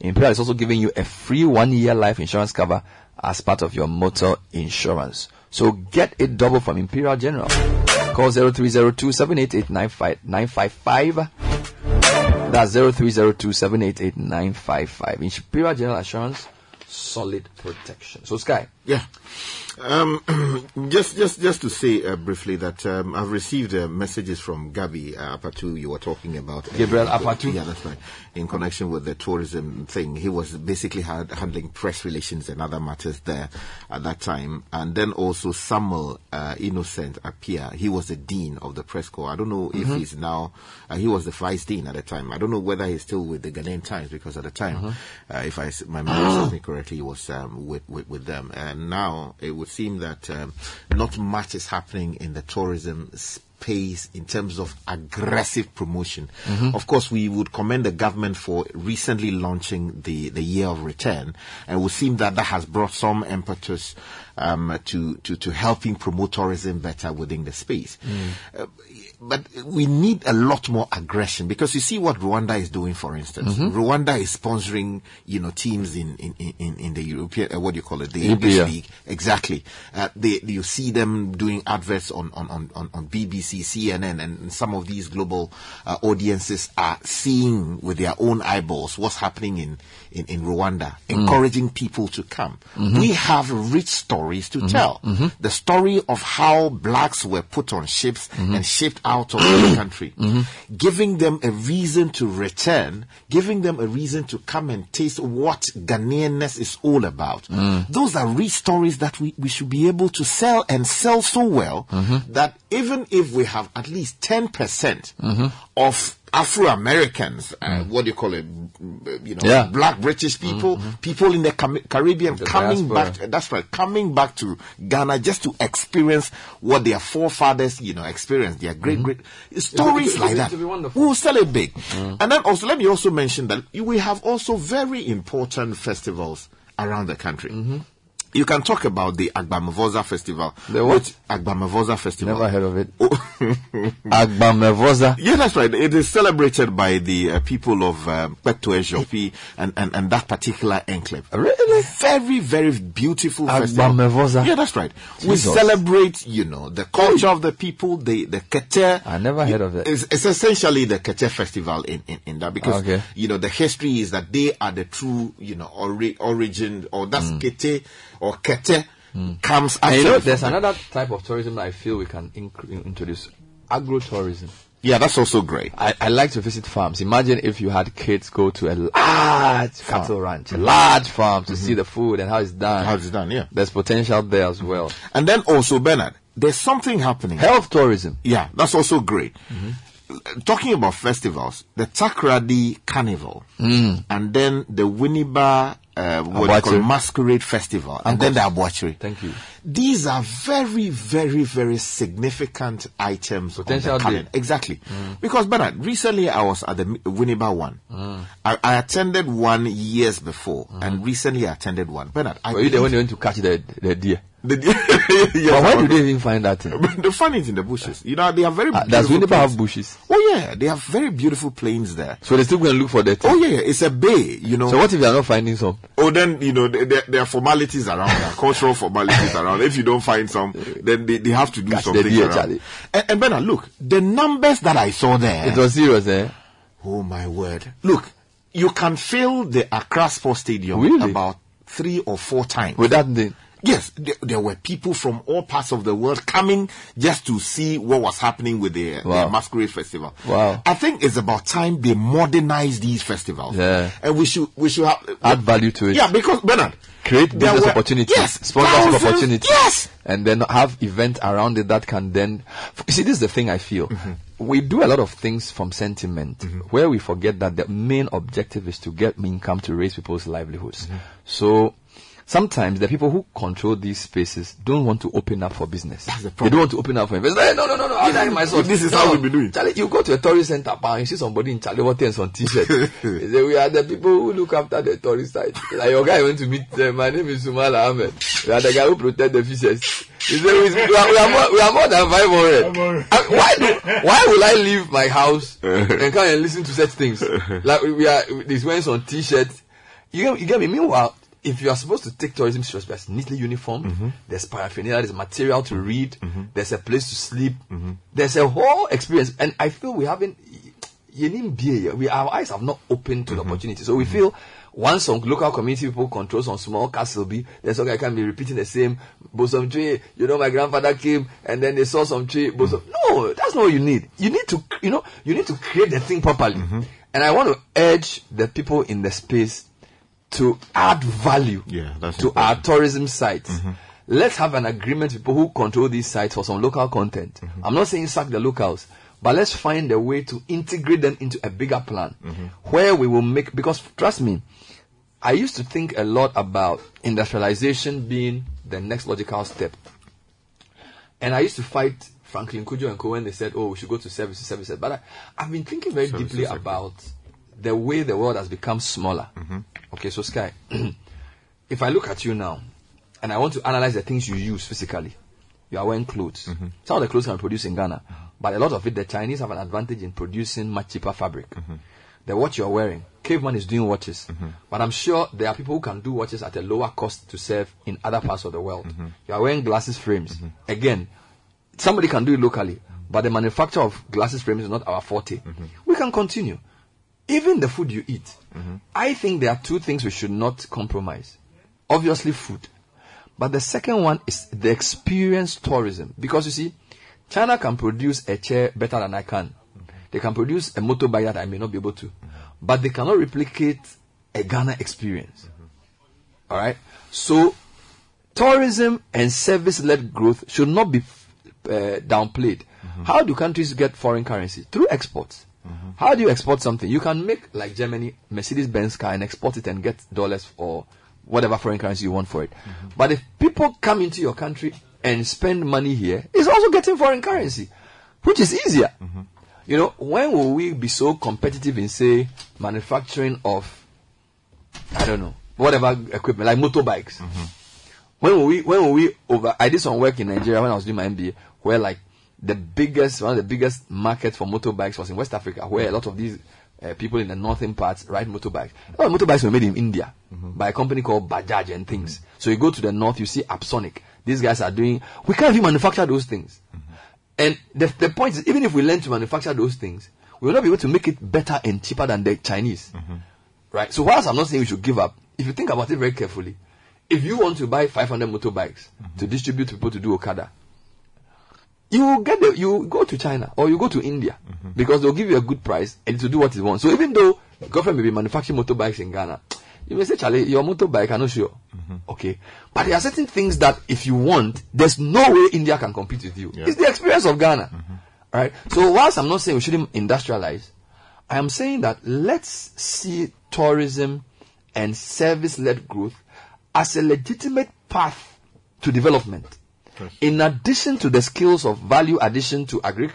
Imperial is also giving you a free one-year life insurance cover as part of your motor insurance. So get it double from Imperial General. Call zero three zero two seven eight eight nine five five. That's zero three zero two seven eight eight nine five five. Imperial General Assurance, solid protection. So, Sky. Yeah. Um, just, just, just to say uh, briefly that um, I've received uh, messages from Gabi uh, Apatu. You were talking about Gabriel uh, Apatu. Yeah, that's right. In connection with the tourism thing, he was basically had, handling press relations and other matters there at that time. And then also Samuel uh, Innocent Appiah. He was the dean of the press corps. I don't know mm-hmm. if he's now. Uh, he was the vice dean at the time. I don't know whether he's still with the Ghanaian Times, because at the time, mm-hmm. uh, if I my memory serves me correctly, he was um, with, with with them. And now it would seem that um, not much is happening in the tourism space in terms of aggressive promotion. Mm-hmm. Of course, we would commend the government for recently launching the, the Year of Return, and it would seem that that has brought some impetus um, to, to, to helping promote tourism better within the space. Mm. Uh, But we need a lot more aggression, because you see what Rwanda is doing, for instance. Mm-hmm. Rwanda is sponsoring, you know, teams in, in, in, in the European, uh, what do you call it? The English League. Exactly. Uh, they, you see them doing adverts on, on, on, on B B C. B B C, C N N, and some of these global uh, audiences are seeing with their own eyeballs what's happening in, in, in Rwanda, encouraging mm. people to come. Mm-hmm. We have rich stories to mm-hmm. tell. Mm-hmm. The story of how blacks were put on ships mm-hmm. and shipped out of the country, mm-hmm. giving them a reason to return, giving them a reason to come and taste what Ghanaianness is all about. Mm. Those are rich stories that we, we should be able to sell and sell so well mm-hmm. that even if we have at least ten percent mm-hmm. of Afro-Americans, uh, mm. what do you call it, you know, yeah. black British people, mm-hmm. people in the Cam- Caribbean the coming diaspora. back, to, that's right, coming back to Ghana just to experience what their forefathers, you know, experienced, their great, mm-hmm. great stories it, it, it, like that. We will sell it big. Mm. And then also, let me also mention that we have also very important festivals around the country. Mm-hmm. You can talk about the Agbamavoza Festival. The what? Agbamavoza Festival. Never heard of it. Oh. Agbamavoza. Yeah, that's right. It is celebrated by the uh, people of Pekto um, Eshopi and, and, and that particular enclave. Really? Very, very beautiful festival. Agbamavoza. Yeah, that's right. Jesus. We celebrate, you know, the culture of the people, the, the Kete. I never heard of it. It's, it's essentially the Kete Festival in, in, in that because, okay. you know, the history is that they are the true, you know, ori- origin or that's mm. Kete. Or Kete mm. comes after. You know, there's another type of tourism that I feel we can inc- introduce, agro-tourism. Yeah, that's also great. I, I like to visit farms. Imagine if you had kids go to a large farm. cattle ranch, a large farm to mm-hmm. see the food and how it's done. How it's done, yeah. There's potential there as well. And then also, Bernard, there's something happening. Health tourism. Yeah, that's also great. Mm-hmm. Talking about festivals, the Takoradi Carnival mm. and then the Winneba uh, what they call Masquerade Festival and, and then the Abuachiri. Thank you. These are very, very, very significant items. Potential on the calendar. Exactly. Mm. Because, Bernard, recently I was at the Winneba one. Mm. I, I attended one years before mm. and recently I attended one. Bernard, I Were you the one who went to catch the, the deer? But yes, why do they even find that thing? They find it in the bushes. You know, they are very uh, beautiful. Does Winneba have bushes? Oh, yeah. They have very beautiful plains there. So they're still going to look for that thing? Oh, yeah, yeah. It's a bay, you know. So what if they are not finding some? Oh, then, you know, there, there are formalities around. There are cultural formalities around. If you don't find some, then they, they have to do Catch something the deer, around. And, and Bernard, look, the numbers that I saw there. It was serious, eh? Oh, my word. Look, you can fill the Accra Sports Stadium really? about three or four times. With that thing? Yes, there, there were people from all parts of the world coming just to see what was happening with the, wow. the Masquerade Festival. Wow! I think it's about time they modernize these festivals. Yeah, and we should we should have, add value to it. Yeah, because Bernard, create business were, opportunities, yes, sponsorship thousands, opportunities, yes, and then have events around it that can then. You see, this is the thing I feel. Mm-hmm. We do a lot of things from sentiment mm-hmm. where we forget that the main objective is to get income to raise people's livelihoods. Mm-hmm. So. Sometimes the people who control these spaces don't want to open up for business. That's the problem. They don't want to open up for investors. Hey, no, no, no, no. I'll die myself. This is no, how we'll be doing. Charlie, you go to a tourist center, and you see somebody in Charlie Waters on T-shirt. They say, we are the people who look after the tourist site. Like your guy went to meet them. My name is Sumala Ahmed. We are the guy who protect the fishes. He said, we, we, are, we, are more, we are more than five hundred. I, why do? Why will I leave my house and come and listen to such things? Like we are these ones on T-shirts. You, you get me? Meanwhile. If you are supposed to take tourism seriously, it's neatly uniformed. Mm-hmm. There's paraphernalia, there's material to read, mm-hmm. there's a place to sleep, mm-hmm. there's a whole experience. And I feel we haven't, we our eyes have not opened to mm-hmm. the opportunity. So we mm-hmm. feel once some local community people control some small castle B, there's some guy can be repeating the same bosom tree. You know, my grandfather came and then they saw some tree. Bosom. Mm-hmm. No, that's not what you need. You need to, you know, you need to create the thing properly. Mm-hmm. And I want to urge the people in the space. To add value yeah, that's to important. Our tourism sites. Mm-hmm. Let's have an agreement with people who control these sites for some local content. Mm-hmm. I'm not saying sack the locals, but let's find a way to integrate them into a bigger plan mm-hmm. where we will make... Because, trust me, I used to think a lot about industrialization being the next logical step. And I used to fight Franklin Kujo and Co. when they said, oh, we should go to services, services. But I, I've been thinking very services deeply sector. about... the way the world has become smaller. Mm-hmm. Okay, so Sky, if I look at you now, and I want to analyze the things you use physically, you are wearing clothes. Mm-hmm. Some of the clothes can be produced in Ghana, but a lot of it, the Chinese have an advantage in producing much cheaper fabric. Mm-hmm. The watch you're wearing, Caveman is doing watches, mm-hmm. but I'm sure there are people who can do watches at a lower cost to serve in other parts of the world. Mm-hmm. You are wearing glasses frames. Mm-hmm. Again, somebody can do it locally, but the manufacture of glasses frames is not our forte. Mm-hmm. We can continue. Even the food you eat. Mm-hmm. I think there are two things we should not compromise. Obviously, food. But the second one is the experience tourism. Because, you see, China can produce a chair better than I can. Okay. They can produce a motorbike that I may not be able to. Mm-hmm. But they cannot replicate a Ghana experience. Mm-hmm. All right? So, tourism and service-led growth should not be uh, downplayed. Mm-hmm. How do countries get foreign currency? Through exports. Mm-hmm. How do you export something? You can make, like Germany, Mercedes-Benz car and export it and get dollars or whatever foreign currency you want for it. Mm-hmm. But if people come into your country and spend money here, it's also getting foreign currency, which is easier. Mm-hmm. You know, when will we be so competitive in, say, manufacturing of, I don't know, whatever equipment, like motorbikes? Mm-hmm. When will we, when will we over, I did some work in Nigeria when I was doing my M B A, where like the biggest, one of the biggest markets for motorbikes was in West Africa, where a lot of these Uh, people in the northern parts ride motorbikes. A lot of motorbikes were made in India mm-hmm. by a company called Bajaj and things. Mm-hmm. So you go to the north, you see Absonic. These guys are doing... We can't even manufacture those things. Mm-hmm. And the, the point is, even if we learn to manufacture those things, we will not be able to make it better and cheaper than the Chinese. Mm-hmm. Right? So whilst I'm not saying we should give up, if you think about it very carefully, if you want to buy five hundred motorbikes mm-hmm. to distribute to people to do Okada, you get the, you go to China or you go to India mm-hmm. because they'll give you a good price and to do what you want. So even though the government may be manufacturing motorbikes in Ghana, you may say, Charlie, your motorbike, I'm not sure. Mm-hmm. Okay. But there are certain things that if you want, there's no way India can compete with you. Yeah. It's the experience of Ghana. Mm-hmm. All right. So whilst I'm not saying we shouldn't industrialize, I am saying that let's see tourism and service-led growth as a legitimate path to development. In addition to the skills of value addition to agri,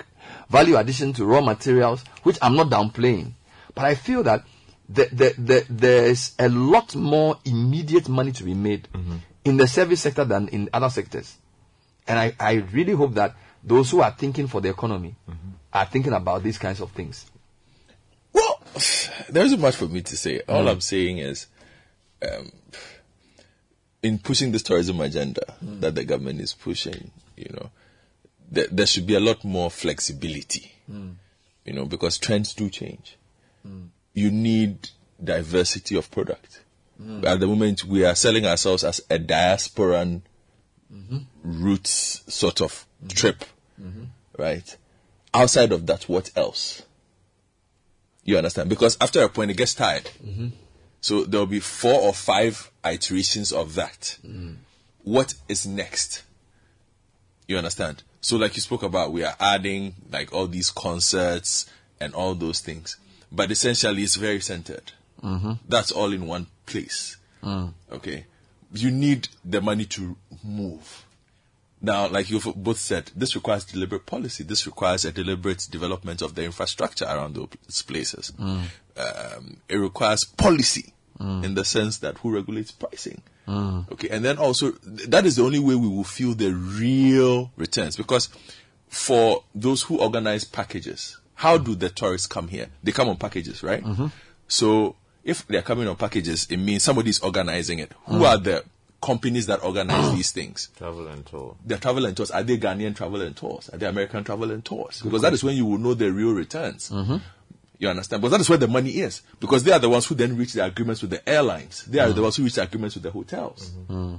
value addition to raw materials, which I'm not downplaying, but I feel that the, the, the, there's a lot more immediate money to be made mm-hmm. in the service sector than in other sectors. And I, I really hope that those who are thinking for the economy mm-hmm. are thinking about these kinds of things. Well, there isn't much for me to say. All mm. I'm saying is... Um, in pushing this tourism agenda mm. that the government is pushing, you know, there, there should be a lot more flexibility, mm. you know, because trends do change. Mm. You need diversity of product. Mm. At the moment, we are selling ourselves as a diasporan mm-hmm. roots sort of mm-hmm. trip, mm-hmm. right? Outside of that, what else? You understand? Because after a point, it gets tired. Mm-hmm. So there will be four or five iterations of that. Mm. What is next? You understand? So like you spoke about, we are adding like all these concerts and all those things. But essentially, it's very centered. Mm-hmm. That's all in one place. Mm. Okay? You need the money to move. Now, like you've both said, this requires deliberate policy. This requires a deliberate development of the infrastructure around those places. Mm. Um, it requires policy mm. in the sense that who regulates pricing. Mm. Okay, and then also, that is the only way we will feel the real returns. Because for those who organize packages, how do the tourists come here? They come on packages, right? Mm-hmm. So if they're coming on packages, it means somebody's organizing it. Who mm. are the companies that organize these things? Travel and tour. The travel and tours. Are they Ghanaian travel and tours? Are they American travel and tours? Because that is when you will know the real returns. Mm-hmm. You understand? But that is where the money is. Because they are the ones who then reach the agreements with the airlines. They are mm-hmm. the ones who reach the agreements with the hotels. Mm-hmm.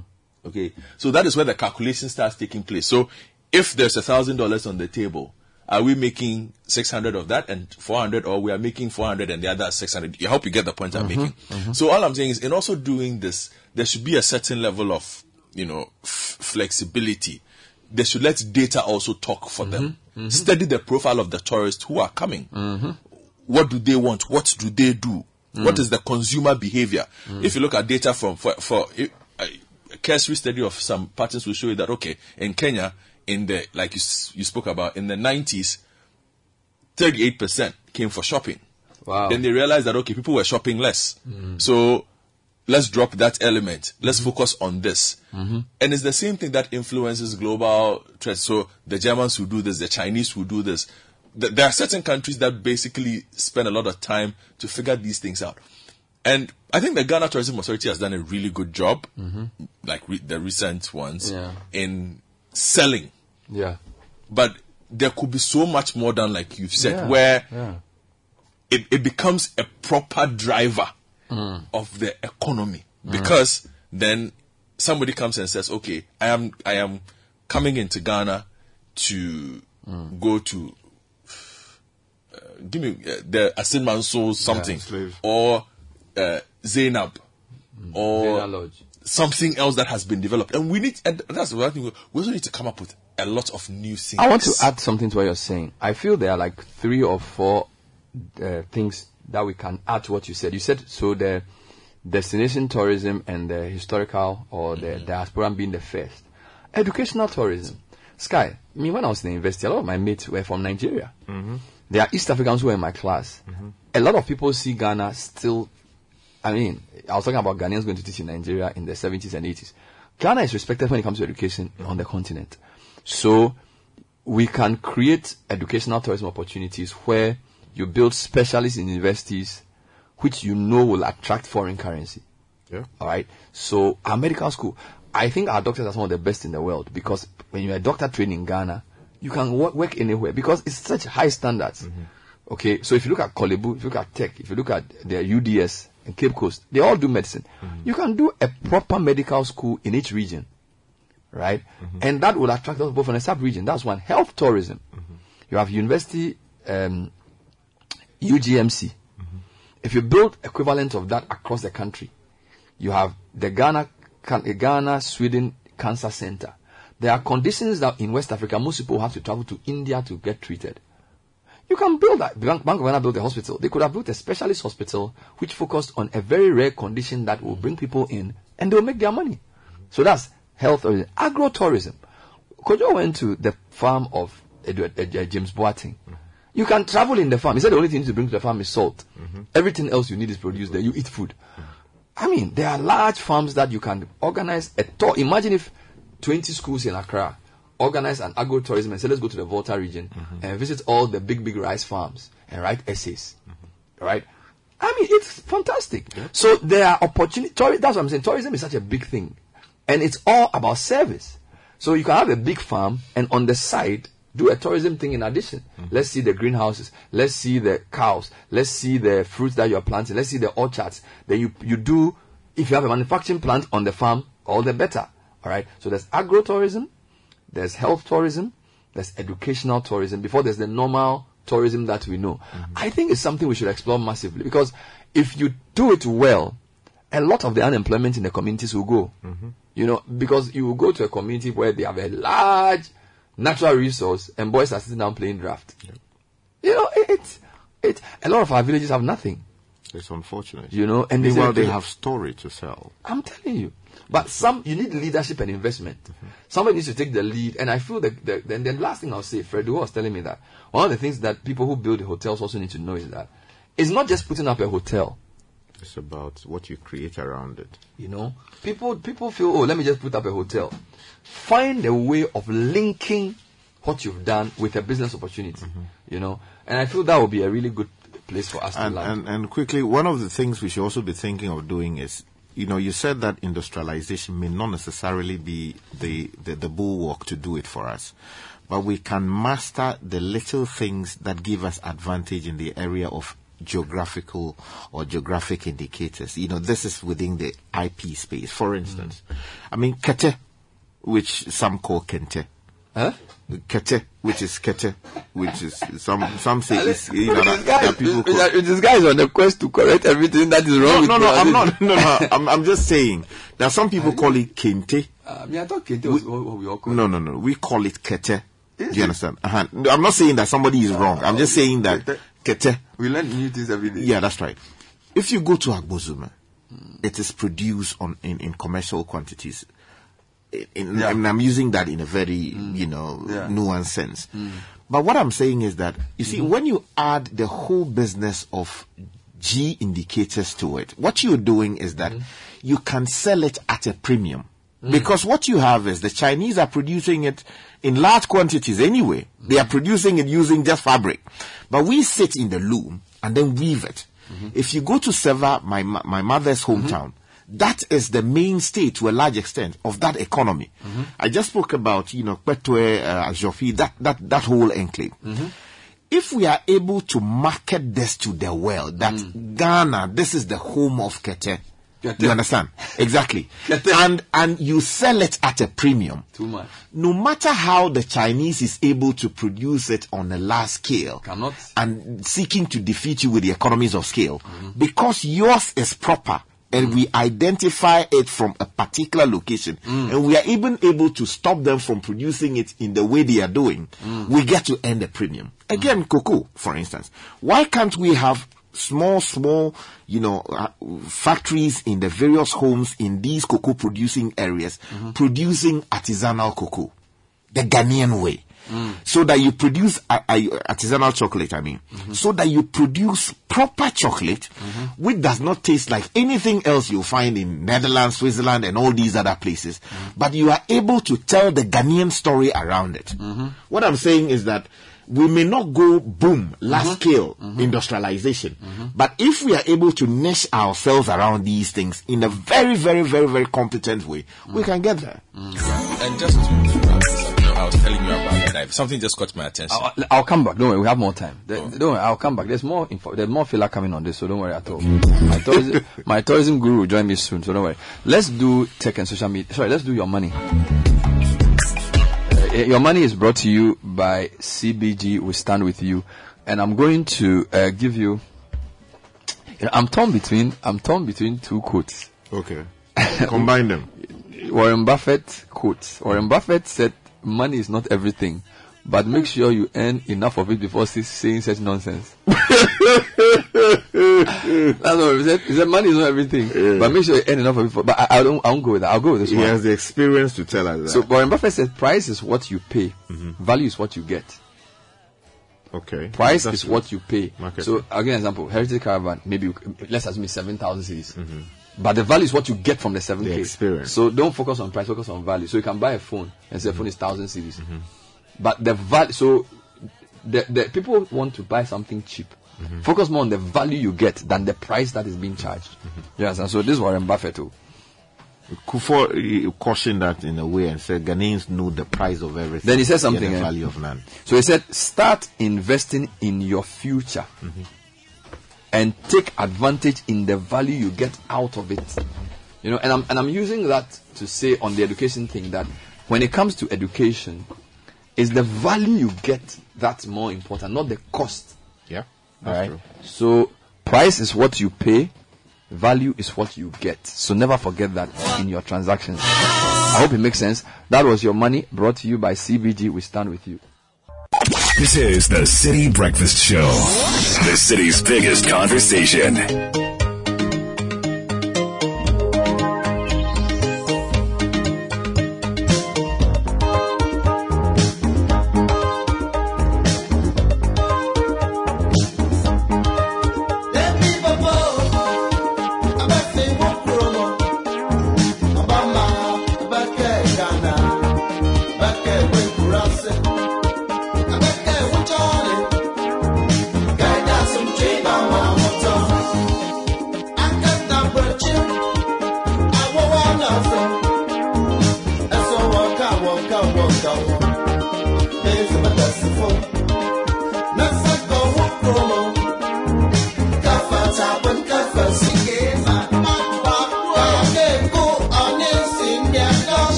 Okay. So that is where the calculation starts taking place. So if there's a thousand dollars on the table, are we making six hundred of that and four hundred, or we are making four hundred and the other six hundred? I hope you get the point mm-hmm, I'm making. Mm-hmm. So all I'm saying is, in also doing this, there should be a certain level of, you know, f- flexibility. They should let data also talk for mm-hmm, them. Mm-hmm. Study the profile of the tourists who are coming. Mm-hmm. What do they want? What do they do? Mm. What is the consumer behavior? Mm. If you look at data from, for, for uh, a cursory study of some patterns will show you that, okay, in Kenya, in the, like you you spoke about, in the nineties, thirty-eight percent came for shopping. Wow. Then they realized that, okay, people were shopping less. Mm. So let's drop that element. Let's mm-hmm. focus on this. Mm-hmm. And it's the same thing that influences global trends. So the Germans who do this, the Chinese who do this. There are certain countries that basically spend a lot of time to figure these things out. And I think the Ghana Tourism Authority has done a really good job, mm-hmm. like re- the recent ones, yeah. in selling. Yeah. But there could be so much more than, like you've said, yeah, where yeah. It, it becomes a proper driver mm. of the economy. Mm. Because then somebody comes and says, okay, I am I am coming into Ghana to mm. go to, uh, give me uh, the Asin Mansour something, yeah, or uh, Zainab, mm. or something else that has been developed. And we need, and that's the right thing, we also need to come up with a lot of new things. I want to add something to what you're saying. I feel there are like three or four uh, things that we can add to what you said. You said, so the destination tourism and the historical or the mm-hmm. diaspora being the first. Educational tourism. Sky, I mean, when I was in the university, a lot of my mates were from Nigeria. Mm-hmm. There are East Africans who were in my class. Mm-hmm. A lot of people see Ghana still, I mean, I was talking about Ghanaians going to teach in Nigeria in the seventies and eighties. Ghana is respected when it comes to education mm-hmm. on the continent. So we can create educational tourism opportunities where you build specialists in universities which you know will attract foreign currency. Yeah. All right. So our medical school, I think our doctors are some of the best in the world, because when you're a doctor trained in Ghana, you can work, work anywhere because it's such high standards. Mm-hmm. Okay. So if you look at Kolebu, if you look at Tech, if you look at their U D S and Cape Coast, they all do medicine. Mm-hmm. You can do a proper medical school in each region, right? Mm-hmm. And that will attract us both from the sub-region. That's one. Health tourism. Mm-hmm. You have university, um, U G M C. Mm-hmm. If you build equivalent of that across the country, you have the Ghana, Ghana, Sweden Cancer Center. There are conditions that in West Africa, most people have to travel to India to get treated. You can build that. Bank of Ghana built a hospital. They could have built a specialist hospital which focused on a very rare condition that will bring people in and they'll make their money. So that's health tourism. Agro-tourism. Kojo went to the farm of Edward, uh, James Boateng. You can travel in the farm. He said the only thing you need to bring to the farm is salt. Mm-hmm. Everything else you need is produced there. You eat food. Mm-hmm. I mean, there are large farms that you can organize a tour. Imagine if twenty schools in Accra organize an agro-tourism and say, let's go to the Volta region mm-hmm. and visit all the big, big rice farms and write essays. Mm-hmm. Right? I mean, it's fantastic. Yeah. So there are opportunities. That's what I'm saying. Tourism is such a big thing. And it's all about service. So you can have a big farm and on the side, do a tourism thing in addition. Mm-hmm. Let's see the greenhouses. Let's see the cows. Let's see the fruits that you are planting. Let's see the orchards. Then you, you do, if you have a manufacturing plant on the farm, all the better. All right. So there's agro-tourism. There's health tourism. There's educational tourism. Before there's the normal tourism that we know. Mm-hmm. I think it's something we should explore massively, because if you do it well, a lot of the unemployment in the communities will go. Mm-hmm. You know, because you will go to a community where they have a large natural resource, and boys are sitting down playing draft. Yep. You know, it's it, it, a lot of our villages have nothing. It's unfortunate. You know, and meanwhile they, they have story to sell. I'm telling you, but some you need leadership and investment. Mm-hmm. Somebody needs to take the lead, and I feel that. The, then the last thing I'll say, Fred, who was telling me that one of the things that people who build hotels also need to know is that it's not just putting up a hotel. It's about what you create around it. You know, people people feel, oh, let me just put up a hotel. Find a way of linking what you've done with a business opportunity. Mm-hmm. You know, and I feel that would be a really good place for us and, to land. And, and quickly, one of the things we should also be thinking of doing is, you know, you said that industrialization may not necessarily be the, the, the bulwark to do it for us. But we can master the little things that give us advantage in the area of geographical or geographic indicators. You know, this is within the I P space, for instance. Mm. I mean, Kete, which some call Kente. Huh? Kete, which is Kete, which is some some say is, you know, that, guy, that people call. This guy is on the quest to correct everything that is wrong. No, no, with no, I'm not. No, no, I'm, I'm just saying that some people call it Kente. Uh, I mean, I thought Kente was we, what we all call no, it. No, no, no. We call it Kete. Is Do you it? Understand? Uh-huh. No, I'm not saying that somebody is uh, wrong. I'm just saying that Kete. Kete. We learn new things every day. Yeah, that's right. If you go to Agbozuma, mm. it is produced on in, in commercial quantities. In, in, yeah. I mean, I'm using that in a very, mm. you know, yeah. nuanced sense. Mm. But what I'm saying is that, you see, mm. when you add the whole business of G indicators to it, what you're doing is that mm. you can sell it at a premium. Mm. Because what you have is the Chinese are producing it in large quantities anyway. They are producing it using just fabric. But we sit in the loom and then weave it. Mm-hmm. If you go to Seva, my my mother's hometown, mm-hmm. That is the mainstay to a large extent of that economy. Mm-hmm. I just spoke about, you know, Kwetwe, uh, Ajofi, that, that, that whole enclave. Mm-hmm. If we are able to market this to the world, that mm. Ghana, this is the home of Kete. Kete. You understand? Exactly. Kete. And and you sell it at a premium. Too much. No matter how the Chinese is able to produce it on a large scale. Cannot. And seeking to defeat you with the economies of scale. Mm-hmm. Because yours is proper. And mm. we identify it from a particular location, mm. and we are even able to stop them from producing it in the way they are doing, mm. we get to earn the premium. Again, mm. cocoa, for instance. Why can't we have small, small, you know, uh, factories in the various homes in these cocoa-producing areas, mm-hmm. producing artisanal cocoa, the Ghanaian way? Mm. So that you produce uh, uh, artisanal chocolate, I mean. Mm-hmm. So that you produce proper chocolate, mm-hmm. which does not taste like anything else you'll find in Netherlands, Switzerland, and all these other places. Mm-hmm. But you are able to tell the Ghanaian story around it. Mm-hmm. What I'm saying is that we may not go boom, large mm-hmm. scale mm-hmm. industrialization. Mm-hmm. But if we are able to niche ourselves around these things in a very, very, very, very competent way, mm-hmm. we can get there. Mm-hmm. And just to, I was telling you about that. Something just caught my attention. I'll, I'll come back. Don't worry. We have more time. The, oh. Don't worry. I'll come back. There's more info. There's more filler coming on this, so don't worry at all. My tourism, my tourism guru will join me soon, so don't worry. Let's do tech and social media. Sorry, let's do your money. Uh, your money is brought to you by C B G. We stand with you. And I'm going to uh, give you... you know, I'm torn between. I'm torn between two quotes. Okay. Combine them. Warren Buffett quotes. Warren Buffett said, money is not everything, but make sure you earn enough of it before saying such nonsense. That's what he said. He said money is not everything, yeah. but make sure you earn enough of it. For, but I, I don't. I won't go with that. I'll go with this he one. He has the experience to tell us that. So Warren Buffett said, "Price is what you pay. Mm-hmm. Value is what you get." Okay. Price That's is true. What you pay. Market. So I'll give an example. Heritage Caravan. Maybe let's assume it's seven thousand cedis. Mm-hmm. But the value is what you get from the seven K. The experience. So don't focus on price, focus on value. So you can buy a phone and say mm-hmm. a phone is one thousand cedis. Mm-hmm. But the value, so the, the people want to buy something cheap. Mm-hmm. Focus more on the value you get than the price that is being charged. Mm-hmm. Yes, and so this is Warren Buffett too. Kufo cautioned that in a way and said Ghanaians know the price of everything. Then he said something. The value of land. So he said, start investing in your future. Mm-hmm. And take advantage in the value you get out of it, you know. And I'm and I'm using that to say on the education thing that when it comes to education, is the value you get that's more important, not the cost. Yeah, that's all right. True. So price is what you pay, value is what you get. So never forget that in your transactions. I hope it makes sense. That was your money brought to you by C B G. We stand with you. This is the City Breakfast Show, the city's biggest conversation.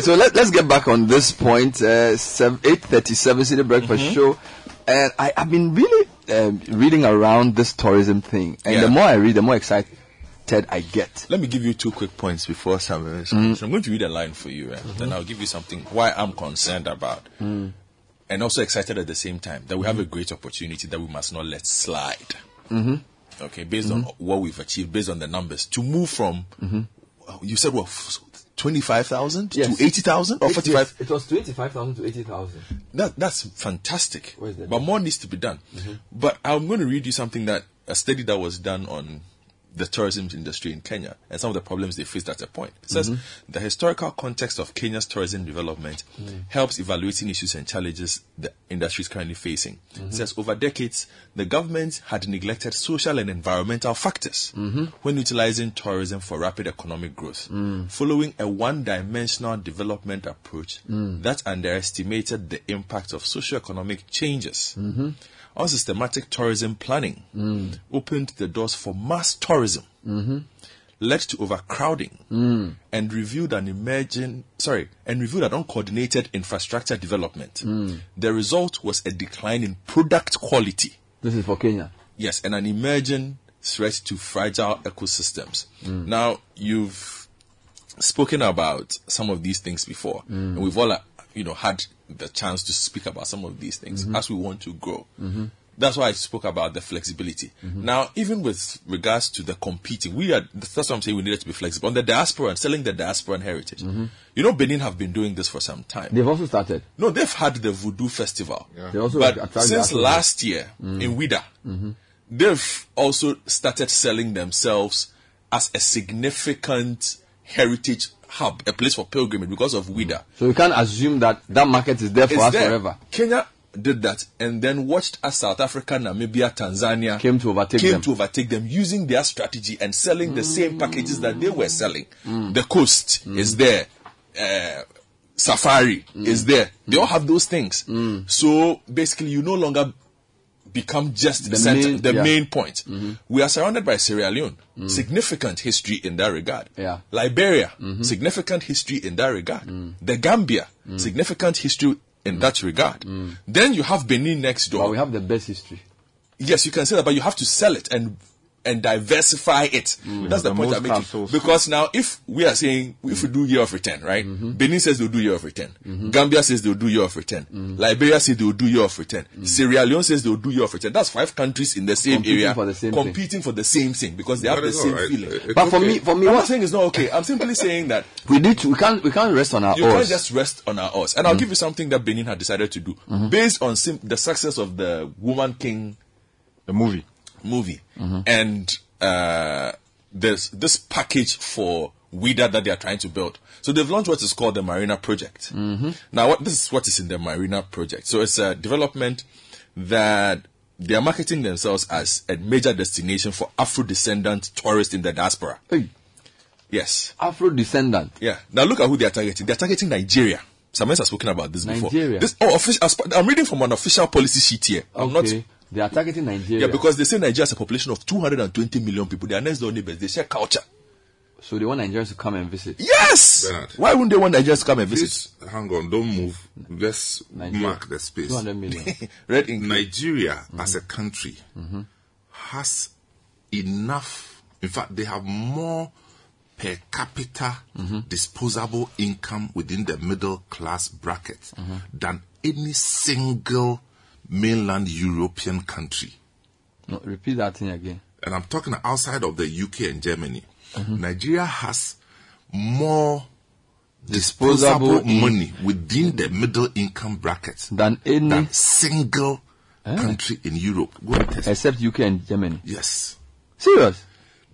So let, let's get back on this point. Uh, eight thirty-seven City Breakfast mm-hmm. Show. And I, I've been really um, reading around this tourism thing. And yeah. the more I read, the more excited I get. Let me give you two quick points before some mm. So I'm going to read a line for you. Right? Mm-hmm. Then I'll give you something why I'm concerned about. Mm. And also excited at the same time that we have mm-hmm. a great opportunity that we must not let slide. Mm-hmm. Okay, based mm-hmm. on what we've achieved, based on the numbers, to move from, mm-hmm. you said, well, twenty-five thousand yes. to eighty thousand or forty-five? It was twenty-five thousand to eighty thousand. That, that's fantastic. That but more needs to be done. Mm-hmm. But I'm going to read you something that a study that was done on the tourism industry in Kenya and some of the problems they faced at that point. It says mm-hmm. the historical context of Kenya's tourism development mm-hmm. helps evaluating issues and challenges the industry is currently facing. Mm-hmm. It says over decades, the government had neglected social and environmental factors mm-hmm. when utilizing tourism for rapid economic growth, mm-hmm. following a one-dimensional development approach mm-hmm. that underestimated the impact of socio-economic changes. Mm-hmm. Unsystematic tourism planning mm. opened the doors for mass tourism, mm-hmm. led to overcrowding, mm. and revealed an emerging, sorry, and revealed an uncoordinated infrastructure development. Mm. The result was a decline in product quality. This is for Kenya. Yes, and an emerging threat to fragile ecosystems. Mm. Now, you've spoken about some of these things before, mm. and we've all, you know, had the chance to speak about some of these things mm-hmm. as we want to grow. Mm-hmm. That's why I spoke about the flexibility. Mm-hmm. Now, even with regards to the competing, we are, that's what I'm saying, we needed to be flexible. On the diaspora and selling the diasporan heritage. Mm-hmm. You know, Benin have been doing this for some time. They've also started. No, they've had the Voodoo Festival. Yeah. They also but since last year mm-hmm. in Wida, mm-hmm. they've also started selling themselves as a significant heritage hub, a place for pilgrimage because of Wida. So you can't assume that that market is there for it's us there. Forever. Kenya did that and then watched as South Africa, Namibia, Tanzania came to overtake came them. to overtake them using their strategy and selling mm. the same packages that they were selling. Mm. The coast mm. is there. Uh, safari mm. is there. They all have those things. Mm. So basically you no longer become just the, the, center, main, the yeah. main point. Mm-hmm. We are surrounded by Sierra Leone. Mm-hmm. Significant history in that regard. Yeah. Liberia, mm-hmm. significant history in that regard. Mm-hmm. The Gambia, mm-hmm. significant history in mm-hmm. that regard. Mm-hmm. Then you have Benin next door. But we have the best history. Yes, you can say that, but you have to sell it and and diversify it. Mm-hmm. That's the, the point I'm making. Because now if we are saying, if mm-hmm. we do year of return, right? Mm-hmm. Benin says they'll do year of return. Mm-hmm. Gambia says they'll do year of return. Mm-hmm. Liberia says they'll do year of return. Mm-hmm. Sierra Leone says they'll do year of return. That's five countries in the same competing area for the same competing thing. for the same thing because they have the same right. feeling. It's but okay. for me, for me, I'm not saying it's not okay. I'm simply saying that we need to, we can't, we can't rest on our oars. You ours. can't just rest on our oars. And mm-hmm. I'll give you something that Benin had decided to do mm-hmm. based on sim- the success of the Woman King, the movie. movie mm-hmm. and uh there's this package for Wida that they are trying to build. So they've launched what is called the Marina Project. Mm-hmm. Now what this is what is in the Marina Project. So it's a development that they are marketing themselves as a major destination for Afro-descendant tourists in the diaspora. Hey. Yes. Afro-descendant. Yeah. Now look at who they are targeting. They are targeting Nigeria. Someone has spoken about this before. Nigeria. This oh official I'm reading from an official policy sheet here. I'm okay. not They are targeting Nigeria. Yeah, because they say Nigeria has a population of two hundred twenty million people. They are next door neighbors. They share culture. So they want Nigerians to come and visit. Yes! Bernard, why wouldn't they want Nigerians to come and visit? Please, hang on, don't move. Let's Nigeria, mark the space. two hundred million. Red ink. Nigeria mm-hmm. as a country mm-hmm. has enough. In fact, they have more per capita mm-hmm. disposable income within the middle class bracket mm-hmm. than any single mainland European country. No, repeat that thing again. And I'm talking outside of the U K and Germany. Mm-hmm. Nigeria has more disposable, disposable in- money within the middle income bracket than any than single eh? country in Europe. Go and test. Except U K and Germany. Yes. Serious?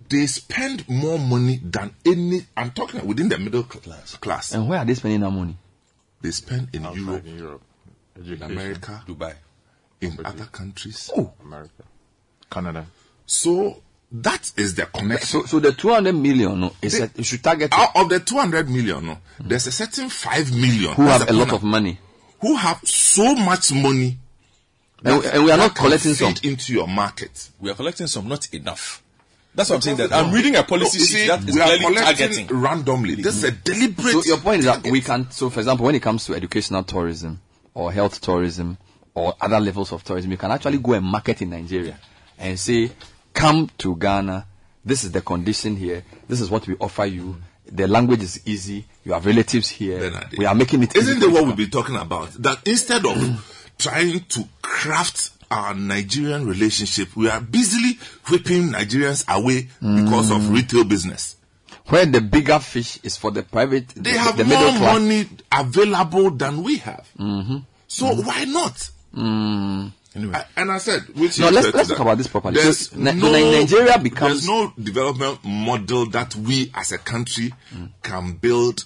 They spend more money than any. I'm talking within the middle class. class. And where are they spending that money? They spend in outside Europe, in Europe, in America, Dubai. In Brazil. Other countries, oh. America, Canada. So that is the connection. So, so the two hundred million, no, is it should target out it. Of the two hundred million. No, mm-hmm. there's a certain five million who have a lot of money, who have so much money, and, and we are not collecting some into your market. We are collecting some, not enough. That's what I'm saying. That I'm reading a policy sheet that is clearly targeting randomly. This is a deliberate. So your point is that we can. So, for example, when it comes to educational tourism or health tourism or other levels of tourism, you can actually go and market in Nigeria and say, come to Ghana, this is the condition here, this is what we offer you, the language is easy, you have relatives here, Bernard, we are making it isn't easy. Isn't that what we'll be talking about? That instead of trying to craft our Nigerian relationship, we are busily whipping Nigerians away mm. because of retail business. where the bigger fish is for the private, they the, have the more class. money available than we have. Mm-hmm. So mm-hmm. why not? Mm. Anyway. I, and I said, which no, is let's, let's talk about this properly. There's so, no, Nigeria becomes there's no development model that we as a country mm. can build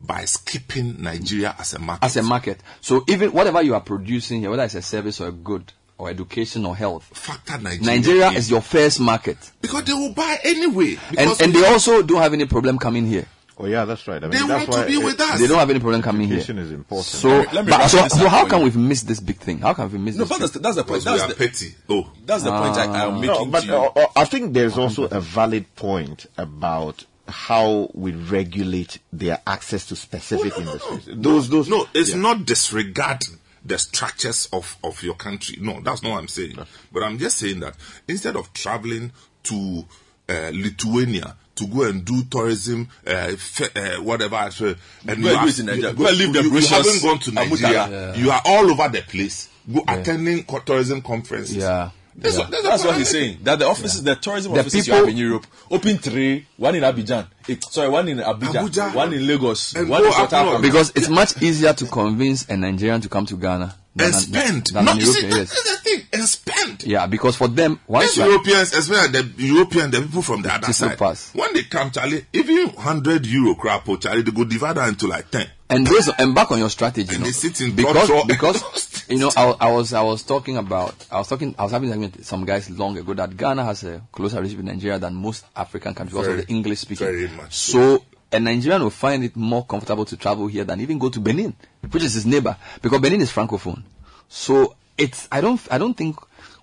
by skipping Nigeria as a market. As a market. So even whatever you are producing here, whether it's a service or a good or education or health, factor Nigeria. Nigeria is your first market because they will buy anyway. And, and they also don't have any problem coming here. Oh yeah, that's right. I mean, they that's want to be it, with us. They don't have any problem coming education here. Education is important. So, right, let me but, so, so how can we miss this big thing? How can we miss no, this? No, that's, that's the point. That's the, petty. Oh, that's the ah. point I am making. No, but to uh, you. I think there's also a valid point about how we regulate their access to specific oh, no, industries. No, no. Those, those. No, it's yeah. not disregard the structures of, of your country. No, that's not what I'm saying. No. But I'm just saying that instead of traveling to uh, Lithuania to go and do tourism, uh, fe- uh, whatever, actually, and you, you, have, you, you, go, leave you, you haven't gone to Nigeria. Yeah. You are all over the place. Go yeah. attending co- tourism conferences. Yeah. That's, yeah. what, that's, that's what he's saying. That the offices, yeah. the tourism the offices people, you have in Europe, open three, one in Abidjan, it, sorry, one in Abuja, Abuja one in Lagos, one in South Africa. Because it's much easier to convince a Nigerian to come to Ghana than and spend. Than no, you see, that, that's the thing, and spend. Yeah, because for them, once like, Europeans, as well as the European, the people from the other side, pass. When they come, Charlie, if you hundred euro crap, Charlie, they go divide that into like ten. And those, and back on your strategy, and they sit in because control. because you know I, I was I was talking about I was talking I was having with some guys long ago that Ghana has a closer relationship with Nigeria than most African countries, very, also the English speaking. Very much so. so a Nigerian will find it more comfortable to travel here than even go to Benin, which is his neighbor, because Benin is francophone. So it's I don't I don't think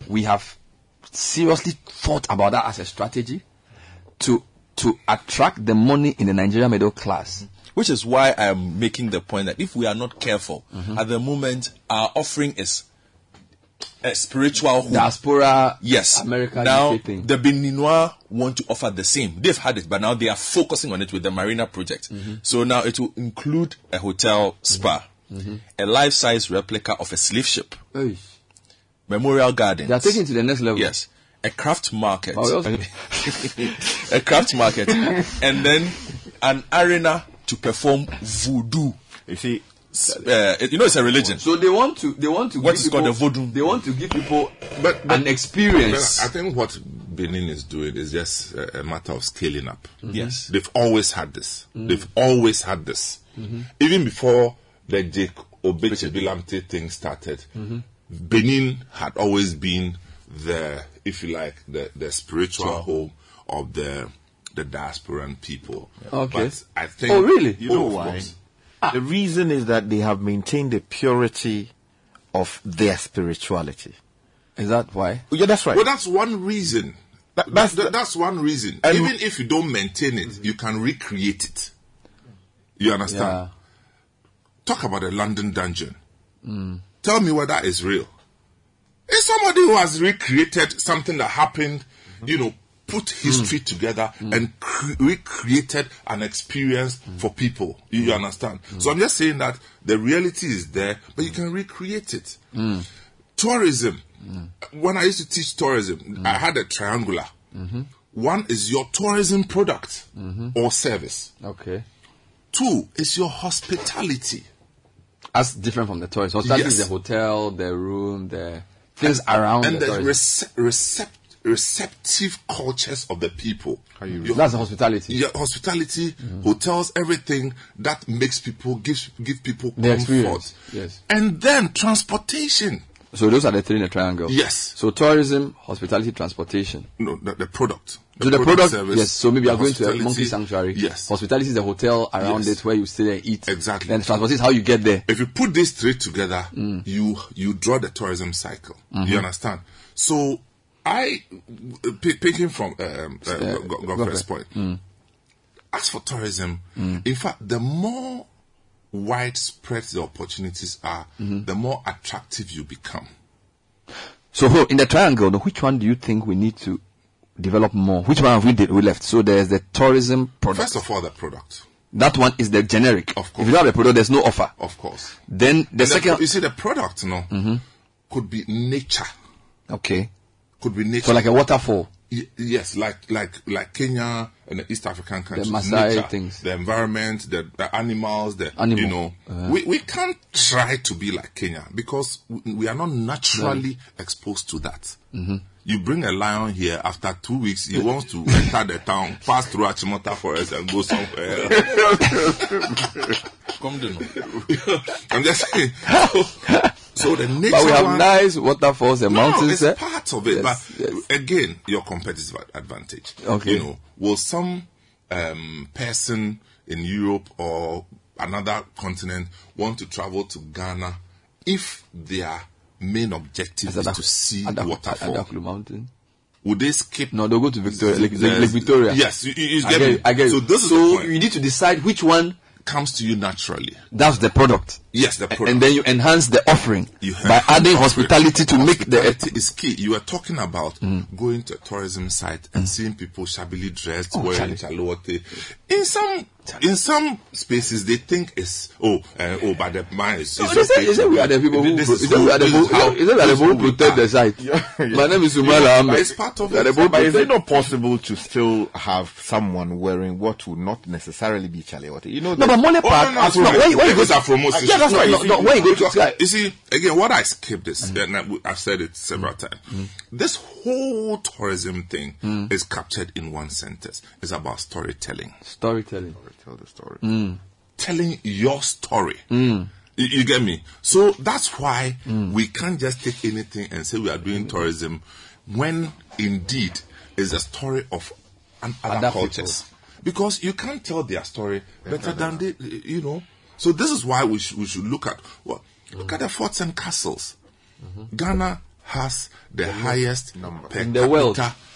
we have seriously thought about that as a strategy to to attract the money in the Nigerian middle class. Which is why I'm making the point that if we are not careful, mm-hmm. at the moment, our offering is a spiritual home. Diaspora, yes. America, now, thing. The Beninois want to offer the same. They've had it, but now they are focusing on it with the Marina project. Mm-hmm. So now it will include a hotel spa, mm-hmm. a life-size replica of a slave ship, Oish. Memorial gardens. They are taking it to the next level. Yes. A craft market. Oh, a craft market. And then an arena to perform voodoo. You see, uh, you know it's a religion. So they want to, they want to. What is called a voodoo? They want to give people but, but, an experience. I think what Benin is doing is just a matter of scaling up. Mm-hmm. Yes, they've always had this. Mm-hmm. They've always had this. Mm-hmm. Even before the Jake Obechebilamte thing started, mm-hmm. Benin had always been the, if you like, the the spiritual sure. home of the. the diasporan people. Yeah. Okay. But I think oh, really? You know oh, why? Ah. The reason is that they have maintained the purity of their spirituality. Is that why? Yeah, that's right. Well, that's one reason. That, that's, that, that's one reason. Um, Even if you don't maintain it, mm-hmm. you can recreate it. You understand? Yeah. Talk about the London Dungeon. Mm. Tell me whether that is real. It's somebody who has recreated something that happened, mm-hmm. you know, put history mm. together mm. and cre- recreated an experience mm. for people. You, you understand? Mm. So I'm just saying that the reality is there, but you can recreate it. Mm. Tourism. Mm. When I used to teach tourism, mm. I had a triangular. Mm-hmm. One is your tourism product mm-hmm. or service. Okay. Two is your hospitality. That's different from the tourist. Hospitality yes. is the hotel, the room, the things and, around and the, the rece- receptive receptive cultures of the people. How you your, that's the hospitality. Yeah, hospitality, mm. hotels, everything that makes people, gives give people the comfort. Experience. Yes. And then transportation. So those are the three in a triangle. Yes. So tourism, hospitality, transportation. No, the, the product. The so the product, product service, yes. So maybe you are going to a monkey sanctuary. Yes. Hospitality is the hotel around yes. it where you stay and eat. Exactly. And transportation is how you get there. If you put these three together, mm. you you draw the tourism cycle. Mm-hmm. You understand? So I, p- picking from um, uh, uh, Godfrey's go point, mm. as for tourism, mm. in fact, the more widespread the opportunities are, mm-hmm. the more attractive you become. So, in the triangle, which one do you think we need to develop more? Which one have we, did, we left? So, there's the tourism product. First of all, the product. That one is the generic. Of course. If you don't have the product, there's no offer. Of course. Then the and second... The, you see, the product, no, mm-hmm. could be nature. Okay. Could be nature. So like a waterfall. Yes, like like like Kenya and the East African countries, the Maasai nature, things, the environment, the, the animals, the Animal. you know, uh, we we can't try to be like Kenya because we are not naturally yeah. exposed to that. Mm-hmm. You bring a lion here after two weeks, he wants to enter the town, pass through Achimota Forest, and go somewhere else. Come to know. I'm just saying. So the nature but we have one, nice waterfalls and no, mountains. It's eh? part of it, yes, but yes. again, your competitive advantage. Okay. You know, will some um, person in Europe or another continent want to travel to Ghana if their main objective As is Adac- to see Adac- waterfall? Adac- mountain. Would they skip? No, they'll go to Victoria. Like, like, like Victoria. Yes, you, you get it. I get it. So, this so is the point. You need to decide which one comes to you naturally. That's the product. Yes, the product. And then you enhance the offering you by adding hospitality to hospitality make the... Hospitality is key. You are talking about mm. going to a tourism site and mm. seeing people shabbily dressed, oh, wearing chalote. In some in some spaces, they think it's, oh, uh, oh, but the man is... So is it we are the people who... Is it we are the people who protect the site? Yeah, yeah. My name is Umar yeah, Ahmed. It's part of it. But is it not possible to still have someone wearing what would not necessarily be chalote? You know... No, but Mole Park... Where you go to promotion? Yeah, that's right. No, no, no, you, you, you see, again, what I skipped this, mm. and I've said it several mm. times, mm. this whole tourism thing mm. is captured in one sentence. It's about storytelling. Storytelling. Story, tell the story. Mm. Telling your story. Mm. You, you get me? So that's why mm. we can't just take anything and say we are doing tourism when indeed it's a story of other Adaptive. cultures. Because you can't tell their story better than they, you know. So this is why we, sh- we should look at well, mm-hmm. look at the forts and castles. Mm-hmm. Ghana has the, the highest number per in the capita world. F-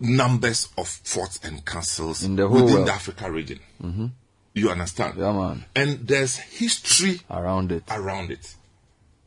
numbers of forts and castles in the whole within world. the Africa region. Mm-hmm. You understand? Yeah, man. And there's history around it. Around it,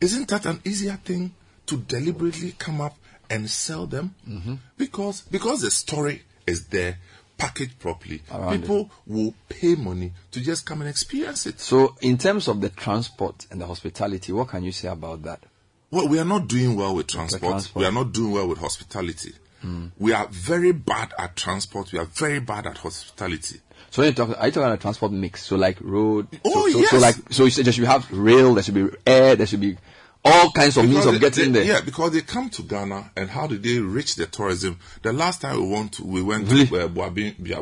isn't that an easier thing to deliberately come up and sell them? Mm-hmm. Because because the story is there. Packaged properly, Around people it. will pay money to just come and experience it. So, in terms of the transport and the hospitality, what can you say about that? Well, we are not doing well with transport. transport. We are not doing well with hospitality. Mm. We are very bad at transport. We are very bad at hospitality. So, when you talk, are you talking about a transport mix? So, like road. Oh, so, so, yes. So, like, so you should have rail. There should be air. There should be all kinds of because means of they, getting they, there. Yeah, because they come to Ghana, and how did they reach the tourism? The last time we went, to, we went really? to uh, Bawumia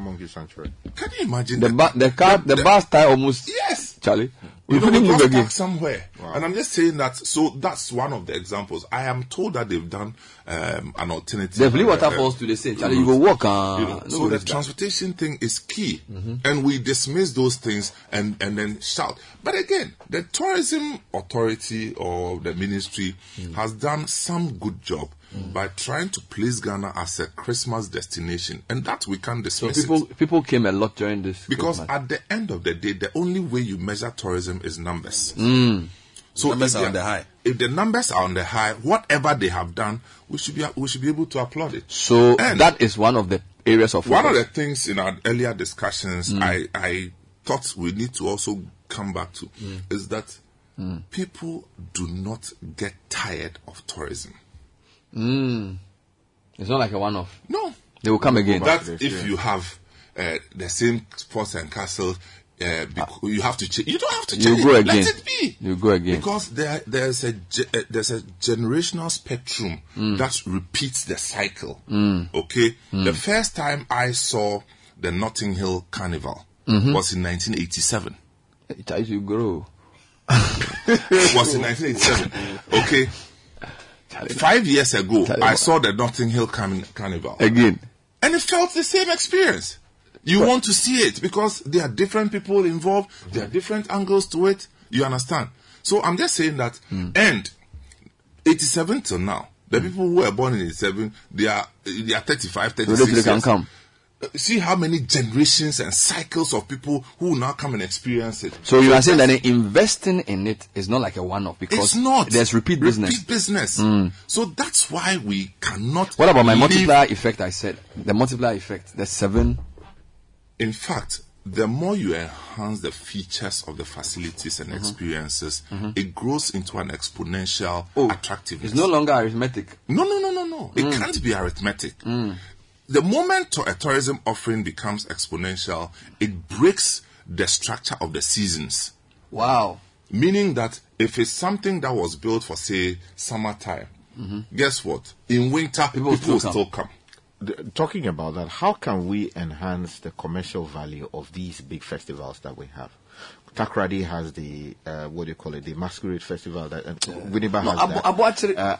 Monkey Sanctuary. Can you imagine the ba- the car, the, the, the bus tie almost? Yes, Charlie. We you know, we got stuck somewhere, wow. and I'm just saying that. So that's one of the examples. I am told that they've done um, an alternative. They've really waterfalls uh, to the same. Charlie, you go walk. Uh, you know, no so the transportation that. thing is key, mm-hmm. and we dismiss those things and and then shout. But again, the tourism authority or the ministry mm. has done some good job mm. by trying to place Ghana as a Christmas destination, and that we can't dismiss. So people, it. people came a lot during this because Christmas. At the end of the day, the only way you measure tourism is numbers. Mm. So numbers are on the high. If the numbers are on the high, whatever they have done, we should be we should be able to applaud it. So and that is one of the areas of focus. One of the things in our earlier discussions, mm. I I thought we need to also come back to mm. is that. Mm. People do not get tired of tourism. Mm. It's not like a one-off. No. They will come again. That's if you have uh, the same sports and castles, uh, bec- you have to change. You don't have to change. You go again. Let it be. You go again. Because there, there's a ge- uh, there's a generational spectrum mm. that repeats the cycle. Mm. Okay? Mm. The first time I saw the Notting Hill Carnival mm-hmm. was in nineteen eighty-seven. It has to grow. Was in nineteen eighty-seven. Okay. Five years ago, I saw the Notting Hill Carn- Carnival. Again. And it felt the same experience. You but, want to see it because there are different people involved. There are different angles to it. You understand? So I'm just saying that. Mm. And eighty-seven till now, the mm. people who were born in eighty-seven, they are, they are thirty-five, thirty-six. They can come. See how many generations and cycles of people who now come and experience it. So you are saying that investing in it is not like a one-off because it's not. There's repeat business. Repeat business. Mm. So that's why we cannot. What about my multiplier effect? I said the multiplier effect. The seven. In fact, the more you enhance the features of the facilities and mm-hmm. experiences, mm-hmm. it grows into an exponential oh, attractiveness. It's no longer arithmetic. No, no, no, no, no. no. It mm. can't be arithmetic. Mm. The moment a tourism offering becomes exponential, it breaks the structure of the seasons. Wow. Meaning that if it's something that was built for, say, summertime, mm-hmm. guess what? In winter, people, people still, still come. The, talking about that, how can we enhance the commercial value of these big festivals that we have? Takoradi has the, uh, what do you call it, the Masquerade Festival. That, uh, yeah. Winneba no, has Abu, that. Abuachiri uh,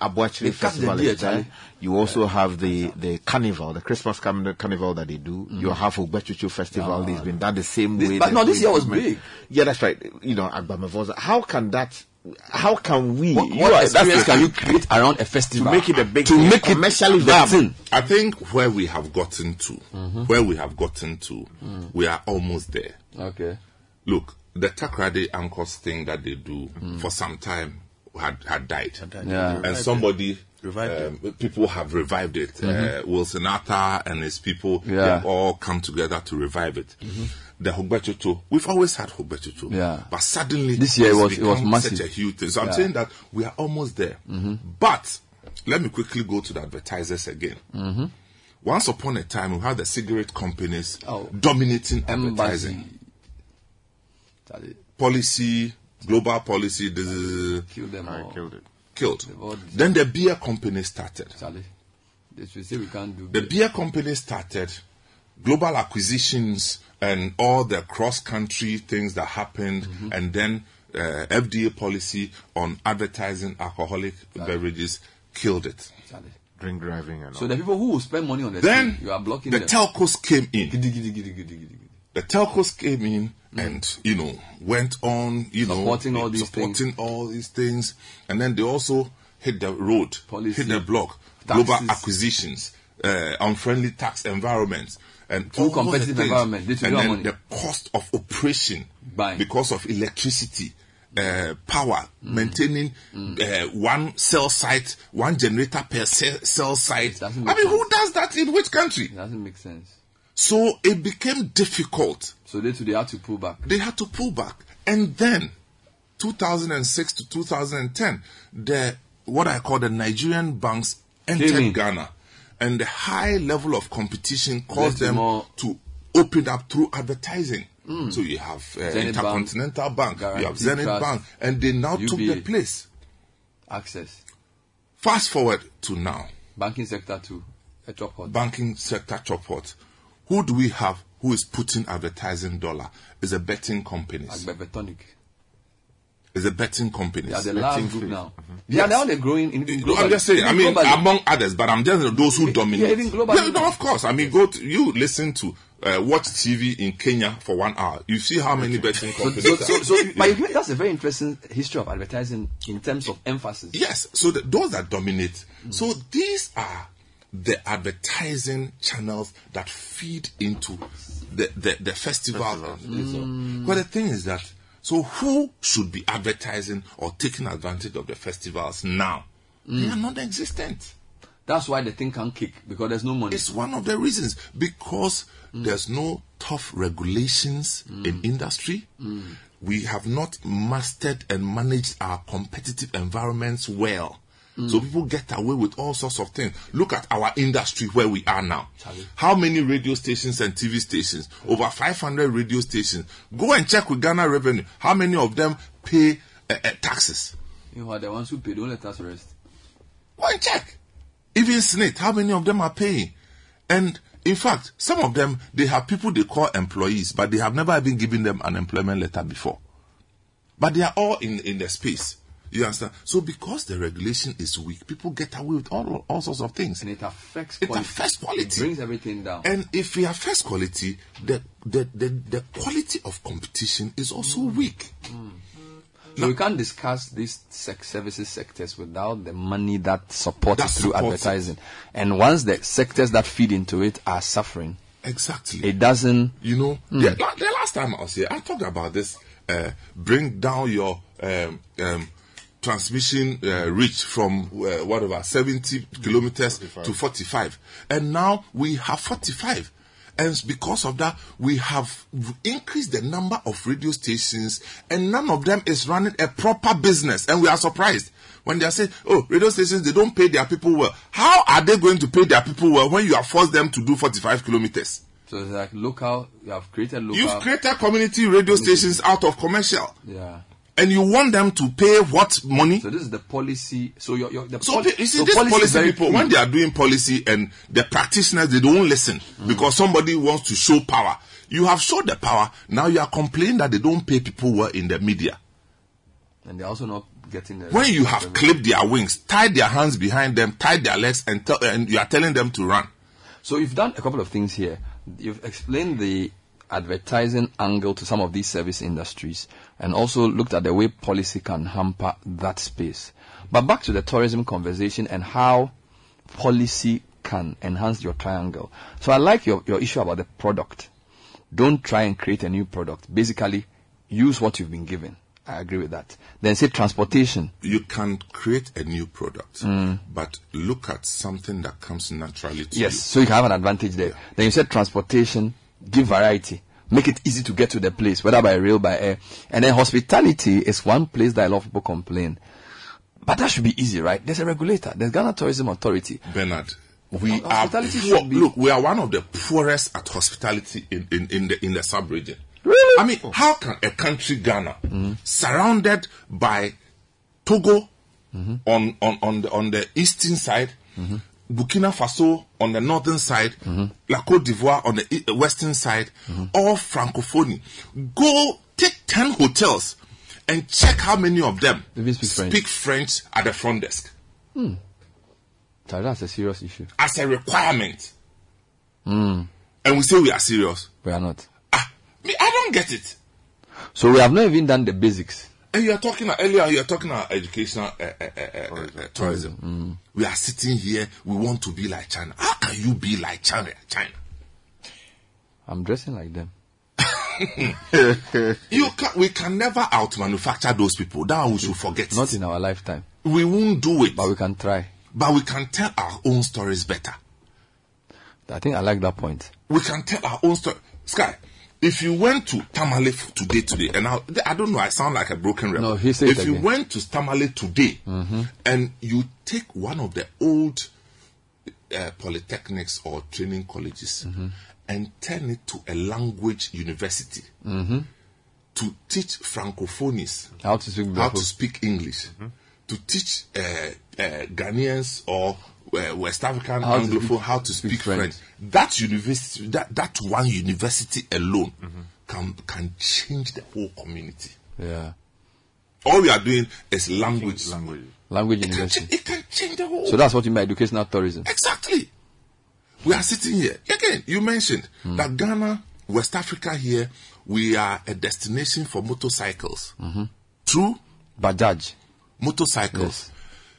Abu Festival is there. You also yeah. have the, the carnival, the Christmas carn- carnival that they do. Mm. You have Okudzeto Festival. It's yeah, been done the same this, way. But no, this year was big. Yeah, that's right. You know, Agbamevosa. How can that... How can we? What, what experience can you create around a festival to make it a big to thing, make it commercially viable? I think where we have gotten to, mm-hmm. where we have gotten to, mm. we are almost there. Okay. Look, the Takoradi Anchors thing that they do mm. for some time had had died, had died. Yeah. and somebody. Um, people have revived it. Mm-hmm. Uh, Wilson Atta and his people yeah. have all come together to revive it. Mm-hmm. The Okudzeto, we've always had Okudzeto, yeah. but suddenly this year it was, it was massive. Such a huge thing. So yeah. I'm saying that we are almost there. Mm-hmm. But let me quickly go to the advertisers again. Mm-hmm. Once upon a time, we had the cigarette companies oh. dominating advertising, policy, global policy. This Kill them all. I killed it. Killed. Then the beer company started. Charlie, they should say we can't do beer. The beer company started. Global acquisitions and all the cross-country things that happened, mm-hmm. and then uh, F D A policy on advertising alcoholic Charlie. beverages killed it. Charlie. Drink driving and all. So the people who will spend money on the then thing, you are blocking the them. telcos came in. Giddy, giddy, giddy, giddy, giddy. The telcos came in and, you know, went on, you know, supporting all these supporting things. all these things. And then they also hit the road, Policy, hit the block, taxes. global acquisitions, uh, unfriendly tax environments. And too competitive environment. They and then money. the cost of operation Bang. because of electricity, uh, power, mm. maintaining mm. Uh, one cell site, one generator per cell site. I mean, sense. who does that in which country? It doesn't make sense. So it became difficult. So they, too, they had to pull back. They had to pull back. And then, two thousand six to two thousand ten, the what I call the Nigerian banks entered Ghana. And the high level of competition caused them more... to open up through advertising. Mm. So you have uh, Intercontinental Bank, Bank you have Zenith Trust, Bank, and they now U B A took their place. Access. Fast forward to now. Banking sector too. A chop hot. Banking sector chop hot. Who do we have who is putting advertising dollar? It's a betting companies. Agbevetonic. It's a betting companies. Yeah, they're large group now. Mm-hmm. Yeah, yes. They're all they're growing in globally. I'm just saying, even I mean, globally. among others, but I'm just those who dominate. Yeah, even globally. Yeah, no, of course. I mean, go to, you listen to, uh, watch T V in Kenya for one hour. You see how many betting companies. so, so, so, so, yeah. But that's a very interesting history of advertising in terms of emphasis. Yes. So the, those that dominate. Mm. So these are the advertising channels that feed into the, the, the festival. Mm. But the thing is that, so who should be advertising or taking advantage of the festivals now? Mm. They are non-existent. That's why the thing can't kick, because there's no money. It's one of the reasons, because mm. there's no tough regulations mm. in industry. Mm. We have not mastered and managed our competitive environments well. Mm. So people get away with all sorts of things. Look at our industry where we are now. Charlie. How many radio stations and T V stations? Yeah. Over five hundred radio stations. Go and check with Ghana Revenue. How many of them pay uh, uh, taxes? You know, the ones who pay, don't let us rest. Go and check. Even S N I T, how many of them are paying? And in fact, some of them, they have people they call employees, but they have never even given them an employment letter before. But they are all in, in the space. You understand? So because the regulation is weak, people get away with all, all sorts of things. And it affects quality. It affects quality. It brings everything down. And if it affects quality, the the, the, the quality of competition is also mm. weak. Mm. So now, we can't discuss these sex services sectors without the money that supports it through advertising. It. And once the sectors that feed into it are suffering. Exactly. It doesn't... You know, mm. the, the last time I was here, I talked about this. Uh, bring down your... Um, um, transmission uh, reach from uh, whatever seventy kilometers forty-five to forty-five, and now we have forty-five, And because of that, we have increased the number of radio stations, and none of them is running a proper business. And we are surprised when they are saying, oh, radio stations, they don't pay their people well. How are they going to pay their people well when you have forced them to do forty-five kilometers? So it's like local, you have created local. You've created community radio stations out of commercial. Yeah. And you want them to pay what money? So this is the policy. So your, your the so poli- you see, so this policy, policy people, cool. When they are doing policy and the practitioners, they don't listen mm. because somebody wants to show power. You have showed the power. Now you are complaining that they don't pay people well in the media. And they're also not getting... The when you have clipped their wings, tied their hands behind them, tied their legs, and, te- and you are telling them to run. So you've done a couple of things here. You've explained the advertising angle to some of these service industries and also looked at the way policy can hamper that space. But back to the tourism conversation and how policy can enhance your triangle. So I like your, your issue about the product. Don't try and create a new product. Basically, use what you've been given. I agree with that. Then say transportation. You can create a new product, mm. but look at something that comes naturally to you. Yes, so you can have an advantage there. Yeah. Then you said transportation. Give variety. Make it easy to get to the place, whether by rail, by air. And then hospitality is one place that a lot of people complain. But that should be easy, right? There's a regulator. There's Ghana Tourism Authority. Bernard, we H- are poor, be... look, we are one of the poorest at hospitality in, in, in the in the sub-region. Really? I mean, how can a country, Ghana, mm-hmm. surrounded by Togo mm-hmm. on, on, on, the, on the eastern side, mm-hmm. Burkina Faso on the northern side, mm-hmm. La Côte d'Ivoire on the western side, mm-hmm. all Francophonie. Go take ten hotels and check how many of them speak, speak French. French at the front desk. Hmm. So that's a serious issue. As a requirement. Mm. And we say we are serious. We are not. Ah, I don't get it. So we have not even done the basics. And you are talking earlier. You are talking about educational uh, uh, uh, uh, uh, tourism. Mm. We are sitting here. We want to be like China. How can you be like China? China? I'm dressing like them. you can, we can never out manufacture those people. That we should forget. Not it. In our lifetime. We won't do it. But we can try. But we can tell our own stories better. I think I like that point. We can tell our own story. Sky. If you went to Tamale today, today, and I, I don't know, I sound like a broken record. No, he said If you again. went to Tamale today, mm-hmm. and you take one of the old uh, polytechnics or training colleges mm-hmm. and turn it to a language university mm-hmm. to teach Francophonies how to speak, how to speak English, mm-hmm. to teach uh, uh, Ghanaians or Uh, West African how Anglophone to how to speak French. French. That university, that, that one university alone mm-hmm. can can change the whole community. Yeah. All we are doing is language. Language. Language it university. Can, it can change the whole. So that's what you mean, educational tourism. Exactly. We are sitting here. Again, you mentioned mm. that Ghana, West Africa here, we are a destination for motorcycles. Mm-hmm. True? Bajaj. Motorcycles. Yes.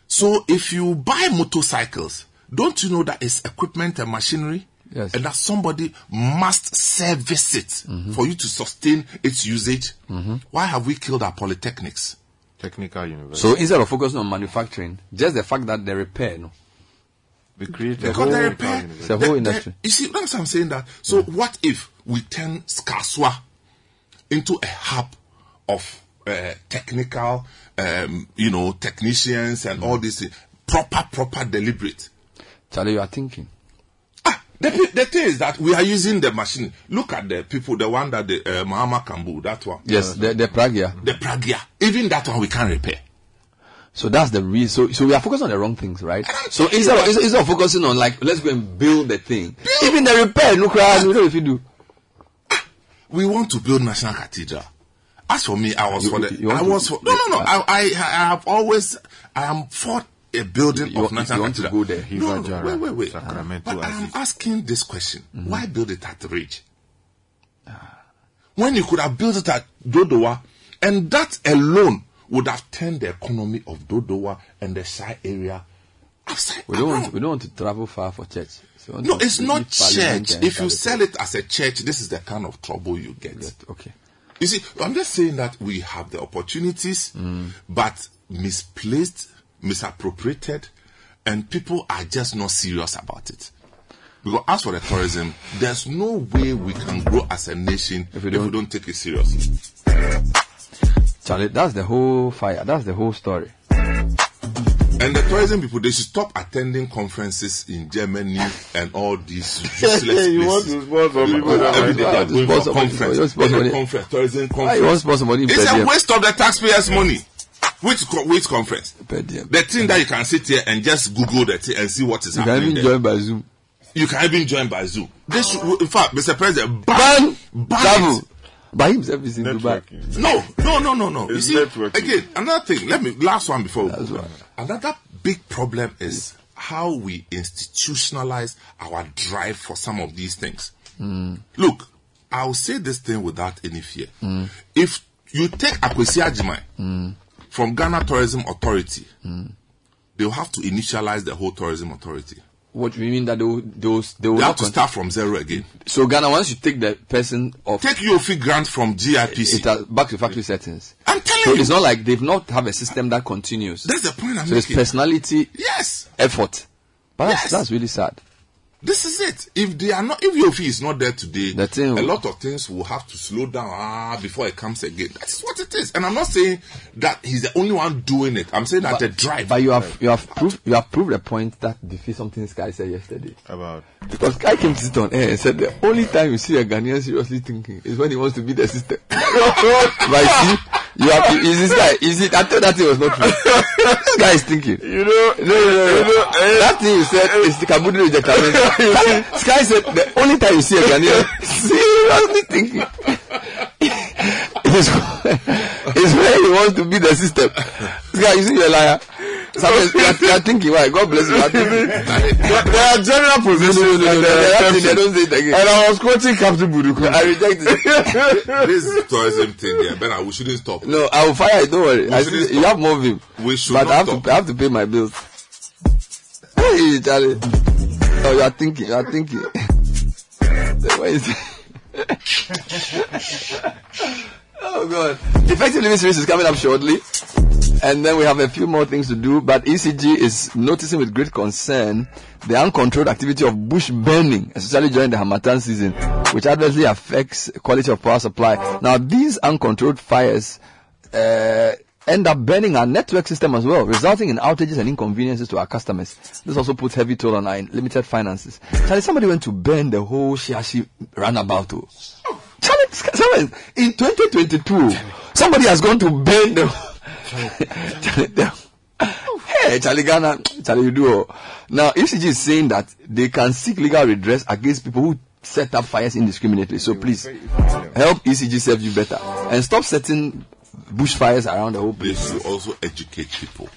So if you buy motorcycles, don't you know that it's equipment and machinery? Yes. And that somebody must service it mm-hmm. for you to sustain its usage? Mm-hmm. Why have we killed our polytechnics? Technical university. So instead of focusing on manufacturing, just the fact that they repair, no? We create the whole, they repair, it's a whole the, industry. The, you see, that's what I'm saying that. So yeah. What if we turn Skaswa into a hub of Uh, technical, um, you know, technicians and mm. all this proper, proper, deliberate. Charlie, you are thinking. Ah, the, the thing is that we are using the machine. Look at the people, the one that the uh, Mahama Kambu, that one. Yes, the, the Pragya. The Pragya. Even that one we can't repair. So that's the reason. So, so we are focused on the wrong things, right? So instead of, instead of focusing on like, let's go and build the thing. Build. Even the repair, look around, we know if you do. Ah, we want to build National Cathedral. As for me, I was you, for the. I was to, for, no, no, no. I, I, I have always. I am for a building you, of national. You want to go there? No, no, wait, wait, wait. Sacramento, but I am asking this question: mm-hmm. Why build it at the Ridge when you could have built it at Dodowa, and that alone would have turned the economy of Dodowa and the Shire area upside we don't around. Want to, we don't want to travel far for church. So no, it's not church. If you sell it as a church, this is the kind of trouble you get. Right. Okay. You see, I'm just saying that we have the opportunities, mm. but misplaced, misappropriated, and people are just not serious about it. Because as for the tourism, there's no way we can grow as a nation if we don't, if we don't take it seriously. Charlie, that's the whole fire. That's the whole story. And the tourism people, they should stop attending conferences in Germany and all these useless places. You want to sponsor people that every day are going for conference, conference, tourism conference. You want sponsor money? It's a waste of the taxpayers' money. Which which conference? The thing that you can sit here and just Google the thing and see what is happening. You can even join by Zoom. You can even join by Zoom. This, should, in fact, Mister President, ban, ban it. By himself is in Dubai. No, no, no, no, no. It's you see, networking. Again, another thing. Let me last one before. That's we go. Right. Another big problem is how we institutionalize our drive for some of these things. Mm. Look, I'll say this thing without any fear. Mm. If you take Akwesi Ajimai mm. from Ghana Tourism Authority, mm. they'll have to initialize the whole tourism authority. What do you mean that they will, they will, they will they have to start from zero again? So Ghana, once you take the person of... Take U O F I grant from G I P C. It, it, back to factory settings. I'm telling so you. So it's not like they've not have a system that continues. That's the point I'm so making. So it's personality, yes, effort. But yes. That's, that's really sad. This is it. If they are not, if U O F I is not there today, the thing, a lot of things will have to slow down ah, before it comes again. That's what it is. And I'm not saying that he's the only one doing it. I'm saying but, that the drive. But you have you have proved you have proved a point that defeats something Sky said yesterday. About because Sky came to sit on air and said the only time you see a Ghanaian seriously thinking is when he wants to be the system. Right? You have to, is this guy? Is it? I thought that thing was not true. This guy is thinking. You know, no, no, no, you know, uh, that thing you said is the Kabudri with the Kabudri. This guy said the only time you see a Ghanaian seriously thinking is, is when he wants to be the system. This guy, you see, you're a liar. Sometimes you are thinking, why? God bless you. There are general positions. No, no, no, no, they don't say it again. And I was quoting Captain Buduku. I reject it. This tourism thing here, yeah, Ben, we shouldn't stop. No, I will fire it. Don't worry. I still, you have more vim. We should but not I have stop. To, I have to pay my bills. Hey, Charlie. Oh, you are thinking. You are thinking. What is it? Oh, God. Effective Living Series is coming up shortly. And then we have a few more things to do. But E C G is noticing with great concern the uncontrolled activity of bush burning, especially during the Harmattan season, which adversely affects quality of power supply. Now, these uncontrolled fires uh, end up burning our network system as well, resulting in outages and inconveniences to our customers. This also puts heavy toll on our limited finances. Charlie, somebody went to burn the whole Shiashi runabout. Charlie, in twenty twenty-two, somebody has gone to burn the... Hey, Charlie Ghana, Charlie, you do. Now, E C G is saying that they can seek legal redress against people who set up fires indiscriminately. So please help E C G serve you better and stop setting bushfires around the whole place. They should also educate people.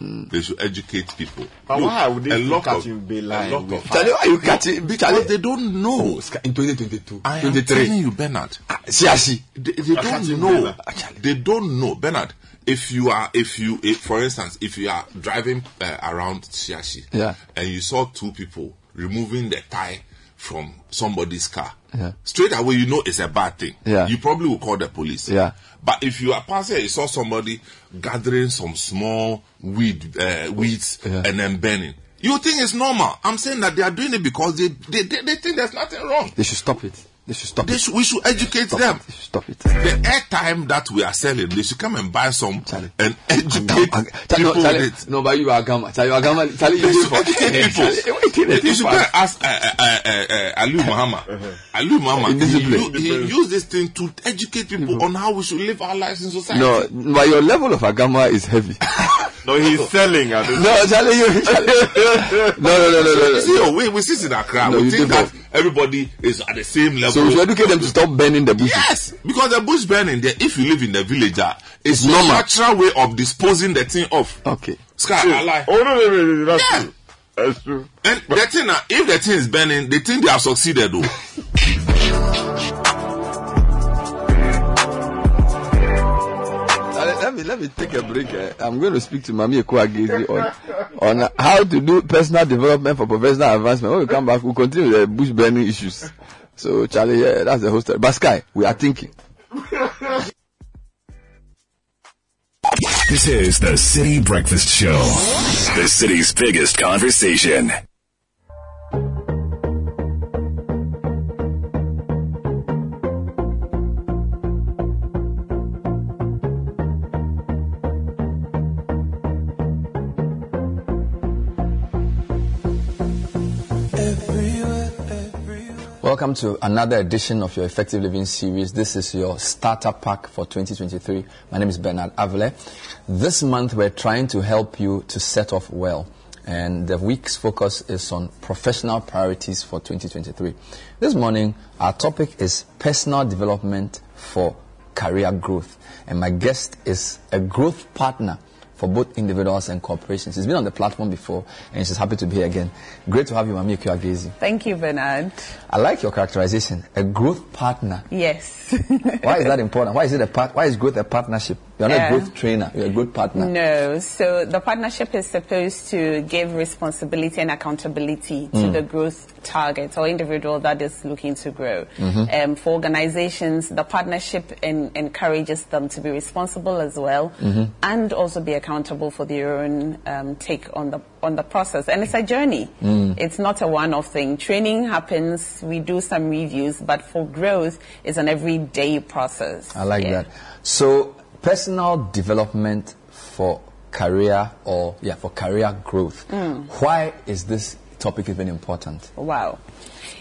Mm. They should educate people. But look, why would they look at you be lying? Charlie, why you catching? Because they don't know. In twenty twenty-two, I am telling you, Bernard. See, see, they, they don't know. They don't know, Bernard. If you are, if you, if, for instance, if you are driving uh, around Shiashi, yeah, and you saw two people removing the tie from somebody's car, yeah, straight away you know it's a bad thing. Yeah. You probably will call the police. Yeah. But if you are passing and you saw somebody gathering some small weed, uh, weeds yeah, and then burning, you think it's normal. I'm saying that they are doing it because they, they, they, they think there's nothing wrong. They should stop it. They should stop they it. Should, we should educate stop them. It. Stop it. The airtime that we are selling, they should come and buy some Charlie, and educate Agama, Agama. Charlie, people. No, Charlie, it. No, but you are Agama. Charlie, you are Agama. Charlie, they you should educate people. Charlie, you, you should go ask uh, uh, uh, uh, Ali Muhammad. Uh-huh. Ali Muhammad, he, he, he used this thing to educate people mm-hmm. on how we should live our lives in society. No, but your level of Agama is heavy. No, he's selling. At this no, Charlie, you. Charlie. no, no, no, no, no, no. See, oh, we we sit in a crowd. No, we think that everybody is at the same level. So we should educate them to stop burning the bushes. Yes, because the bush burning there. If you live in the village, uh, it's no natural way of disposing the thing off. Okay, Sky, so, I lie. Oh no, no, no, no, that's yeah. true. That's true. And but, the thing, uh, if the thing is burning, they think they have succeeded, though. Let me let me take a break. Uh, I'm going to speak to Mami Ekuagezi on on how to do personal development for professional advancement. When we come back, we'll continue the bush burning issues. So, Charlie, yeah, that's the whole story. But Sky, we are thinking. This is the City Breakfast Show, the city's biggest conversation. Welcome to another edition of your Effective Living series. This is your starter pack for twenty twenty-three. My name is Bernard Avile. This month we're trying to help you to set off well. And the week's focus is on professional priorities for twenty twenty-three. This morning our topic is personal development for career growth. And my guest is a growth partner for both individuals and corporations. She's been on the platform before, and she's happy to be here again. Great to have you, Mami Okuagezi. Thank you, Bernard. I like your characterization, a growth partner. Yes. Why is that important? Why is it a part? Why is growth a partnership? You're not uh, a growth trainer, you're a growth partner. No, so the partnership is supposed to give responsibility and accountability mm. to the growth target or individual that is looking to grow. Mm-hmm. Um, for organizations, the partnership en encourages them to be responsible as well mm-hmm. and also be accountable for their own um, take on the on the process. And it's a journey. Mm. It's not a one-off thing. Training happens, we do some reviews, but for growth, it's an everyday process. I like yeah. that. So, personal development for career or, yeah, for career growth. Mm. Why is this topic even important? Wow.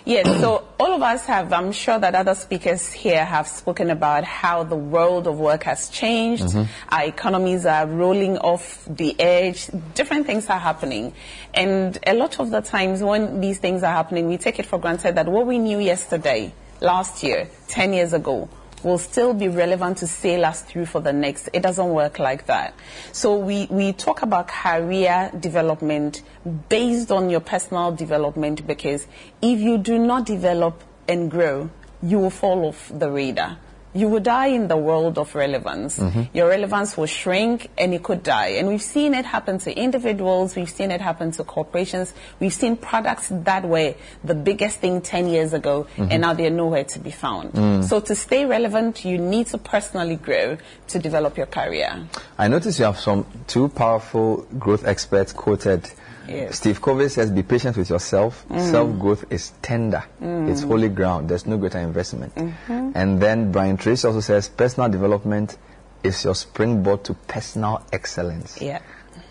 Yes, so all of us have, I'm sure that other speakers here have spoken about how the world of work has changed, mm-hmm. our economies are rolling off the edge, different things are happening. And a lot of the times when these things are happening, we take it for granted that what we knew yesterday, last year, ten years ago, will still be relevant to sail us through for the next. It doesn't work like that. So we, we talk about career development based on your personal development, because if you do not develop and grow, you will fall off the radar. You will die in the world of relevance. Mm-hmm. Your relevance will shrink and it could die. And we've seen it happen to individuals. We've seen it happen to corporations. We've seen products that were the biggest thing ten years ago, mm-hmm. and now they're nowhere to be found. Mm. So to stay relevant, you need to personally grow to develop your career. I notice you have some two powerful growth experts quoted. Yes. Steve Covey says, be patient with yourself. Mm. Self-growth is tender. Mm. It's holy ground. There's no greater investment. Mm-hmm. And then Brian Tracy also says, personal development is your springboard to personal excellence. Yeah.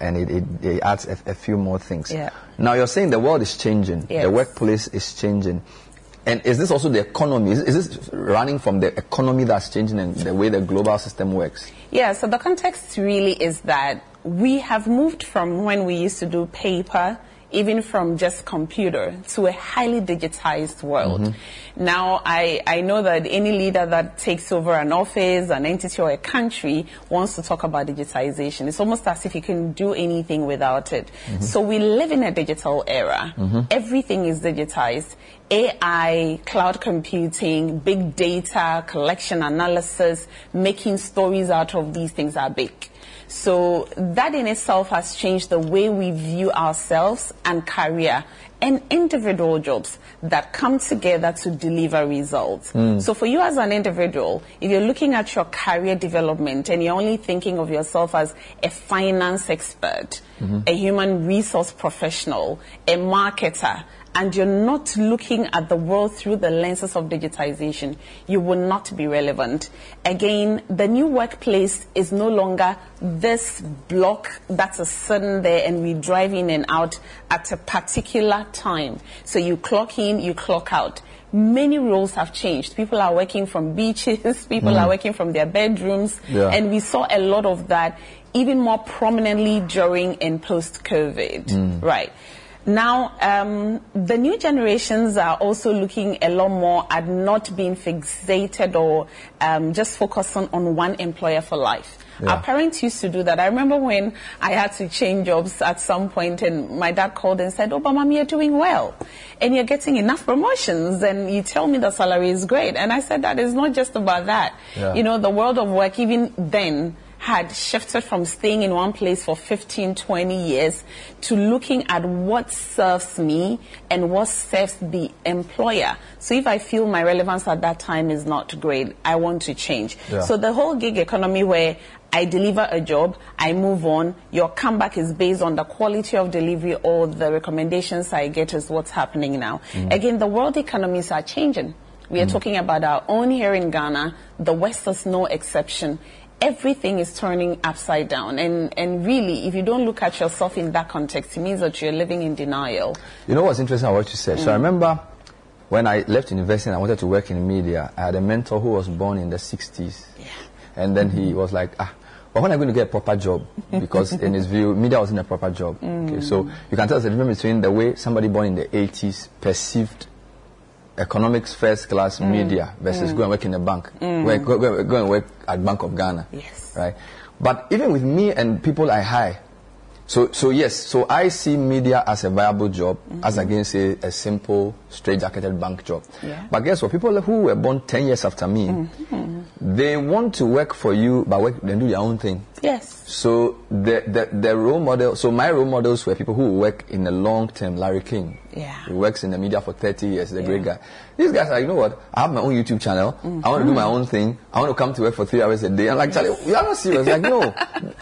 And it, it, it adds a, a few more things. Yeah. Now, you're saying the world is changing. Yes. The workplace is changing. And is this also the economy? Is, is this running from the economy that's changing and the way the global system works? Yeah, so the context really is that we have moved from when we used to do paper, even from just computer, to a highly digitized world. Mm-hmm. Now, I, I know that any leader that takes over an office, an entity, or a country wants to talk about digitization. It's almost as if you can do anything without it. Mm-hmm. So we live in a digital era. Mm-hmm. Everything is digitized. A I, cloud computing, big data, collection analysis, making stories out of these things are big. So that in itself has changed the way we view ourselves and career and individual jobs that come together to deliver results. Mm. So for you as an individual, if you're looking at your career development and you're only thinking of yourself as a finance expert, mm-hmm. a human resource professional, a marketer, and you're not looking at the world through the lenses of digitization, you will not be relevant. Again, the new workplace is no longer this block that's a sudden there and we drive in and out at a particular time. So you clock in, you clock out. Many roles have changed. People are working from beaches, people mm. are working from their bedrooms, yeah. and we saw a lot of that even more prominently during and post-COVID, mm. right? Now, um, the new generations are also looking a lot more at not being fixated or um, just focusing on one employer for life. Yeah. Our parents used to do that. I remember when I had to change jobs at some point and my dad called and said, oh, but Mom, you're doing well and you're getting enough promotions and you tell me the salary is great. And I said, that is not just about that. Yeah. You know, the world of work, even then, had shifted from staying in one place for fifteen, twenty years to looking at what serves me and what serves the employer. So if I feel my relevance at that time is not great, I want to change. Yeah. So the whole gig economy where I deliver a job, I move on, your comeback is based on the quality of delivery or the recommendations I get is what's happening now. Mm-hmm. Again, the world economies are changing. We are mm-hmm. talking about our own here in Ghana. The West is no exception. Everything is turning upside down, and and really, if you don't look at yourself in that context, it means that you're living in denial. You know what's interesting about what you said? Mm. So I remember when I left university and I wanted to work in media, I had a mentor who was born in the sixties. Yeah. And then he was like, ah, but when are you going to get a proper job? Because in his view, media wasn't a proper job. Mm. Okay, so you can tell us the difference between the way somebody born in the eighties perceived economics first class mm. media versus mm. go and work in a bank, mm. where, go, go, go and work at Bank of Ghana. Yes. Right? But even with me and people I hire, so so yes, so I see media as a viable job, mm-hmm. as against a, a simple straight-jacketed bank job. Yeah. But guess what? People who were born ten years after me, mm-hmm. they want to work for you, but work, they do their own thing. Yes. So the, the the role model. So my role models were people who work in the long term. Larry King. Yeah. He works in the media for thirty years. The yeah. great guy. These guys are, you know what? I have my own YouTube channel. Mm-hmm. I want to do my own thing. I want to come to work for three hours a day. I'm like, Charlie, you are not serious. Like, no,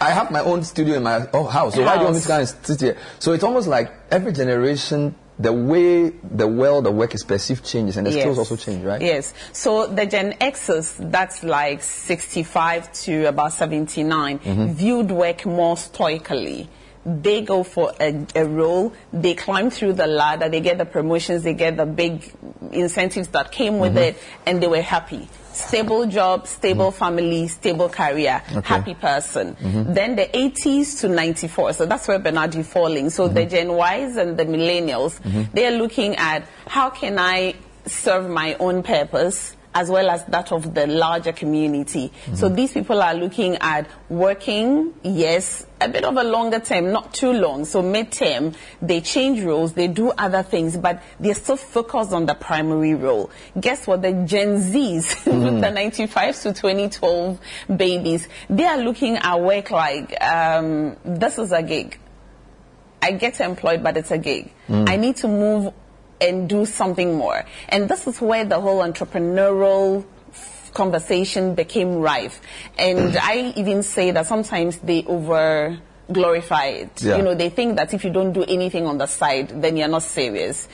I have my own studio in my own house. So house. Why do you want me to come and sit here? So it's almost like every generation, the way the world of work is perceived changes, and the yes. skills also change, right? Yes. So the Gen X's, that's like sixty-five to about seventy-nine, mm-hmm. viewed work more stoically. They go for a, a role, they climb through the ladder, they get the promotions, they get the big incentives that came with mm-hmm. it, and they were happy. Stable job, stable mm-hmm. family, stable career, okay. happy person. Mm-hmm. Then the eighties to ninety-four, so that's where Bernard is falling. So mm-hmm. the Gen Ys and the millennials, mm-hmm. they are looking at how can I serve my own purpose as well as that of the larger community. Mm-hmm. So these people are looking at working, yes, a bit of a longer term, not too long. So mid-term, they change roles, they do other things, but they're still focused on the primary role. Guess what? The Gen Zs, mm-hmm. with the ninety-five to twenty twelve babies, they are looking at work like, um, this is a gig. I get employed, but it's a gig. Mm. I need to move and do something more. And this is where the whole entrepreneurial conversation became rife. And I even say that sometimes they over glorify it. Yeah. You know, they think that if you don't do anything on the side, then you're not serious.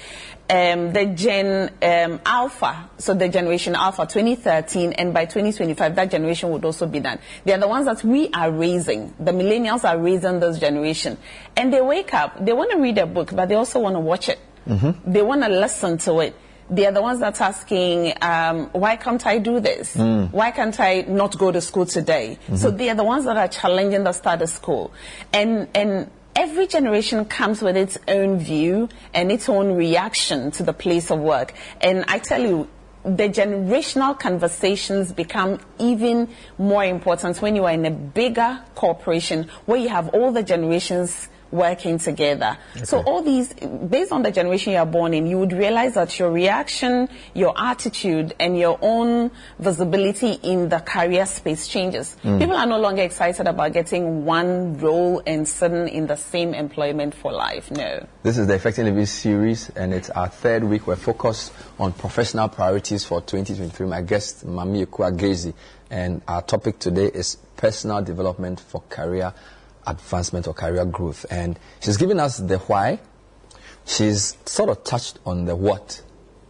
Um, the Gen um, Alpha, so the Generation Alpha, twenty thirteen, and by twenty twenty-five, that generation would also be done. They are the ones that we are raising. The millennials are raising this generation. And they wake up, they want to read a book, but they also want to watch it. Mm-hmm. They want to listen to it. They are the ones that are asking, um, why can't I do this? Mm. Why can't I not go to school today? Mm-hmm. So they are the ones that are challenging the status quo. And and every generation comes with its own view and its own reaction to the place of work. And I tell you, the generational conversations become even more important when you are in a bigger corporation where you have all the generations working together. Okay. So all these, based on the generation you are born in, you would realize that your reaction, your attitude, and your own visibility in the career space changes. Mm. People are no longer excited about getting one role and sitting in the same employment for life. No. This is the Effective Living series, and it's our third week. We're focused on professional priorities for twenty twenty-three. My guest, Mami Ekuagezi, and our topic today is personal development for career advancement or career growth, and she's given us the why. She's sort of touched on the what.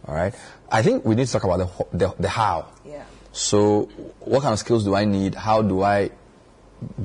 All right, I think we need to talk about the the, the how. Yeah. So, what kind of skills do I need? How do I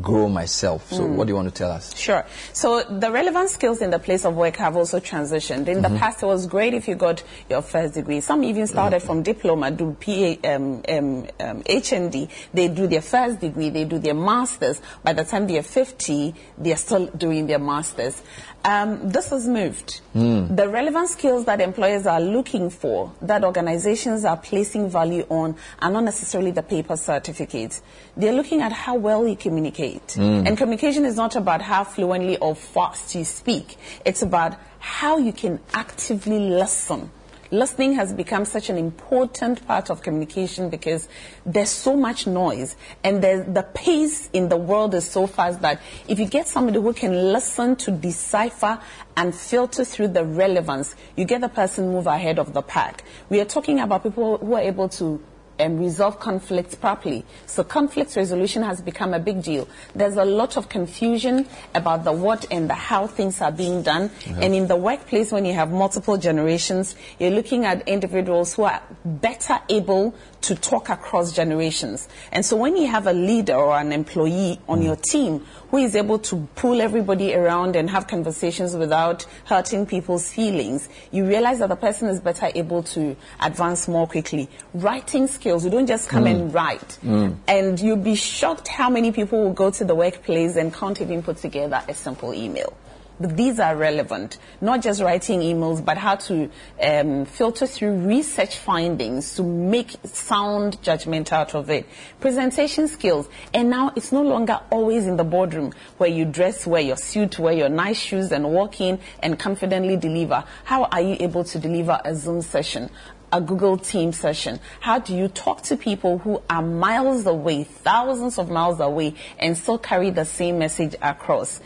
grow myself? So, mm. what do you want to tell us? Sure. So, the relevant skills in the place of work have also transitioned. In mm-hmm. the past, it was great if you got your first degree. Some even started mm-hmm. from diploma, do P A, um, um, um, H N D. They do their first degree, they do their master's. By the time they are fifty, they are still doing their master's. Um, this has moved. Mm. The relevant skills that employers are looking for, that organizations are placing value on, are not necessarily the paper certificates. They're looking at how well you communicate. Mm. And communication is not about how fluently or fast you speak. It's about how you can actively listen. Listening has become such an important part of communication because there's so much noise and the pace in the world is so fast that if you get somebody who can listen to decipher and filter through the relevance, you get the person move ahead of the pack. We are talking about people who are able to um, resolve conflicts properly. So conflict resolution has become a big deal. There's a lot of confusion about the what and the how things are being done. Mm-hmm. And in the workplace, when you have multiple generations, you're looking at individuals who are better able to talk across generations. And so when you have a leader or an employee on mm-hmm. your team who is able to pull everybody around and have conversations without hurting people's feelings, you realize that the person is better able to advance more quickly. Writing skills, you don't just come mm. and write. Mm. And you'll be shocked how many people will go to the workplace and can't even put together a simple email. But these are relevant, not just writing emails, but how to um, filter through research findings to make sound judgment out of it. Presentation skills. And now it's no longer always in the boardroom where you dress, wear your suit, wear your nice shoes and walk in and confidently deliver. How are you able to deliver a Zoom session, a Google team session? How do you talk to people who are miles away, thousands of miles away, and still carry the same message across?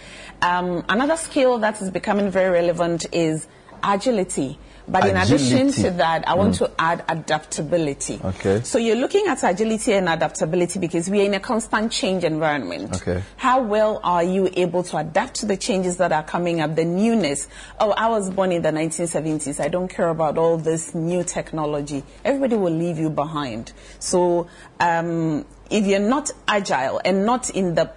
Um, another skill that is becoming very relevant is agility. But agility. In addition to that, I want mm. to add adaptability. Okay. So you're looking at agility and adaptability because we are in a constant change environment. Okay. How well are you able to adapt to the changes that are coming up, the newness? Oh, I was born in the nineteen seventies. I don't care about all this new technology. Everybody will leave you behind. So um, if you're not agile and not in the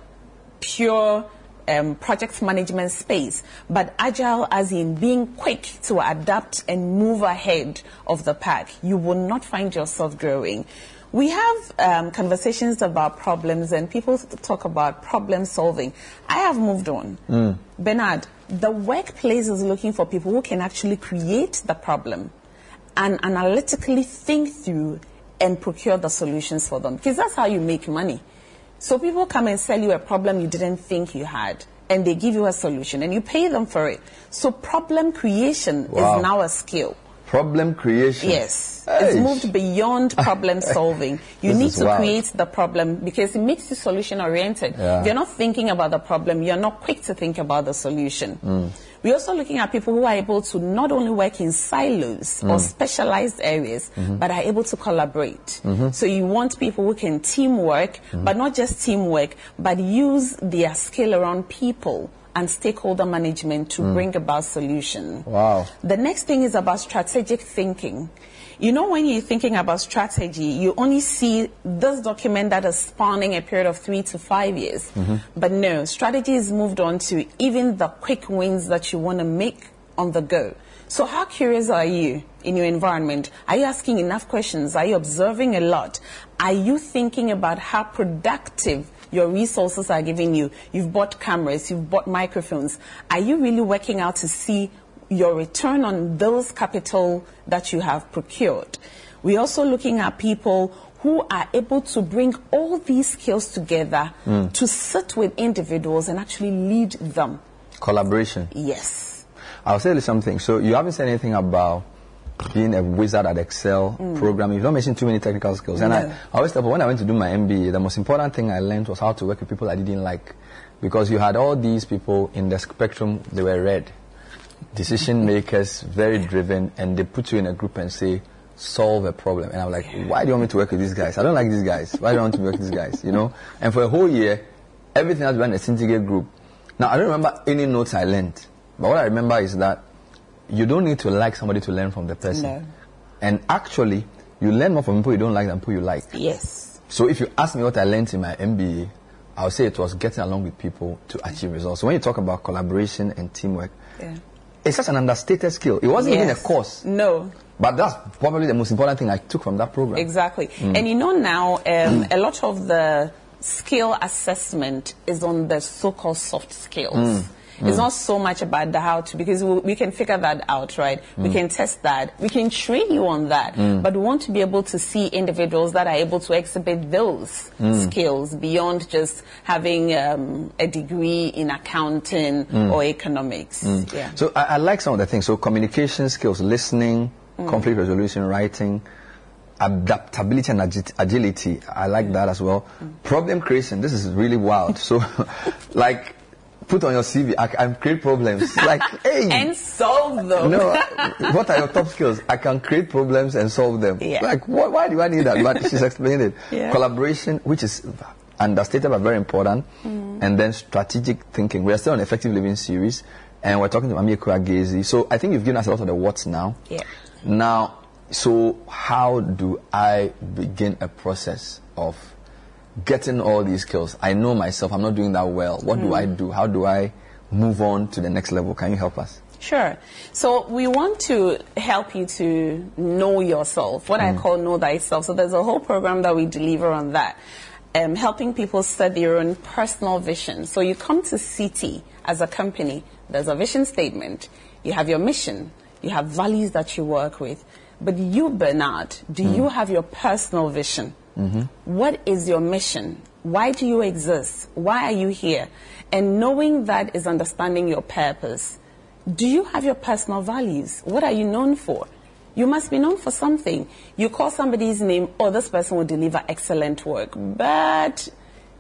pure Um, project management space, but agile as in being quick to adapt and move ahead of the pack, you will not find yourself growing. We have um, conversations about problems and people talk about problem solving. I have moved on. Mm. Bernard, the workplace is looking for people who can actually create the problem and analytically think through and procure the solutions for them, because that's how you make money. So people come and sell you a problem you didn't think you had, and they give you a solution, and you pay them for it. So problem creation wow. is now a skill. Problem creation. Yes. Hey. It's moved beyond problem solving. You need to wild. create the problem because it makes you solution-oriented. Yeah. You're not thinking about the problem. You're not quick to think about the solution. Mm. We're also looking at people who are able to not only work in silos mm. or specialized areas, mm-hmm. but are able to collaborate. Mm-hmm. So you want people who can teamwork, mm-hmm. but not just teamwork, but use their skill around people and stakeholder management to mm. bring about solution. Wow. The next thing is about strategic thinking. You know, when you're thinking about strategy, you only see this document that is spanning a period of three to five years. Mm-hmm. But no, strategy is moved on to even the quick wins that you want to make on the go. So how curious are you in your environment? Are you asking enough questions? Are you observing a lot? Are you thinking about how productive your resources are giving you? You've bought cameras, you've bought microphones. Are you really working out to see your return on those capital that you have procured? We're also looking at people who are able to bring all these skills together mm. to sit with individuals and actually lead them. Collaboration. Yes. I'll say something. So you haven't said anything about being a wizard at Excel, mm. programming. You've not mentioned too many technical skills. And no. I, I always thought, when I went to do my M B A, the most important thing I learned was how to work with people I didn't like. Because you had all these people in the spectrum, they were red. Decision makers, very driven, and they put you in a group and say, solve a problem. And I'm like, why do you want me to work with these guys? I don't like these guys. Why do you want me to work with these guys? You know? And for a whole year, everything has been a syndicate group. Now, I don't remember any notes I learned. But what I remember is that you don't need to like somebody to learn from the person. No. And actually, you learn more from people you don't like than people you like. Yes. So if you ask me what I learned in my M B A, I would say it was getting along with people to achieve results. So when you talk about collaboration and teamwork, yeah. it's such an understated skill. It wasn't yes. even a course. No. But that's probably the most important thing I took from that program. Exactly. Mm. And you know now, um, a lot of the skill assessment is on the so-called soft skills. Mm. It's mm. not so much about the how to, because we, we can figure that out, right? Mm. We can test that. We can train you on that. Mm. But we want to be able to see individuals that are able to exhibit those mm. skills beyond just having um, a degree in accounting mm. or economics. Mm. Yeah. So I, I like some of the things. So communication skills, listening, mm. conflict resolution, writing, adaptability and agi- agility. I like that as well. Mm. Problem creation. This is really wild. So like... put on your C V. I, I create problems. Like, hey. And solve them. No, what are your top skills? I can create problems and solve them. Yeah. Like, why, why do I need that? But she's explained it. Yeah. Collaboration, which is understated but very important. Mm. And then strategic thinking. We are still on Effective Living series. And we're talking to Amir Kwagezi. So I think you've given us a lot of the what's now. Yeah. Now, so how do I begin a process of getting all these skills? I know myself, I'm not doing that well. What mm. do I do? How do I move on to the next level? Can you help us? Sure. So we want to help you to know yourself, what mm. I call know thyself. So there's a whole program that we deliver on that. Um, helping people set their own personal vision. So you come to City as a company, there's a vision statement, you have your mission, you have values that you work with. But you, Bernard, do mm. you have your personal vision? Mm-hmm. What is your mission? Why do you exist? Why are you here? And knowing that is understanding your purpose. Do you have your personal values? What are you known for? You must be known for something. You call somebody's name, oh, this person will deliver excellent work, but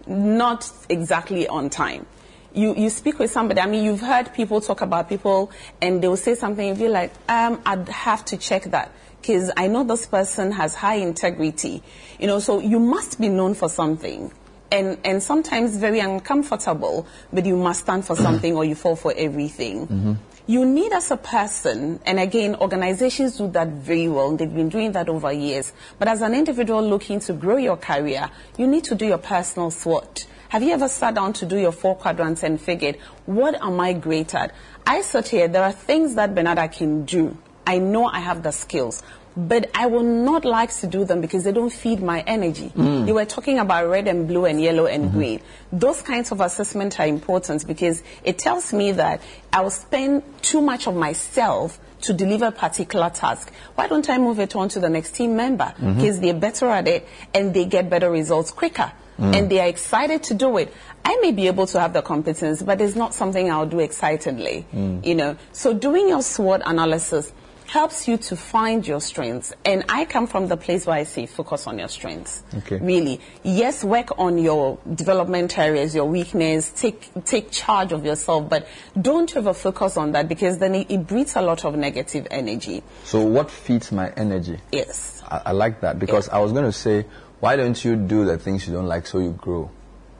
not exactly on time. You you speak with somebody. I mean, you've heard people talk about people, and they'll say something, and you'll be like, um, I'd have to check that, because I know this person has high integrity. You know, so you must be known for something. And and sometimes very uncomfortable, but you must stand for something or you fall for everything. Mm-hmm. You need as a person, and again, organizations do that very well. They've been doing that over years. But as an individual looking to grow your career, you need to do your personal SWOT. Have you ever sat down to do your four quadrants and figured, what am I great at? I sit here, there are things that Bernarda can do. I know I have the skills, but I will not like to do them because they don't feed my energy. Mm. You were talking about red and blue and yellow and mm-hmm. green. Those kinds of assessment are important because it tells me that I will spend too much of myself to deliver a particular task. Why don't I move it on to the next team member? Because mm-hmm. they're better at it and they get better results quicker. Mm. And they are excited to do it. I may be able to have the competence, but it's not something I'll do excitedly. Mm. You know, so doing your SWOT analysis helps you to find your strengths. And I come from the place where I say focus on your strengths. Okay. Really. Yes, work on your development areas, your weakness, take take charge of yourself, but don't ever focus on that because then it, it breeds a lot of negative energy. So what feeds my energy? Yes. I, I like that because yes. I was going to say, why don't you do the things you don't like so you grow?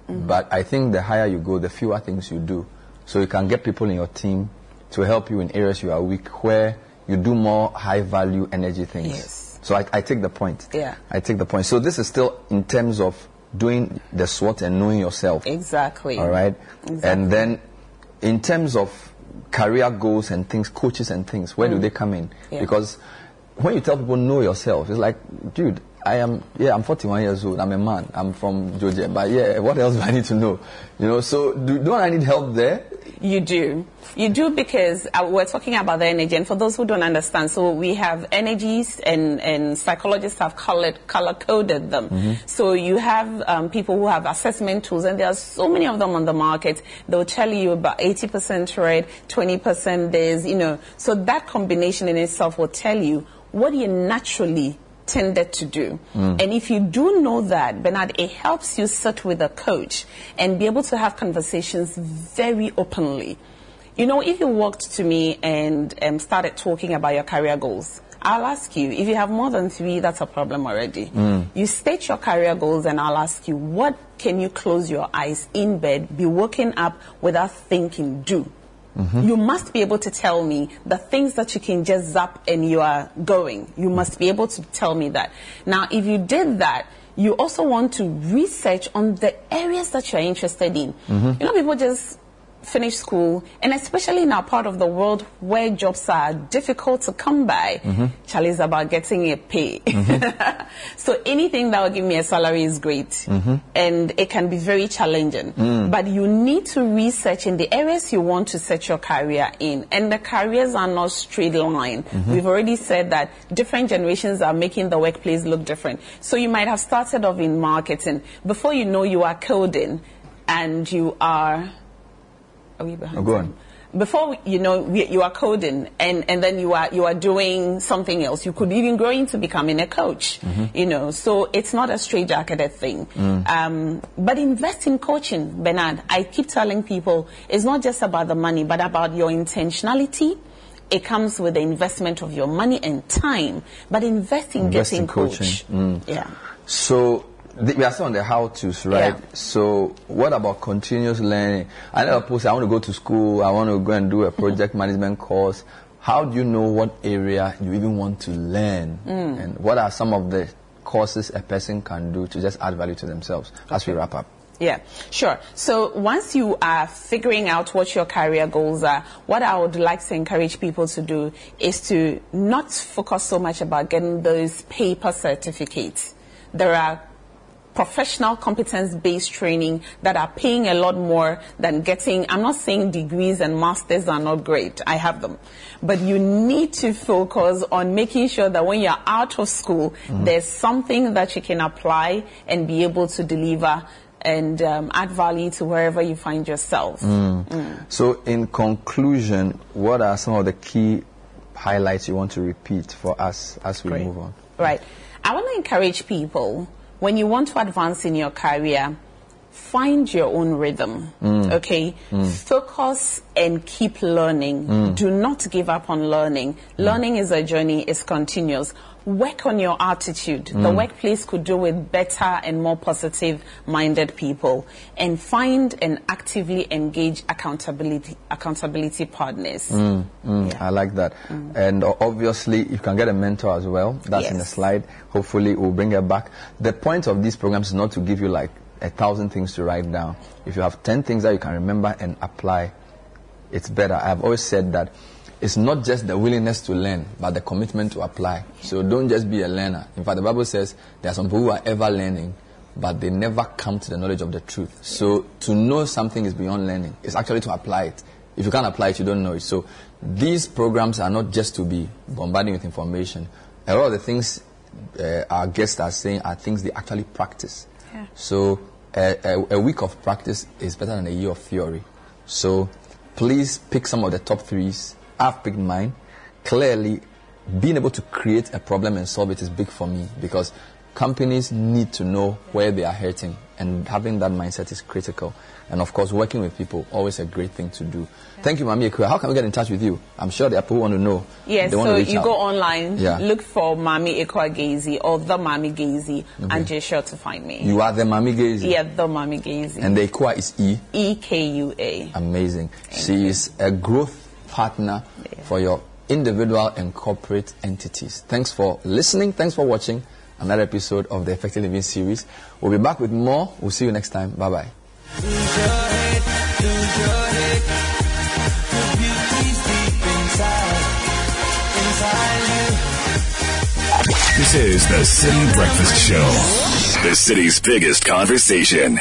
Mm-hmm. But I think the higher you go, the fewer things you do. So you can get people in your team to help you in areas you are weak where you do more high-value energy things. Yes. So I, I take the point. Yeah. I take the point. So this is still in terms of doing the SWOT and knowing yourself. Exactly. All right? Exactly. And then in terms of career goals and things, coaches and things, where mm. do they come in? Yeah. Because when you tell people know yourself, it's like, dude, I am, yeah, I'm forty-one years old. I'm a man. I'm from Georgia. But yeah, what else do I need to know? You know, so do, don't I need help there? You do. You do because uh, we're talking about the energy. And for those who don't understand, so we have energies and, and psychologists have colored, color-coded them. Mm-hmm. So you have um, people who have assessment tools, and there are so many of them on the market. They'll tell you about eighty percent red, twenty percent this, you know. So that combination in itself will tell you what you naturally tended to do. Mm. And if you do know that, Bernard, it helps you sit with a coach and be able to have conversations very openly. You know, if you walked to me and um, started talking about your career goals, I'll ask you, if you have more than three, that's a problem already. Mm. You state your career goals and I'll ask you, what can you close your eyes in bed, be woken up without thinking, do? Mm-hmm. You must be able to tell me the things that you can just zap and you are going. You must be able to tell me that. Now, if you did that, you also want to research on the areas that you're interested in. Mm-hmm. You know, people just finish school, and especially in our part of the world where jobs are difficult to come by, mm-hmm. Charlie's about getting a pay. Mm-hmm. So anything that will give me a salary is great, mm-hmm. and it can be very challenging. Mm. But you need to research in the areas you want to set your career in, and the careers are not straight line. Mm-hmm. We've already said that different generations are making the workplace look different. So you might have started off in marketing. Before you know, you are coding, and you are... Are we behind? Oh, go on. before you know we, you are coding, and and then you are you are doing something else. You could even grow into becoming a coach, mm-hmm. you know. So it's not a straightjacketed thing. Mm. Um, but invest in coaching, Bernard. I keep telling people it's not just about the money, but about your intentionality. It comes with the investment of your money and time, but invest in invest getting in coaching. Coach. Mm. Yeah. So the, we are still on the how-tos, right? Yeah. So what about continuous learning? I never post, I want to go to school, I want to go and do a project management course. How do you know what area you even want to learn? Mm. And what are some of the courses a person can do to just add value to themselves okay. as we wrap up? Yeah, sure. So once you are figuring out what your career goals are, what I would like to encourage people to do is to not focus so much about getting those paper certificates. There are professional competence-based training that are paying a lot more than getting, I'm not saying degrees and masters are not great, I have them. But you need to focus on making sure that when you're out of school, mm-hmm. there's something that you can apply and be able to deliver and um, add value to wherever you find yourself. Mm. Mm. So in conclusion, what are some of the key highlights you want to repeat for us as we Great. move on? Right. I want to encourage people, when you want to advance in your career, find your own rhythm, mm. okay? Mm. Focus and keep learning. Mm. Do not give up on learning. Learning mm. is a journey, it's continuous. Work on your attitude. Mm. The workplace could do with better and more positive-minded people. And find and actively engage accountability accountability partners. Mm. Mm. Yeah. I like that. Mm. And obviously, you can get a mentor as well. That's yes. in the slide. Hopefully, we'll bring it back. The point of these programs is not to give you like a thousand things to write down. If you have ten things that you can remember and apply, it's better. I've always said that it's not just the willingness to learn, but the commitment to apply. So don't just be a learner. In fact, the Bible says there are some people who are ever learning, but they never come to the knowledge of the truth. So to know something is beyond learning. It's actually to apply it. If you can't apply it, you don't know it. So these programs are not just to be bombarding with information. A lot of the things uh, our guests are saying are things they actually practice. Yeah. So Uh, a, a week of practice is better than a year of theory. So please pick some of the top threes. I've picked mine. Clearly, being able to create a problem and solve it is big for me, because companies need to know where they are hurting, and having that mindset is critical. And of course, working with people, always a great thing to do. Yeah. Thank you, Mami Ekua. How can we get in touch with you? I'm sure the people want to know. Yes, they want so to reach you out. Go online, yeah. look for Mami Ekua Gezi or The Mami Gezi, okay. and you're sure to find me. You are The Mami Gezi? Yeah, The Mami Gezi. And the Ekua is E? E K U A. Amazing. Thank she you. Is a growth partner yeah. for your individual and corporate entities. Thanks for listening. Thanks for watching another episode of the Effective Living series. We'll be back with more. We'll see you next time. Bye-bye. Enjoy it, enjoy it. The beauty's deep inside, inside you. This is the City Breakfast Show, the city's biggest conversation.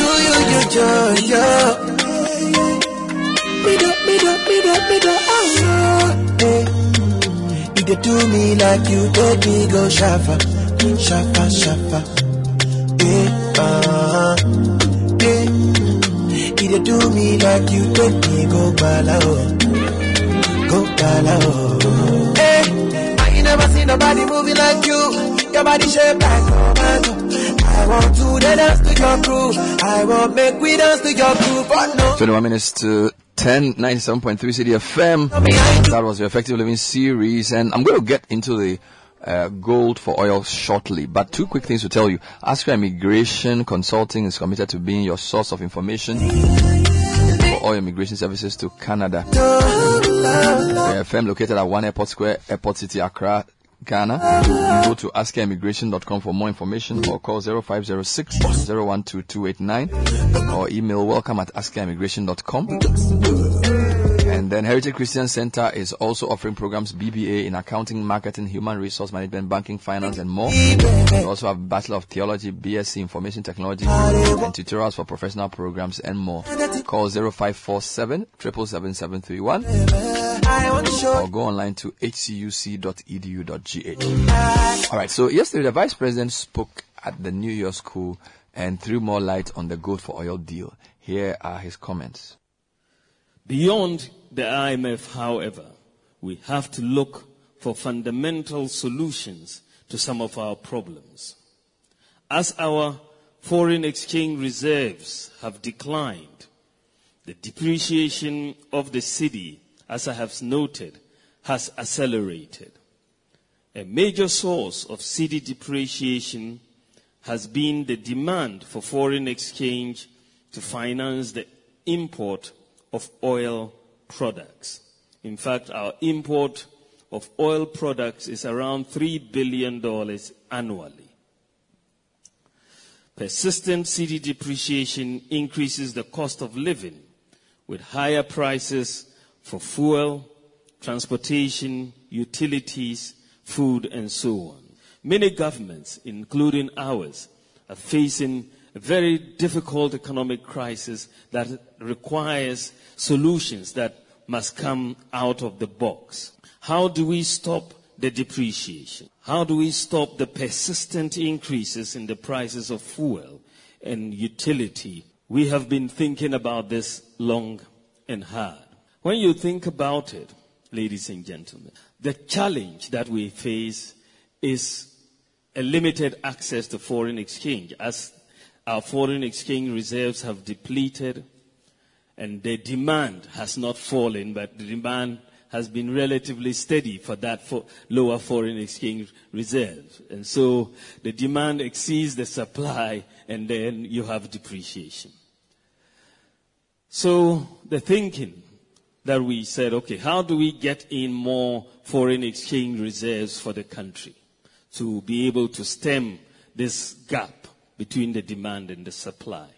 Yo, yo, yo, yo, yo. Me do, me do, me do, me do, oh, no. Hey, you dey do me like you take me go shafa, shafa, shafa. Hey, uh-huh. Hey, you dey do me like you take me go balao, go balao. Hey, I ain't never seen nobody moving like you. Your body shaped like a man. I want to dance to your groove. I want make we dance to your groove. But no. twenty-one minutes to ten, ninety-seven point three City F M. That was your Effective Living series, and I'm going to get into the uh, gold for oil shortly. But two quick things to tell you: Astra Immigration Consulting is committed to being your source of information for all immigration services to Canada. The F M located at One Airport Square, Airport City, Accra. Ghana. Go to ask immigration dot com for more information, or call zero five zero six, zero one two, two eight nine, or email welcome at ask immigration dot com. And then Heritage Christian Center is also offering programs B B A in accounting, marketing, human resource management, banking, finance, and more. We also have Bachelor of Theology, B S c, Information Technology, and tutorials for professional programs and more. Call zero five four seven, seven seven seven, seven three one or go online to h c u c dot e d u dot g h. All right, so yesterday the Vice President spoke at the New Year's School and threw more light on the gold for oil deal. Here are his comments. Beyond the I M F, however, we have to look for fundamental solutions to some of our problems. As our foreign exchange reserves have declined, the depreciation of the cedi, as I have noted, has accelerated. A major source of cedi depreciation has been the demand for foreign exchange to finance the import of oil products. In fact, our import of oil products is around three billion dollars annually. Persistent cedi depreciation increases the cost of living, with higher prices for fuel, transportation, utilities, food, and so on. Many governments, including ours, are facing a very difficult economic crisis that requires solutions that must come out of the box. How do we stop the depreciation? How do we stop the persistent increases in the prices of fuel and utility? We have been thinking about this long and hard. When you think about it, ladies and gentlemen, the challenge that we face is a limited access to foreign exchange, as our foreign exchange reserves have depleted and the demand has not fallen, but the demand has been relatively steady for that for lower foreign exchange reserves. And so the demand exceeds the supply, and then you have depreciation. So the thinking that we said, okay, how do we get in more foreign exchange reserves for the country to be able to stem this gap between the demand and the supply?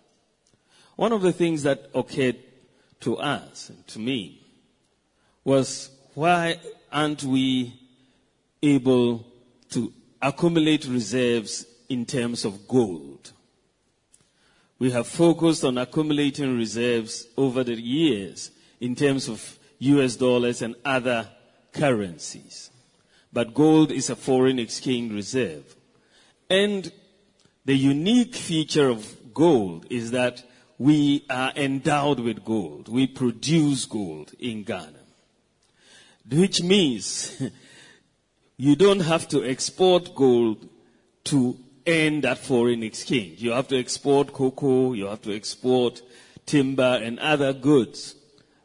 One of the things that occurred to us and to me was, why aren't we able to accumulate reserves in terms of gold? We have focused on accumulating reserves over the years in terms of U S dollars and other currencies. But gold is a foreign exchange reserve. And the unique feature of gold is that we are endowed with gold. We produce gold in Ghana, which means you don't have to export gold to earn that foreign exchange. You have to export cocoa, you have to export timber and other goods,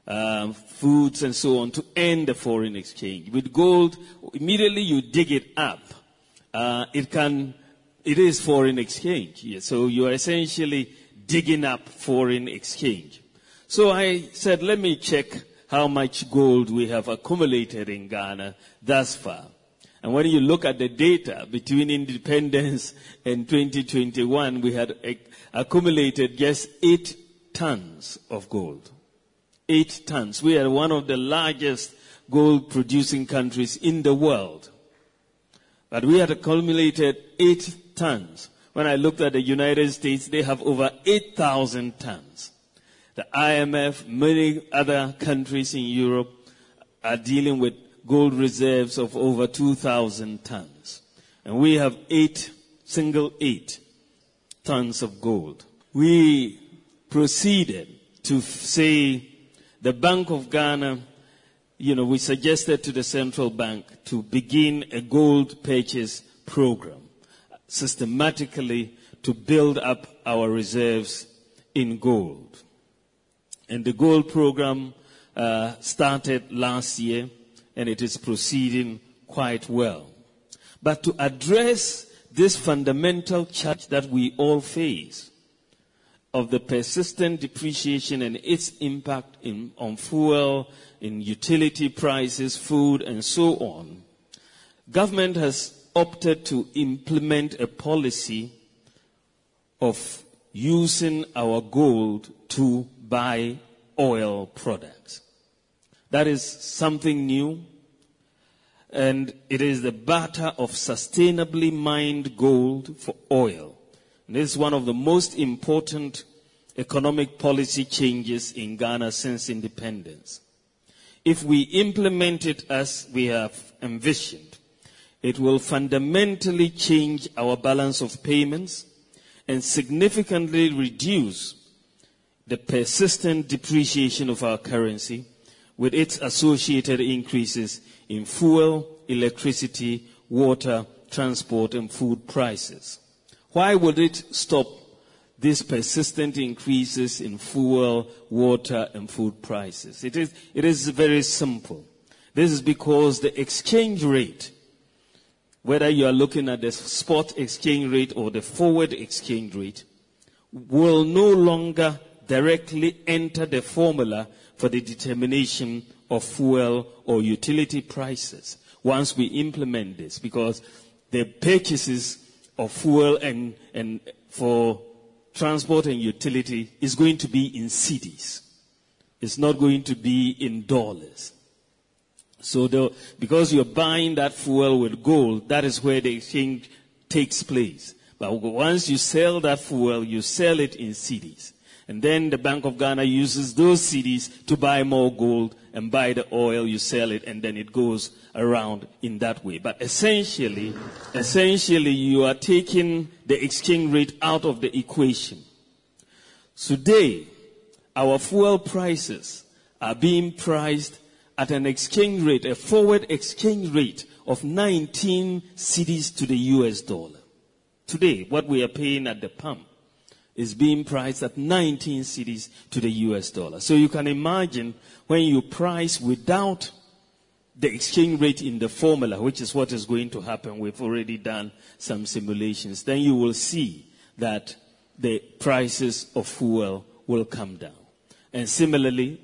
um, foods and so on, to earn the foreign exchange. With gold, immediately you dig it up, uh, it can... It is foreign exchange, so you are essentially digging up foreign exchange. So I said, let me check how much gold we have accumulated in Ghana thus far. And when you look at the data between independence and twenty twenty-one, we had accumulated just eight tons of gold. Eight tons. We are one of the largest gold-producing countries in the world. But we had accumulated eight tons. When I looked at the United States, they have over eight thousand tons. The I M F, many other countries in Europe are dealing with gold reserves of over two thousand tons. And we have eight, single eight tons of gold. We proceeded to say the Bank of Ghana, you know, we suggested to the central bank to begin a gold purchase program, systematically to build up our reserves in gold. And the gold program uh, started last year, and it is proceeding quite well. But to address this fundamental challenge that we all face of the persistent depreciation and its impact in, on fuel, in utility prices, food, and so on, Government has opted to implement a policy of using our gold to buy oil products. That is something new, and it is the barter of sustainably mined gold for oil. And this is one of the most important economic policy changes in Ghana since independence. If we implement it as we have envisioned, it will fundamentally change our balance of payments and significantly reduce the persistent depreciation of our currency with its associated increases in fuel, electricity, water, transport, and food prices. Why would it stop these persistent increases in fuel, water, and food prices? It is, it is very simple. This is because the exchange rate, whether you are looking at the spot exchange rate or the forward exchange rate, will no longer directly enter the formula for the determination of fuel or utility prices once we implement this, because the purchases of fuel and, and for transport and utility is going to be in cedis. It's not going to be in dollars. So the, because you're buying that fuel with gold, that is where the exchange takes place. But once you sell that fuel, you sell it in cedis. And then the Bank of Ghana uses those cedis to buy more gold and buy the oil, you sell it, and then it goes around in that way. But essentially, essentially you are taking the exchange rate out of the equation. Today, our fuel prices are being priced at an exchange rate, a forward exchange rate of nineteen cedis to the U S dollar. Today, what we are paying at the pump is being priced at nineteen cedis to the U S dollar. So you can imagine when you price without the exchange rate in the formula, which is what is going to happen. We've already done some simulations. Then you will see that the prices of fuel will come down. And similarly,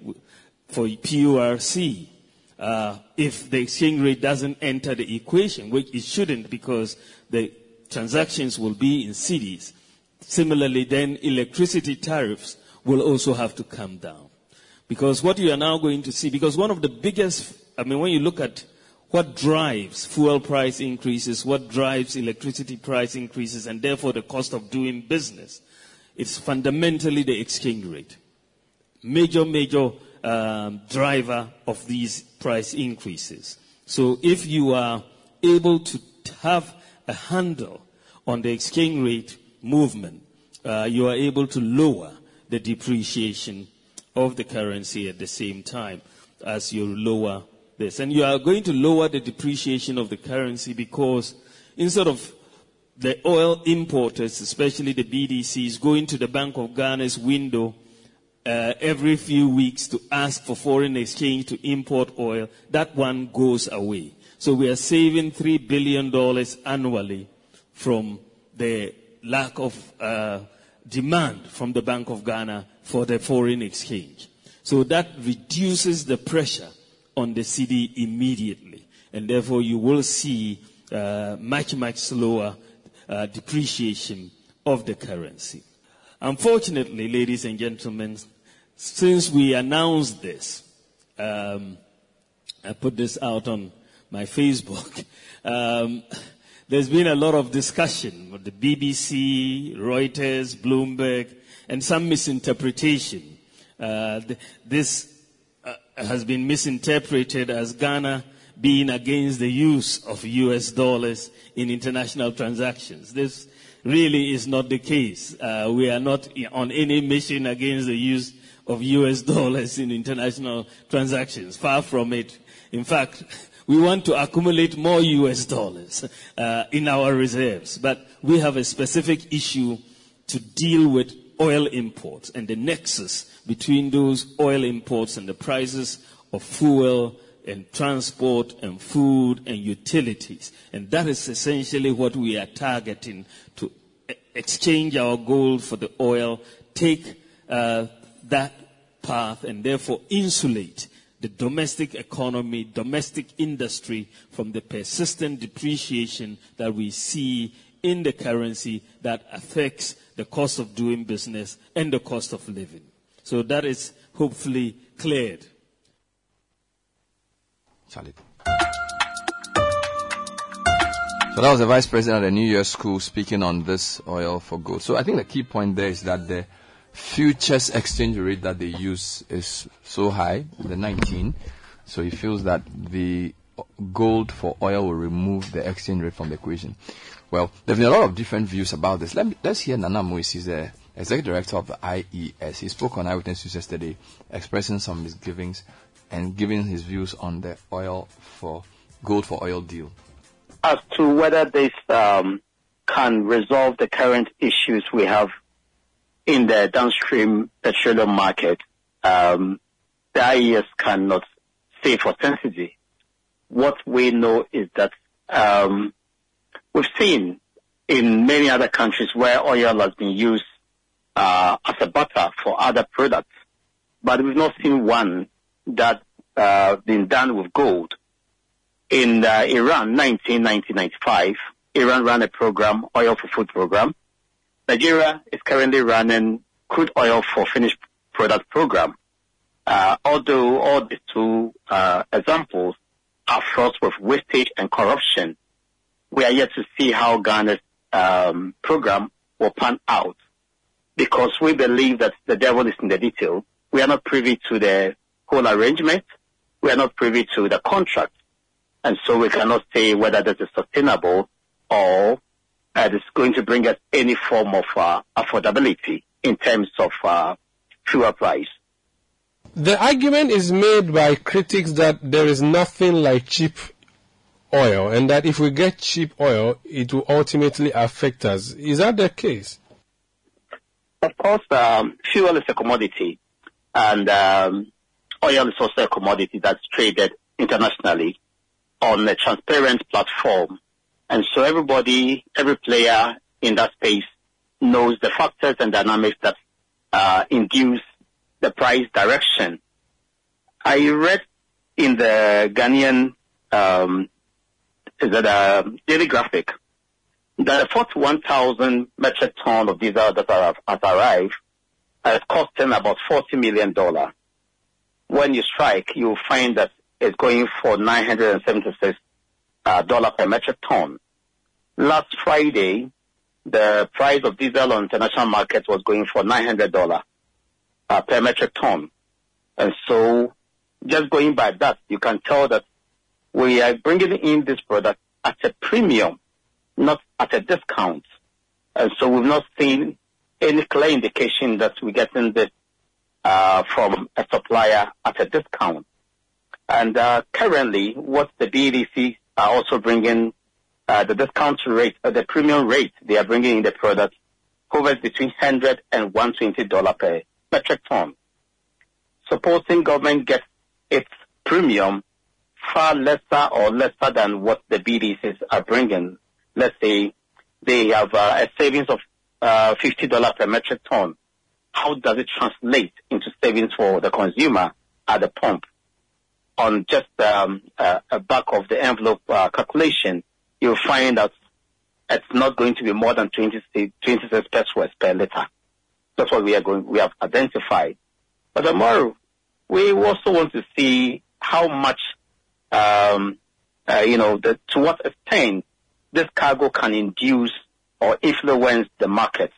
for P U R C, uh, if the exchange rate doesn't enter the equation, which it shouldn't because the transactions will be in cedis, similarly, then electricity tariffs will also have to come down. Because what you are now going to see, because one of the biggest, I mean, when you look at what drives fuel price increases, what drives electricity price increases, and therefore the cost of doing business, it's fundamentally the exchange rate. Major, major um, driver of these price increases. So if you are able to have a handle on the exchange rate movement, uh, you are able to lower the depreciation of the currency at the same time as you lower this. And you are going to lower the depreciation of the currency because instead of the oil importers, especially the B D Cs, going to the Bank of Ghana's window uh, every few weeks to ask for foreign exchange to import oil, that one goes away. So we are saving three billion dollars annually from the lack of uh, demand from the Bank of Ghana for the foreign exchange. So that reduces the pressure on the cedi immediately. And therefore you will see uh, much, much slower uh, depreciation of the currency. Unfortunately, ladies and gentlemen, since we announced this, um, I put this out on my Facebook, um, there's been a lot of discussion with the B B C, Reuters, Bloomberg, and some misinterpretation. Uh, th- this uh, has been misinterpreted as Ghana being against the use of U S dollars in international transactions. This really is not the case. Uh, we are not on any mission against the use of U S dollars in international transactions. Far from it. In fact, we want to accumulate more U S dollars uh, in our reserves. But we have a specific issue to deal with oil imports and the nexus between those oil imports and the prices of fuel and transport and food and utilities. And that is essentially what we are targeting, to exchange our gold for the oil, take uh, that path and therefore insulate the domestic economy, domestic industry from the persistent depreciation that we see in the currency that affects the cost of doing business and the cost of living. So that is hopefully cleared. Charlie. So that was the Vice President of the New Year School speaking on this oil for gold. So I think the key point there is that the futures exchange rate that they use is so high, the nineteen. So he feels that the gold for oil will remove the exchange rate from the equation. Well, there have been a lot of different views about this. Let me, let's hear Nana Moise, he's the Executive Director of the I E S. He spoke on Eyewitness News yesterday, expressing some misgivings and giving his views on the oil for gold for oil deal. As to whether this um, can resolve the current issues we have in the downstream petroleum market, um, the I E S cannot say for certainty. What we know is that um, we've seen in many other countries where oil has been used uh, as a butter for other products, but we've not seen one that uh, been done with gold. In uh, Iran, nineteen ninety-five, Iran ran a program, oil for food program. Nigeria is currently running crude oil for finished product program. Uh, although all the two uh, examples are fraught with wastage and corruption, we are yet to see how Ghana's um, program will pan out, because we believe that the devil is in the detail. We are not privy to the whole arrangement. We are not privy to the contract. And so we cannot say whether this is sustainable or uh, it's going to bring us any form of uh, affordability in terms of uh, fuel price. The argument is made by critics that there is nothing like cheap oil, and that if we get cheap oil, it will ultimately affect us. Is that the case? Of course, um, fuel is a commodity, and um, oil is also a commodity that's traded internationally on a transparent platform. And so everybody, every player in that space knows the factors and dynamics that uh, induce the price direction. I read in the Ghanaian um, the, uh, Daily Graphic that forty-one thousand metric ton of diesel that are, has arrived has cost them about forty million dollars. When you strike, you'll find that is going for nine hundred seventy-six dollars uh, per metric ton. Last Friday, the price of diesel on international markets was going for nine hundred dollars uh, per metric ton. And so just going by that, you can tell that we are bringing in this product at a premium, not at a discount. And so we've not seen any clear indication that we're getting this uh, from a supplier at a discount. And uh, currently, what the B D C are also bringing, uh, the discount rate, uh, the premium rate they are bringing in the product, hovers between one hundred dollars and one hundred twenty dollars per metric ton. Supposing government gets its premium far lesser or lesser than what the B D Cs are bringing. Let's say they have uh, a savings of uh, fifty dollars per metric ton. How does it translate into savings for the consumer at the pump? On just um, uh, a back-of-the-envelope uh, calculation, you'll find that it's not going to be more than twenty cents per litre. That's what we are going. We have identified. But tomorrow, we also want to see how much, um, uh, you know, the, to what extent this cargo can induce or influence the market.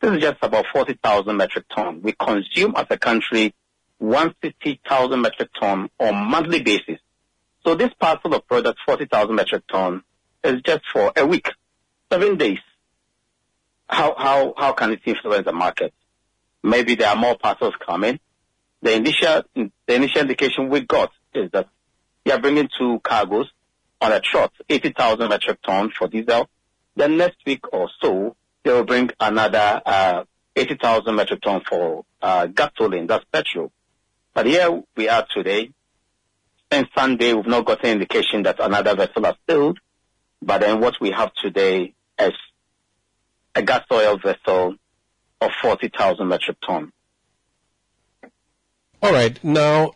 This is just about forty thousand metric tons. We consume as a country one hundred fifty thousand metric ton on monthly basis. So this parcel of product, forty thousand metric ton, is just for a week, seven days. How how how can it influence the market? Maybe there are more parcels coming. The initial the initial indication we got is that you are bringing two cargoes on a trot, eighty thousand metric ton for diesel. Then next week or so, they will bring another uh, eighty thousand metric ton for uh, gasoline. That's petrol. But here we are today, and Sunday we've not got an indication that another vessel has sailed. But then what we have today is a gas oil vessel of forty thousand metric ton. All right. Now,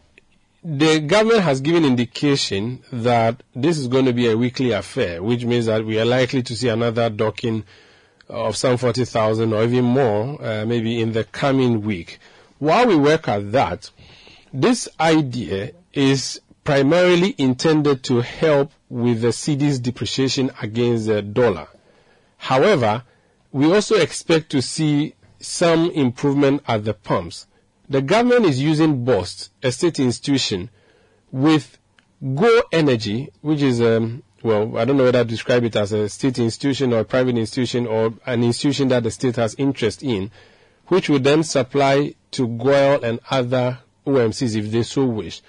The government has given indication that this is going to be a weekly affair, which means that we are likely to see another docking of some forty thousand or even more, uh, maybe in the coming week. While we work at that, this idea is primarily intended to help with the cedis depreciation against the dollar. However, we also expect to see some improvement at the pumps. The government is using B O S T, a state institution, with Go Energy, which is, um, well, I don't know whether I describe it as a state institution or a private institution or an institution that the state has interest in, which would then supply to Goil and other O M Cs if they so wish.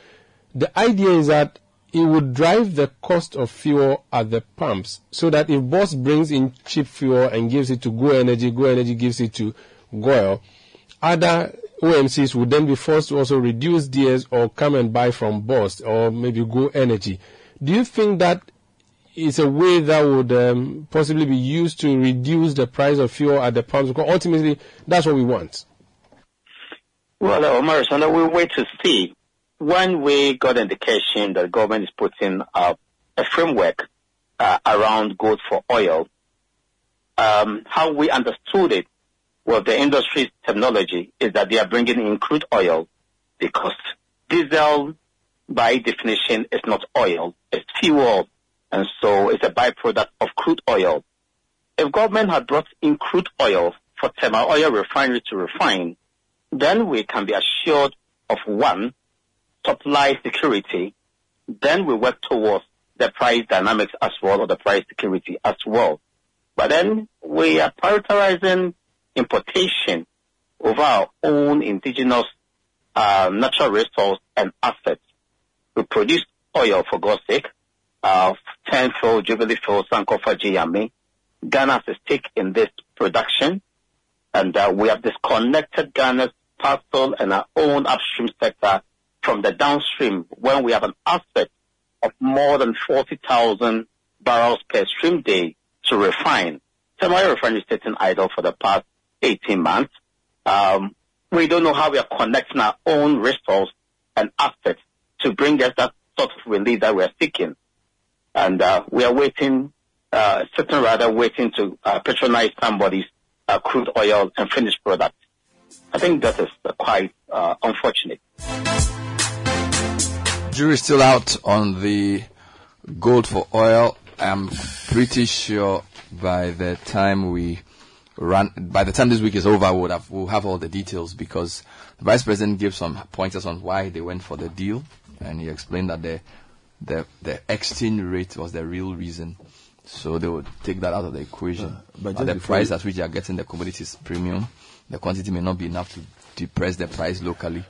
The idea is that it would drive the cost of fuel at the pumps so that if B O S brings in cheap fuel and gives it to Go Energy, Go Energy gives it to Goil, other O M Cs would then be forced to also reduce theirs or come and buy from B O S or maybe Go Energy. Do you think that is a way that would um, possibly be used to reduce the price of fuel at the pumps? Because ultimately, that's what we want. Well, uh, Umaru Sanda, we'll wait to see. When we got indication that government is putting up a framework uh, around gold for oil, um, how we understood it, well, the industry's technology is that they are bringing in crude oil because diesel, by definition, is not oil, it's fuel, and so it's a byproduct of crude oil. If government had brought in crude oil for thermal oil refinery to refine, then we can be assured of, one, supply security. Then we work towards the price dynamics as well, or the price security as well. But then we are prioritizing importation over our own indigenous uh, natural resource and assets. We produce oil, for God's sake, uh, Tenfold, Jubilee Field, Sankofa, G M A. Ghana has a stake in this production, and uh, we have disconnected Ghana's parcel and our own upstream sector from the downstream when we have an asset of more than forty thousand barrels per stream day to refine. Thermal refinery is sitting idle for the past eighteen months. Um, we don't know how we are connecting our own resources and assets to bring us that sort of relief that we are seeking. And uh, we are waiting, uh, sitting rather waiting to uh, patronize somebody's uh, crude oil and finished product. I think that is uh, quite uh, unfortunate. Jury's still out on the gold for oil. I'm pretty sure by the time we run, by the time this week is over, we'll have, we'll have all the details, because the vice president gave some pointers on why they went for the deal, and he explained that the the, the exchange rate was the real reason. So they would take that out of the equation. Uh, but at the price at which you are getting the commodities premium, the quantity may not be enough to depress the price locally.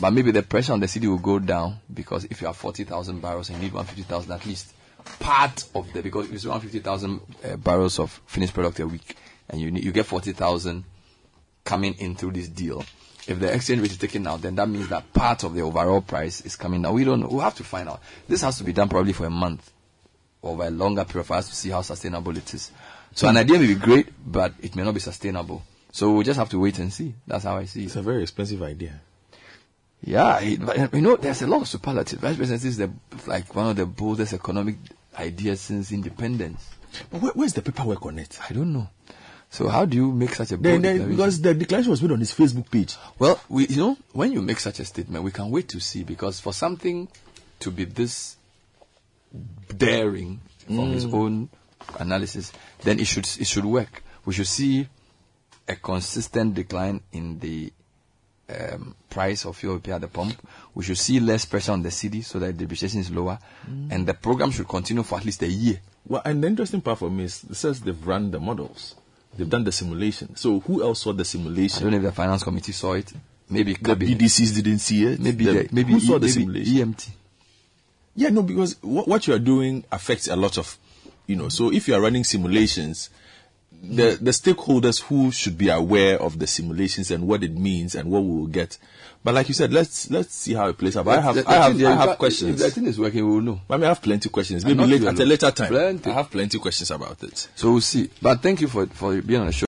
But maybe the pressure on the city will go down, because if you have forty thousand barrels and you need one hundred fifty thousand at least, part of the, because it's around fifty thousand uh, barrels of finished product a week, and you need, you get forty thousand coming in through this deal. If the exchange rate is taken out, then that means that part of the overall price is coming down. We don't know. We'll have to find out. This has to be done probably for a month or for a longer period for us to see how sustainable it is. So an idea may be great, but it may not be sustainable. So we'll just have to wait and see. That's how I see it. It's a very expensive idea. Yeah, it, you know, there's a lot of superlatives. Vice President is the, like one of the boldest economic ideas since independence. But where, where's the paperwork on it? I don't know. So how do you make such a bold declaration? Because the declaration was made on his Facebook page. Well, we, you know, when you make such a statement, we can wait to see, because for something to be this daring from mm. his own analysis, then it should it should work. We should see a consistent decline in the Um, price of fuel at the pump. We should see less pressure on the city so that depreciation is lower, mm. and the program should continue for at least a year. Well, and the interesting part for me is it says they've run the models, they've done the simulation. So who else saw the simulation? I don't know if the finance committee saw it. Maybe it the B D Cs didn't see it. Maybe the, the, maybe who e, saw the maybe simulation? E M T. Yeah, no, because what, what you are doing affects a lot of, you know. So if you are running simulations, The, the stakeholders who should be aware of the simulations and what it means and what we will get. But like you said, let's let's see how it plays out. But I have I have, I have questions. If the thing is working, we will know. I mean, I have plenty of questions. Maybe later, at a later time. Plenty. I have plenty of questions about it. So we'll see. But thank you for for being on the show.